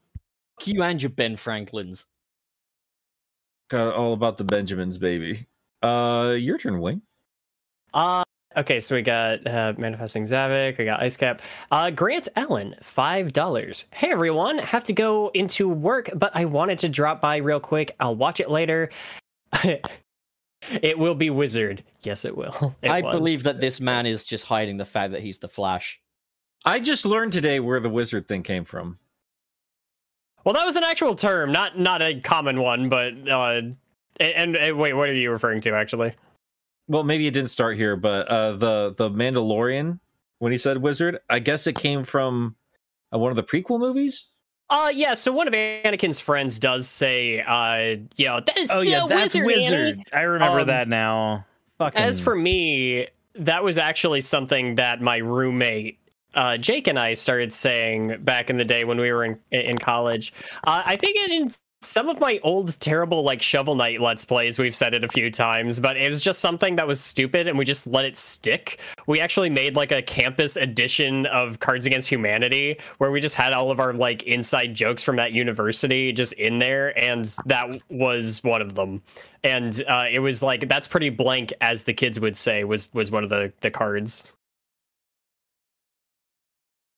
Fuck you and your Ben Franklins. Got all about the Benjamins, baby. Uh, your turn, Wing. Uh okay. So we got uh, Manifesting Zavik. We got Ice Cap. Uh, Grant Allen, five dollars. Hey everyone, have to go into work, but I wanted to drop by real quick. I'll watch it later. It will be Wizard. Yes, it will. It I won. Believe that this man is just hiding the fact that he's the Flash. I just learned today where the Wizard thing came from. Well, that was an actual term, not not a common one, but uh, and, and wait, what are you referring to actually? Well, maybe it didn't start here, but uh, the the Mandalorian, when he said Wizard, I guess it came from uh, one of the prequel movies. Uh, yeah. So one of Anakin's friends does say, uh, you know, that is oh, yeah, that's Wizard. Wizard. I remember um, that now. Fucking... As for me, that was actually something that my roommate. Uh, Jake and I started saying back in the day when we were in in college. Uh, I think in some of my old terrible like Shovel Knight Let's Plays, we've said it a few times, but it was just something that was stupid and we just let it stick. We actually made like a campus edition of Cards Against Humanity where we just had all of our like inside jokes from that university just in there, and that was one of them. And uh, it was like that's pretty blank, as the kids would say, was was one of the the cards.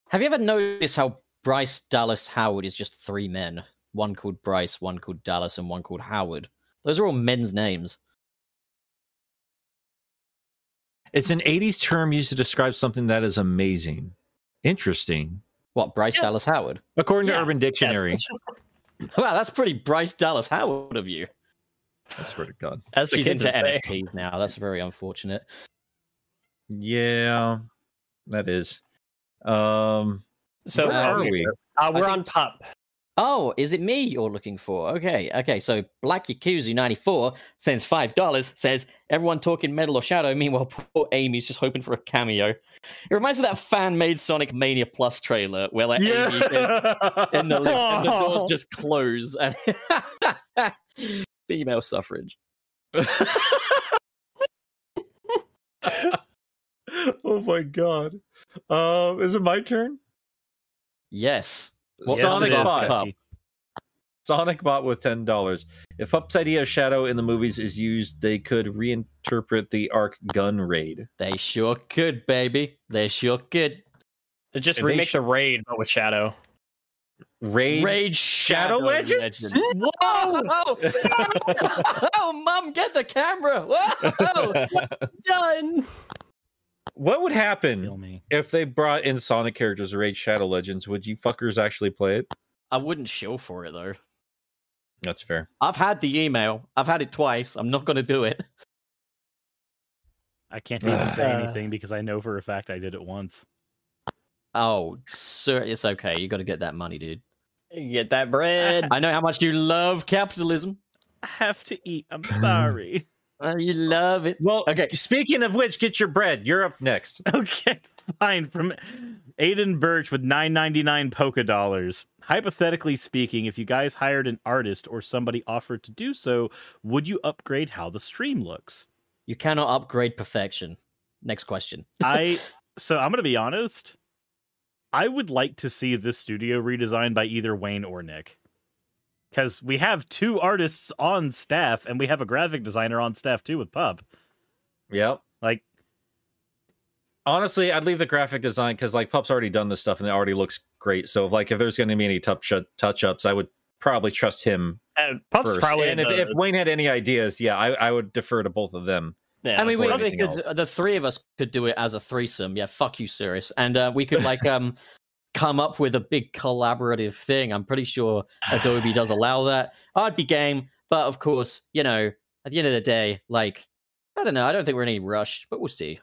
Have you ever noticed how Bryce Dallas Howard is just three men? One called Bryce, one called Dallas, and one called Howard. Those are all men's names. It's an eighties term used to describe something that is amazing. Interesting. What, Bryce yeah. Dallas Howard? According yeah. to Urban Dictionary. Yes. Wow, that's pretty Bryce Dallas Howard of you. I swear to God. As she's into N F Ts now. That's very unfortunate. Yeah, that is. Um, so where are we? Uh, we're on top. Oh, is it me you're looking for? Okay, okay. So Black Yakuza ninety-four sends five dollars. Says everyone talking Metal or Shadow. Meanwhile, poor Amy's just hoping for a cameo. It reminds me of that fan-made Sonic Mania Plus trailer where like yeah. Amy is in the lift oh. and the doors just close and female suffrage. Oh my God. Uh, is it my turn? Yes. Well, yes Sonic Bot. Sonic Bot with ten dollars. If Pup's idea of Shadow in the movies is used, they could reinterpret the Arc Gun Raid. They sure could, baby. They sure could. They just and remake they sh- the Raid, but with Shadow. Raid, Raid Shadow, Shadow Legends. Legends. Whoa! Oh, oh, oh, Mom, get the camera! Whoa! Done. What would happen if they brought in Sonic characters to Raid Shadow Legends? Would you fuckers actually play it? I wouldn't shill for it, though. That's fair. I've had the email. I've had it twice. I'm not going to do it. I can't even say anything because I know for a fact I did it once. Oh, sir, it's okay. You got to get that money, dude. Get that bread. I know how much you love capitalism. I have to eat. I'm sorry. Oh, you love it. Well, okay. Speaking of which, get your bread. You're up next. Okay, fine. From Aiden Birch with nine ninety-nine polka dollars. Hypothetically speaking, if you guys hired an artist or somebody offered to do so, would you upgrade how the stream looks? You cannot upgrade perfection. Next question. I so I'm gonna be honest. I would like to see this studio redesigned by either Wayne or Nick. Because we have two artists on staff, and we have a graphic designer on staff, too, with Pup. Yep. Like, honestly, I'd leave the graphic design, because, like, Pup's already done this stuff, and it already looks great. So, if, like, if there's going to be any touch-ups, I would probably trust him uh, Pup's first. Probably and if, the... if Wayne had any ideas, yeah, I, I would defer to both of them. Yeah, I mean, we could, else. the three of us could do it as a threesome. Yeah, fuck you, Sirius. And uh, we could, like... um. come up with a big collaborative thing. I'm pretty sure Adobe does allow that. I'd be game, but of course, you know, at the end of the day, like, I don't know, I don't think we're in any rush, but we'll see.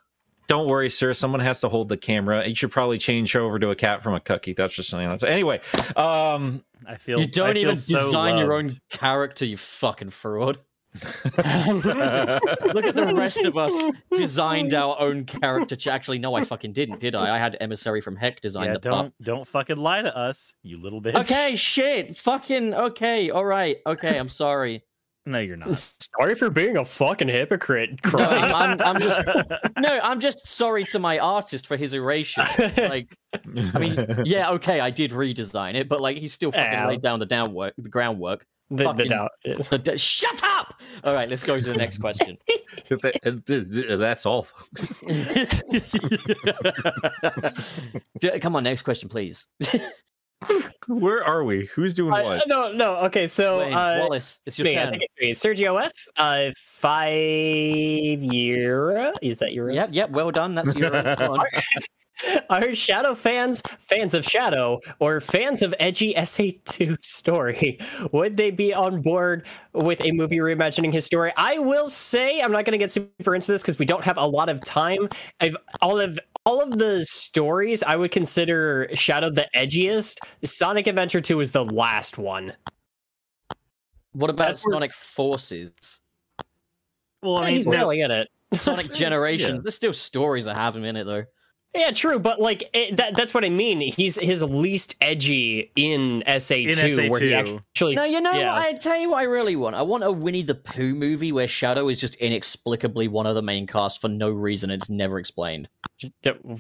Don't worry, sir. Someone has to hold the camera. You should probably change over to a cat from a cookie. That's just something else. Anyway, um, I feel you don't I even design so your own character, you fucking fraud. Look at the rest of us designed our own character. Actually, no, I fucking didn't, did I? I had Emissary from Heck design yeah, the don't, pup. Don't fucking lie to us, you little bitch. Okay, shit. Fucking, okay. All right. Okay, I'm sorry. No, you're not. Sorry for being a fucking hypocrite. No, I'm, I'm, I'm just, no, I'm just sorry to my artist for his erasure. Like, I mean, yeah, okay, I did redesign it, but like, he still fucking Ow. laid down the, downwork, the groundwork. The, fucking, the doubt. The d- Shut up! All right, let's go to the next question. That's all, folks. Come on, next question, please. Where are we? Who's doing uh, what? No, no. Okay, so Wayne, uh, Wallace, it's your me, turn. It's Sergio F. Uh, five euro. Is that euro? Yep, yep. Well done. That's euro. Come on. Are Shadow fans fans of Shadow or fans of edgy S A two story? Would they be on board with a movie reimagining his story? I will say I'm not going to get super into this because we don't have a lot of time. I've all of all of the stories I would consider Shadow the edgiest. Sonic Adventure two is the last one. What about That's Sonic where... Forces? Well, I mean, he's really in it. Sonic Generations. Yeah. There's still stories I have in it though. Yeah, true, but like it, that, that's what I mean. He's his least edgy in S A two, where he actually. No, you know, yeah. what? I tell you what I really want. I want a Winnie the Pooh movie where Shadow is just inexplicably one of the main cast for no reason. It's never explained.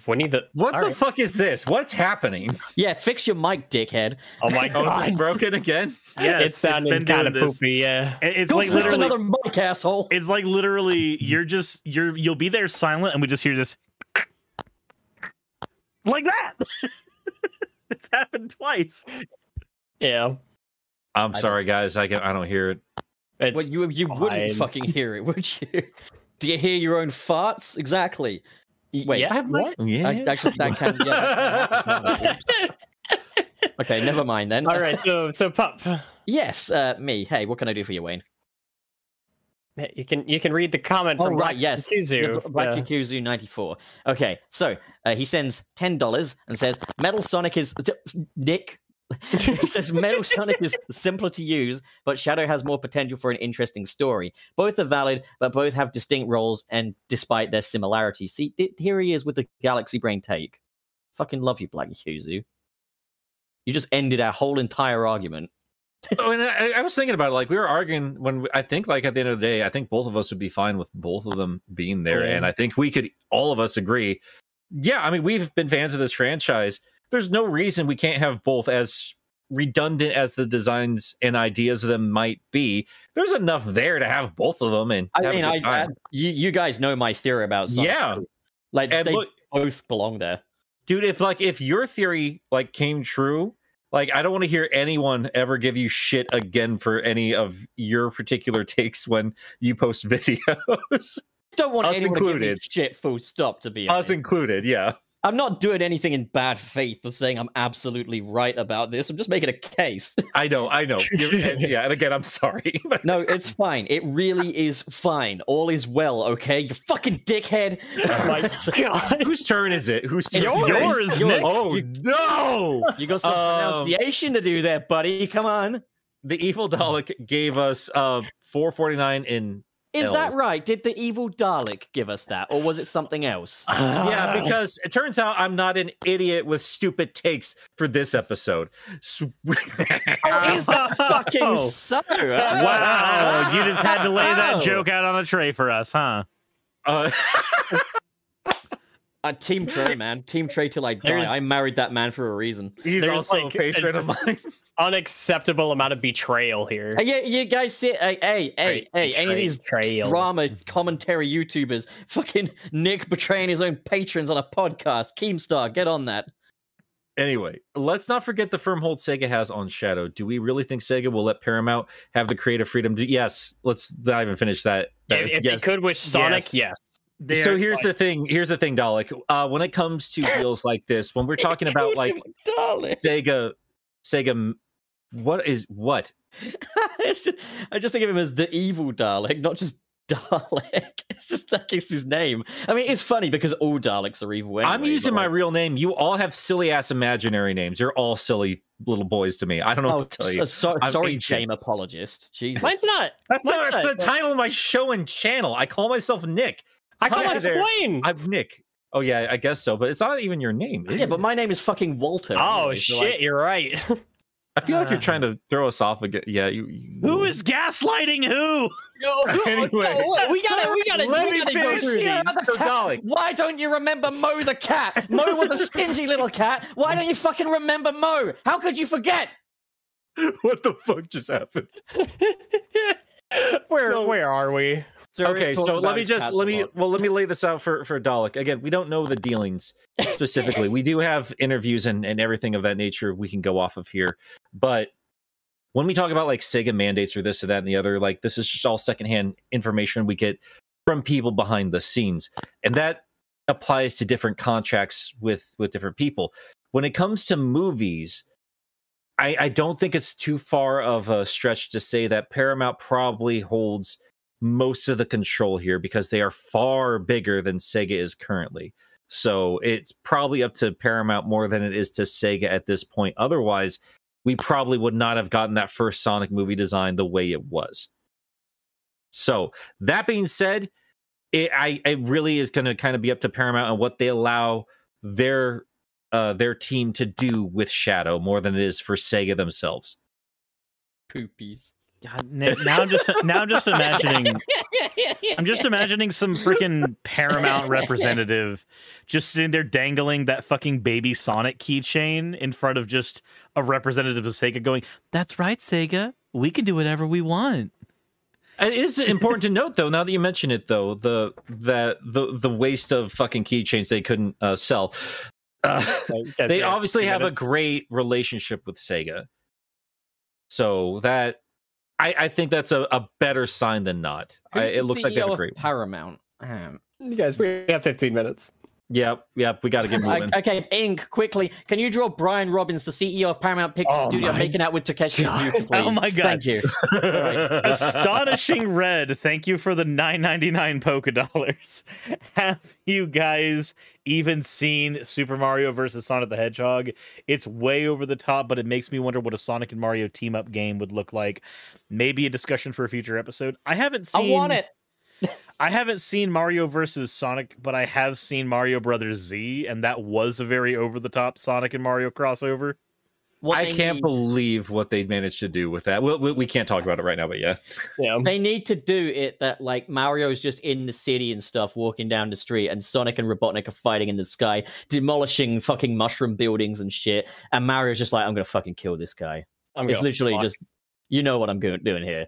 Winnie the what All the right. fuck is this? What's happening? Yeah, fix your mic, dickhead. Oh my god, is it broken again? Yeah, it's, it's sounding kind of poopy. Yeah, it's Go like literally another mic, asshole. It's like literally, you're just you're you'll be there silent, and we just hear this. Like that. It's happened twice. Yeah. I'm sorry, guys. I can I don't hear it. It's well, you you fine. Wouldn't fucking hear it, would you? Do you hear your own farts? Exactly. Wait, yeah, I have what? Yeah. I, actually, that can. Yeah, okay, never mind then. All right, so so Pup. Yes, uh, me. Hey, what can I do for you, Wayne? You can you can read the comment oh, from right, Black yes. Kikuzu. Black yeah. Kikuzu ninety-four. Okay, so uh, he sends ten dollars and says, Metal Sonic is... Nick. He says, Metal Sonic is simpler to use, but Shadow has more potential for an interesting story. Both are valid, but both have distinct roles, and despite their similarities. See, th- here he is with the Galaxy Brain take. Fucking love you, Black Kikuzu. You just ended our whole entire argument. Oh, and I, I was thinking about it, like we were arguing when we, I think like at the end of the day, I think both of us would be fine with both of them being there. Mm. And I think we could all of us agree. Yeah, I mean, we've been fans of this franchise. There's no reason we can't have both, as redundant as the designs and ideas of them might be. There's enough there to have both of them. And I mean, I, I you, you guys know my theory about Sonic. Yeah, like and they look, both belong there. Dude, if like if your theory like came true. Like, I don't want to hear anyone ever give you shit again for any of your particular takes when you post videos. Don't want Us anyone included. to give me shit, full stop, to be honest. Us included, yeah. I'm not doing anything in bad faith or saying I'm absolutely right about this. I'm just making a case. I know, I know. And, yeah, and again, I'm sorry. No, it's fine. It really is fine. All is well, okay? You fucking dickhead. Oh my God. Whose turn is it? Whose turn? Yours, yours, yours. Oh, you, no! You got some um, pronunciation to do there, buddy. Come on. The evil Dalek gave us uh, four forty-nine in... Is L's. That right? Did the evil Dalek give us that? Or was it something else? Yeah, because it turns out I'm not an idiot with stupid takes for this episode. So- oh, is that fucking oh. so? Wow. You just had to lay that joke out on a tray for us, huh? Uh- Uh, Team Trey, man. Team Trey till I die. There's, I married that man for a reason. He's There's also like a patron of mine. Unacceptable amount of betrayal here. Uh, yeah, you guys see, hey, hey, hey, hey, any of these betrayal. drama commentary YouTubers, fucking Nick betraying his own patrons on a podcast. Keemstar, get on that. Anyway, let's not forget the firm hold Sega has on Shadow. Do we really think Sega will let Paramount have the creative freedom? To, yes, let's not even finish that. that if if yes. they could with Sonic, yes. yes. They're so here's like, the thing. Here's the thing, Dalek. Uh, when it comes to deals like this, when we're talking about like Sega, Sega, what is what? It's just, I just think of him as the evil Dalek, not just Dalek. It's just that is his name. I mean, it's funny because all Daleks are evil. Anyway, I'm using my like, real name. You all have silly ass imaginary names. You're all silly little boys to me. I don't know oh, what to tell you. So, so, sorry, game apologist. Jesus, mine's not. That's not, not. That's the title of my show and channel. I call myself Nick. I call myself Wayne. I'm Nick. Oh yeah, I guess so. But it's not even your name. Yeah, but my name is fucking Walter. Oh anyway, shit, so like, you're right. I feel uh, like you're trying to throw us off again. Yeah. You, you... Who is gaslighting who? No, anyway, no, we gotta, we gotta, let we gotta me finish here. The Why don't you remember Mo the cat? Mo was a stingy little cat. Why don't you fucking remember Mo? How could you forget? What the fuck just happened? where, so, where are we? Okay, so let me just let me well let me lay this out for for Dalek. Again, we don't know the dealings specifically. We do have interviews and and everything of that nature we can go off of here. But when we talk about like Sega mandates or this or that and the other, like this is just all secondhand information we get from people behind the scenes, and that applies to different contracts with with different people. When it comes to movies, I, I don't think it's too far of a stretch to say that Paramount probably holds most of the control here because they are far bigger than Sega is currently. So it's probably up to Paramount more than it is to Sega at this point. Otherwise, we probably would not have gotten that first Sonic movie design the way it was. So that being said, it, I, it really is going to kind of be up to Paramount and what they allow their, uh, their team to do with Shadow more than it is for Sega themselves. Poopies. God, now I'm just now I'm just imagining I'm just imagining some freaking Paramount representative just sitting there dangling that fucking baby Sonic keychain in front of just a representative of Sega going, "That's right, Sega. We can do whatever we want." It is important to note though, now that you mention it though, the that the the waste of fucking keychains they couldn't uh, sell. Uh, they obviously have a great relationship with Sega. So that I, I think that's a, a better sign than not. I, it looks like they have a great Paramount. Um, you guys, we have fifteen minutes. Yep, yep, we got to get moving. Okay, Ink, quickly, can you draw Brian Robbins, the C E O of Paramount Pictures oh Studio, making out with Takeshi Iizuka, please? Oh my god! Thank you. Right. Astonishing Red, thank you for the nine ninety-nine polka dollars. Have you guys even seen Super Mario versus Sonic the Hedgehog? It's way over the top, but it makes me wonder what a Sonic and Mario team-up game would look like. Maybe a discussion for a future episode. I haven't seen. I want it. I haven't seen Mario versus Sonic, but I have seen Mario Brothers Z, and that was a very over-the-top Sonic and Mario crossover. What I can't need... believe what they managed to do with that. Well, we, we can't talk about it right now, but yeah. yeah. They need to do it that, like, Mario's just in the city and stuff, walking down the street, and Sonic and Robotnik are fighting in the sky, demolishing fucking mushroom buildings and shit, and Mario's just like, I'm gonna fucking kill this guy. I'm gonna it's literally fuck. just, you know what I'm doing here.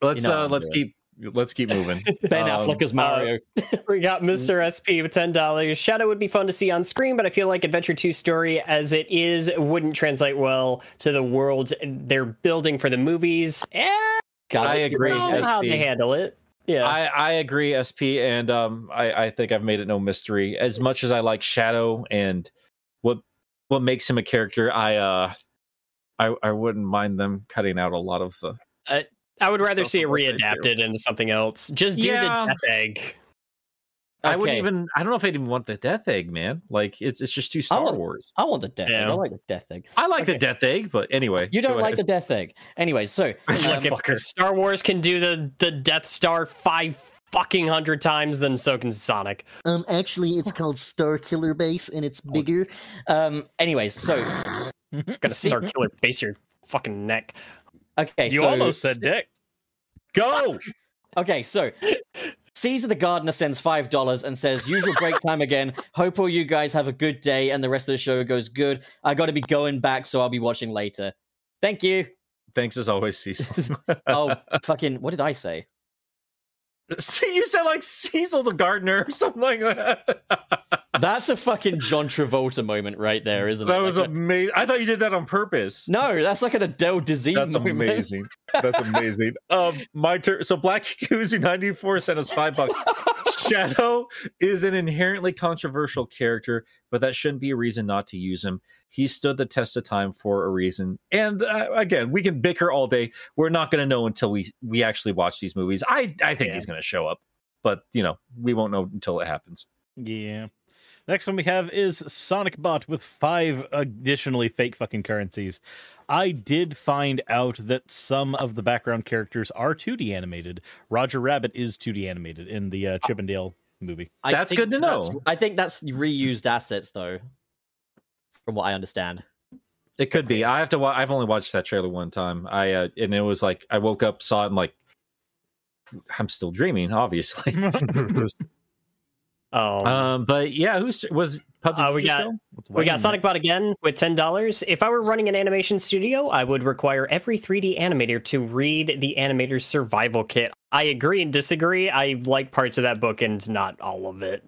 Let's you know uh, let's doing. keep Let's keep moving. Ben um, Affleck as Mario. Uh, we got Mister S P with ten dollars. Shadow would be fun to see on screen, but I feel like Adventure two story as it is wouldn't translate well to the world they're building for the movies. Eh, I agree. How they handle it. Yeah, I, I agree, S P, and um, I, I think I've made it no mystery. As much as I like Shadow and what what makes him a character, I uh, I, I wouldn't mind them cutting out a lot of the. Uh, I would rather so see it readapted into something else. Just do yeah. the Death Egg. Okay. I wouldn't even. I don't know if I'd even want the Death Egg, man. Like it's it's just too Star I want, Wars. I want the Death yeah. Egg. I like the Death Egg. I like okay. the Death Egg, but anyway, you don't like ahead. the Death Egg. Anyway, so um, Star Wars can do the the Death Star five fucking hundred times, then so can Sonic. Um, actually, it's called Star Killer Base, and it's bigger. Um, anyways, so got a Star Killer Base your fucking neck. Okay, you so, almost said dick. Go! Okay, so Caesar the Gardener sends five dollars and says, usual break time again. Hope all you guys have a good day and the rest of the show goes good. I got to be going back, so I'll be watching later. Thank you. Thanks as always, Cecil. Oh, fucking, what did I say? See, you sound like Cecil the Gardener or something like that. That's a fucking John Travolta moment right there, isn't it? That was like amazing. A... I thought you did that on purpose. No, that's like an Adele disease That's moment. amazing. That's amazing. um, my turn. So Black Yakuza ninety-four sent us five bucks. Shadow is an inherently controversial character, but that shouldn't be a reason not to use him. He stood the test of time for a reason. And uh, again, we can bicker all day. We're not going to know until we we actually watch these movies. I, I think yeah. he's going to show up, but you know, we won't know until it happens. Yeah. Next one we have is Sonic Bot with five additionally fake fucking currencies. I did find out that some of the background characters are two D animated. Roger Rabbit is two D animated in the uh, Chip and Dale movie. I that's good to know. I think that's reused assets, though, from what I understand. It could be. I have to. Wa- I've only watched that trailer one time. I uh, and it was like I woke up, saw it, and like I'm still dreaming, obviously. Oh, um, but yeah, who's was uh, we got we got Sonic Bot again with ten dollars. If I were running an animation studio, I would require every three D animator to read the animator's survival kit. I agree and disagree. I like parts of that book and not all of it.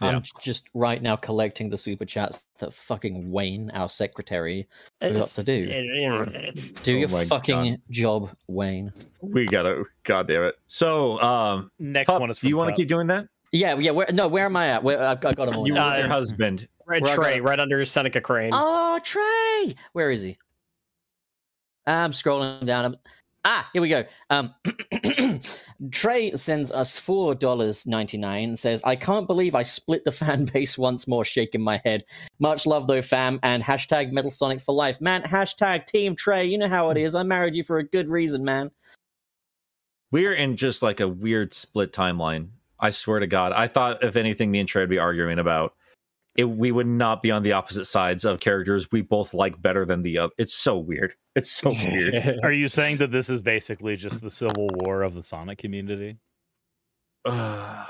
Yeah. I'm just right now collecting the super chats that fucking Wayne, our secretary, forgot to do. It, do oh your fucking God. job, Wayne. We gotta. God damn it. So um, next Pop, one is. From do you want to keep doing that? Yeah, yeah. Where, no, where am I at? Where, I've got him all. You uh, your husband. Red where Trey, right under Seneca Crane. Oh, Trey! Where is he? I'm scrolling down. I'm, ah, here we go. Um, Trey sends us four dollars and ninety-nine cents, says, I can't believe I split the fan base once more, shaking my head. Much love, though, fam, and hashtag Metal Sonic for life. Man, hashtag Team Trey, you know how it is. I married you for a good reason, man. We're in just like a weird split timeline. I swear to God, I thought, if anything, me and Trey would be arguing about it. We would not be on the opposite sides of characters we both like better than the other. It's so weird. It's so weird. Are you saying that this is basically just the civil war of the Sonic community? Uh,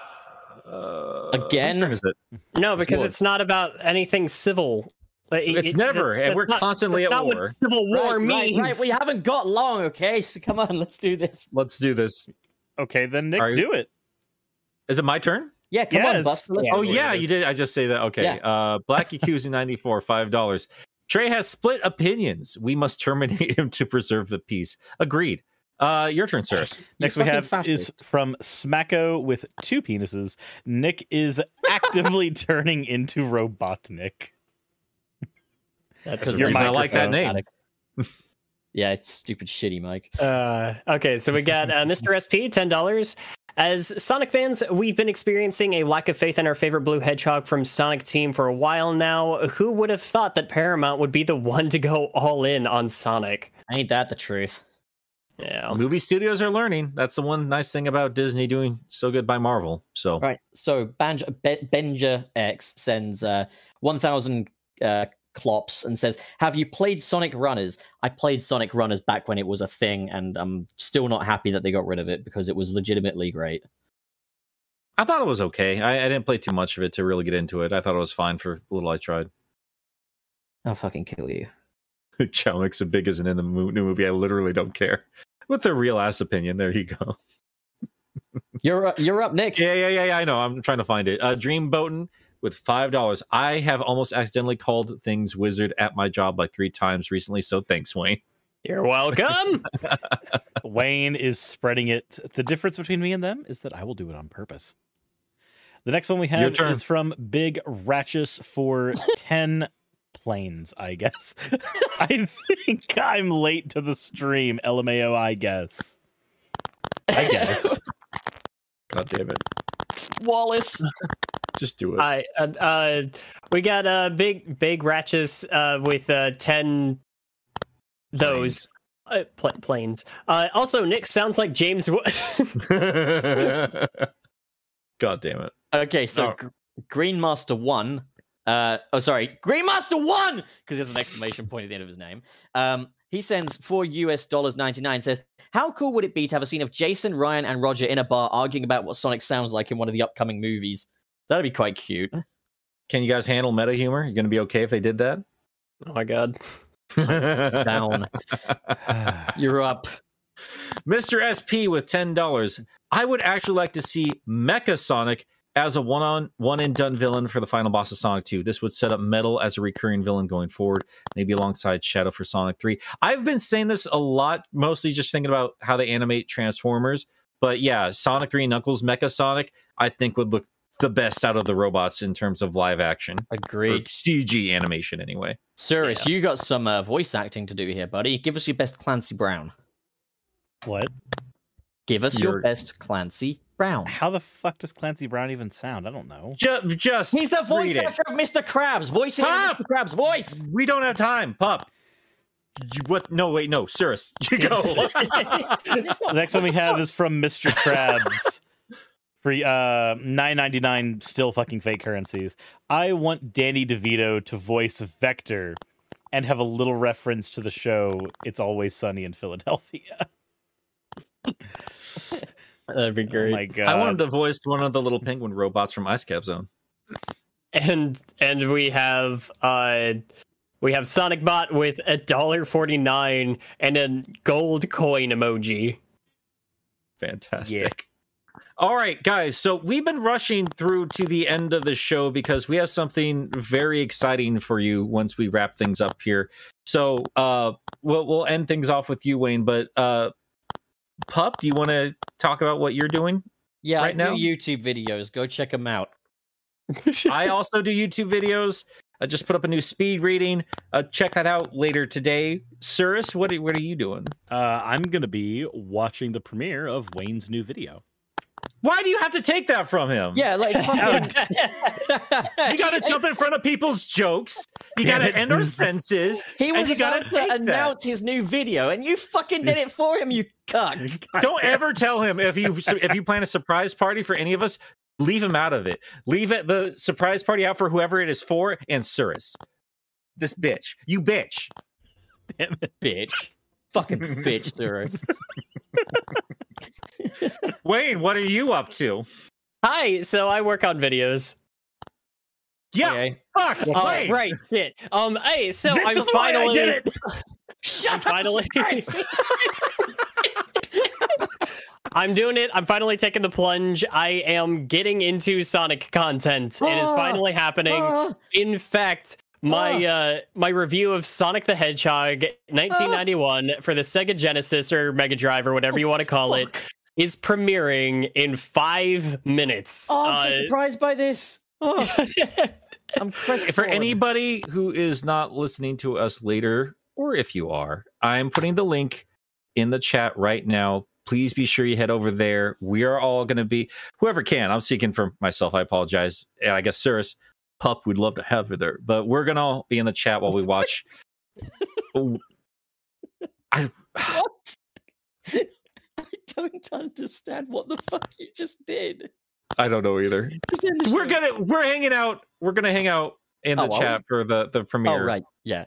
uh, Again? Is it? No, because it's not about anything civil. It's it, never. It's, and we're not, constantly at not war. What civil war right, means. Right, right. We haven't got long, okay? So come on, let's do this. Let's do this. Okay, then Nick, Are do it. Is it my turn? Yeah, come yes. on, Buster. Let's oh, yeah, you did. I just say that. Okay. Yeah. Uh, Black Yakuza ninety-four, five dollars. Trey has split opinions. We must terminate him to preserve the peace. Agreed. Uh, your turn, sir. Next we have fascist. is from Smacko with two penises. Nick is actively turning into Robotnik. That's your reason I like that name. Yeah, it's stupid shitty, Mike. Uh, okay, so we got uh, Mister S P, ten dollars. As Sonic fans, we've been experiencing a lack of faith in our favorite blue hedgehog from Sonic Team for a while now. Who would have thought that Paramount would be the one to go all in on Sonic? Ain't that the truth? Yeah. Movie studios are learning. That's the one nice thing about Disney doing so good by Marvel. So right. So Banja, Be- Benja X sends uh, one thousand uh, clops and says, have you played Sonic Runners? I played Sonic Runners back when it was a thing, and I'm still not happy that they got rid of it because it was legitimately great. I thought it was okay. I, I didn't play too much of it to really get into it. I thought it was fine for a little I tried. I'll fucking kill you. Chow Mix and Big isn't in the mo- new movie. I literally don't care. With the real ass opinion, there you go. You're up, you're up, Nick. Yeah, yeah, yeah, yeah. I know. I'm trying to find it. Uh, Dream Boatin' with five dollars. I have almost accidentally called things wizard at my job like three times recently, so thanks, Wayne. You're welcome. Wayne is spreading it. The difference between me and them is that I will do it on purpose. The next one we have is from Big Ratchus for ten planes, I guess. I think I'm late to the stream, L M A O, I guess. I guess. God damn it. Wallace. Just do it. I uh, uh, we got a uh, big big Ratchus uh, with uh, ten those planes. Uh, pl- planes. Uh, also, Nick sounds like James. W- God damn it! Okay, so oh. G- Green Master One. Uh, oh, sorry, Green Master One, because there's an exclamation point at the end of his name. Um, He sends four U S dollars ninety-nine, says, how cool would it be to have a scene of Jason, Ryan, and Roger in a bar arguing about what Sonic sounds like in one of the upcoming movies? That'd be quite cute. Can you guys handle meta humor? You going to be okay if they did that? Oh, my God. Down. You're up. Mister S P with ten dollars. I would actually like to see Mecha Sonic as a one-on, one-and-done villain for the final boss of Sonic two. This would set up Metal as a recurring villain going forward, maybe alongside Shadow for Sonic three. I've been saying this a lot, mostly just thinking about how they animate Transformers. But yeah, Sonic three, Knuckles, Mecha Sonic, I think would look the best out of the robots in terms of live action. Agreed. C G animation, anyway. Cyrus, yeah. You got some uh, voice acting to do here, buddy. Give us your best Clancy Brown. What? Give us your, your best Clancy Brown. How the fuck does Clancy Brown even sound? I don't know. Just, just he's the voice actor of Mister Krabs. Voice of Mister Krabs. Voice. We don't have time, pup. You, what? No, wait, no, Cyrus, you go. The next one we have is from Mister Krabs. For uh, nine ninety-nine, still fucking fake currencies. I want Danny DeVito to voice Vector and have a little reference to the show It's Always Sunny in Philadelphia. That'd be great. Oh my God. I wanted to voice one of the little penguin robots from Ice Cap Zone. And and we have uh, we have Sonic Bot with a dollar forty nine and a gold coin emoji. Fantastic. Yeah. All right, guys, so we've been rushing through to the end of the show because we have something very exciting for you once we wrap things up here. So uh, we'll, we'll end things off with you, Wayne, but uh, Pup, do you want to talk about what you're doing? Yeah, right I now? do YouTube videos. Go check them out. I also do YouTube videos. I just put up a new speed reading. Uh, check that out later today. Cyrus, what are, what are you doing? Uh, I'm going to be watching the premiere of Wayne's new video. Why do you have to take that from him? Yeah, like you got to jump in front of people's jokes. You got to end our senses. He was about to announce that. his new video, and you fucking did it for him. You cuck! Don't ever tell him if you if you plan a surprise party for any of us, leave him out of it. Leave it the surprise party out for whoever it is for. And Cyrus, this bitch, you bitch, damn it, bitch, fucking bitch, Cyrus. Wayne, what are you up to? Hi, so I work on videos. Yeah, okay. Fuck, uh, Wayne. Right, shit. Um, hey, so this I'm finally. I did it. Shut I'm up, finally... I'm doing it. I'm finally taking the plunge. I am getting into Sonic content. Uh, it is finally happening. Uh, In fact, my uh, my review of Sonic the Hedgehog nineteen ninety-one uh, for the Sega Genesis or Mega Drive or whatever you want to call fuck. it is premiering in five minutes. Oh, I'm so uh, surprised by this. Oh. I'm pressed for anybody who is not listening to us later, or if you are, I'm putting the link in the chat right now. Please be sure you head over there. We are all going to be, whoever can, I'm speaking for myself. I apologize. And I guess, Cyrus, Pup, we'd love to have you there, but we're going to be in the chat while we watch. oh. I... What? I don't understand what the fuck you just did. I don't know either. We're gonna we're hanging out. We're gonna hang out in the oh, chat wow. for the the premiere. Oh, right, yeah.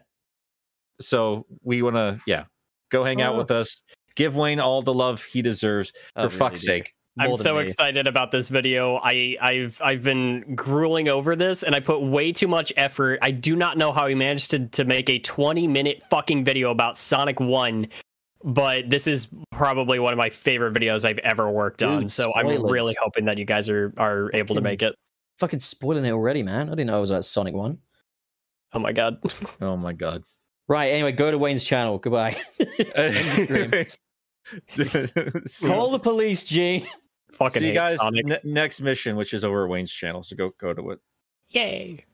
So we wanna yeah go hang oh. out with us. Give Wayne all the love he deserves oh, for really fuck's dear. sake. More I'm so me. excited about this video. I I've I've been grueling over this, and I put way too much effort. I do not know how he managed to to make a twenty minute fucking video about Sonic one. But this is probably one of my favorite videos I've ever worked Dude, on. So spoilers. I'm really hoping that you guys are, are able to make it. Fucking spoiling it already, man. I didn't know I was at Sonic one. Oh, my God. Oh, my God. Right. Anyway, go to Wayne's channel. Goodbye. Call the police, G. Fucking See you guys Sonic. Ne next mission, which is over at Wayne's channel. So go, go to it. Yay.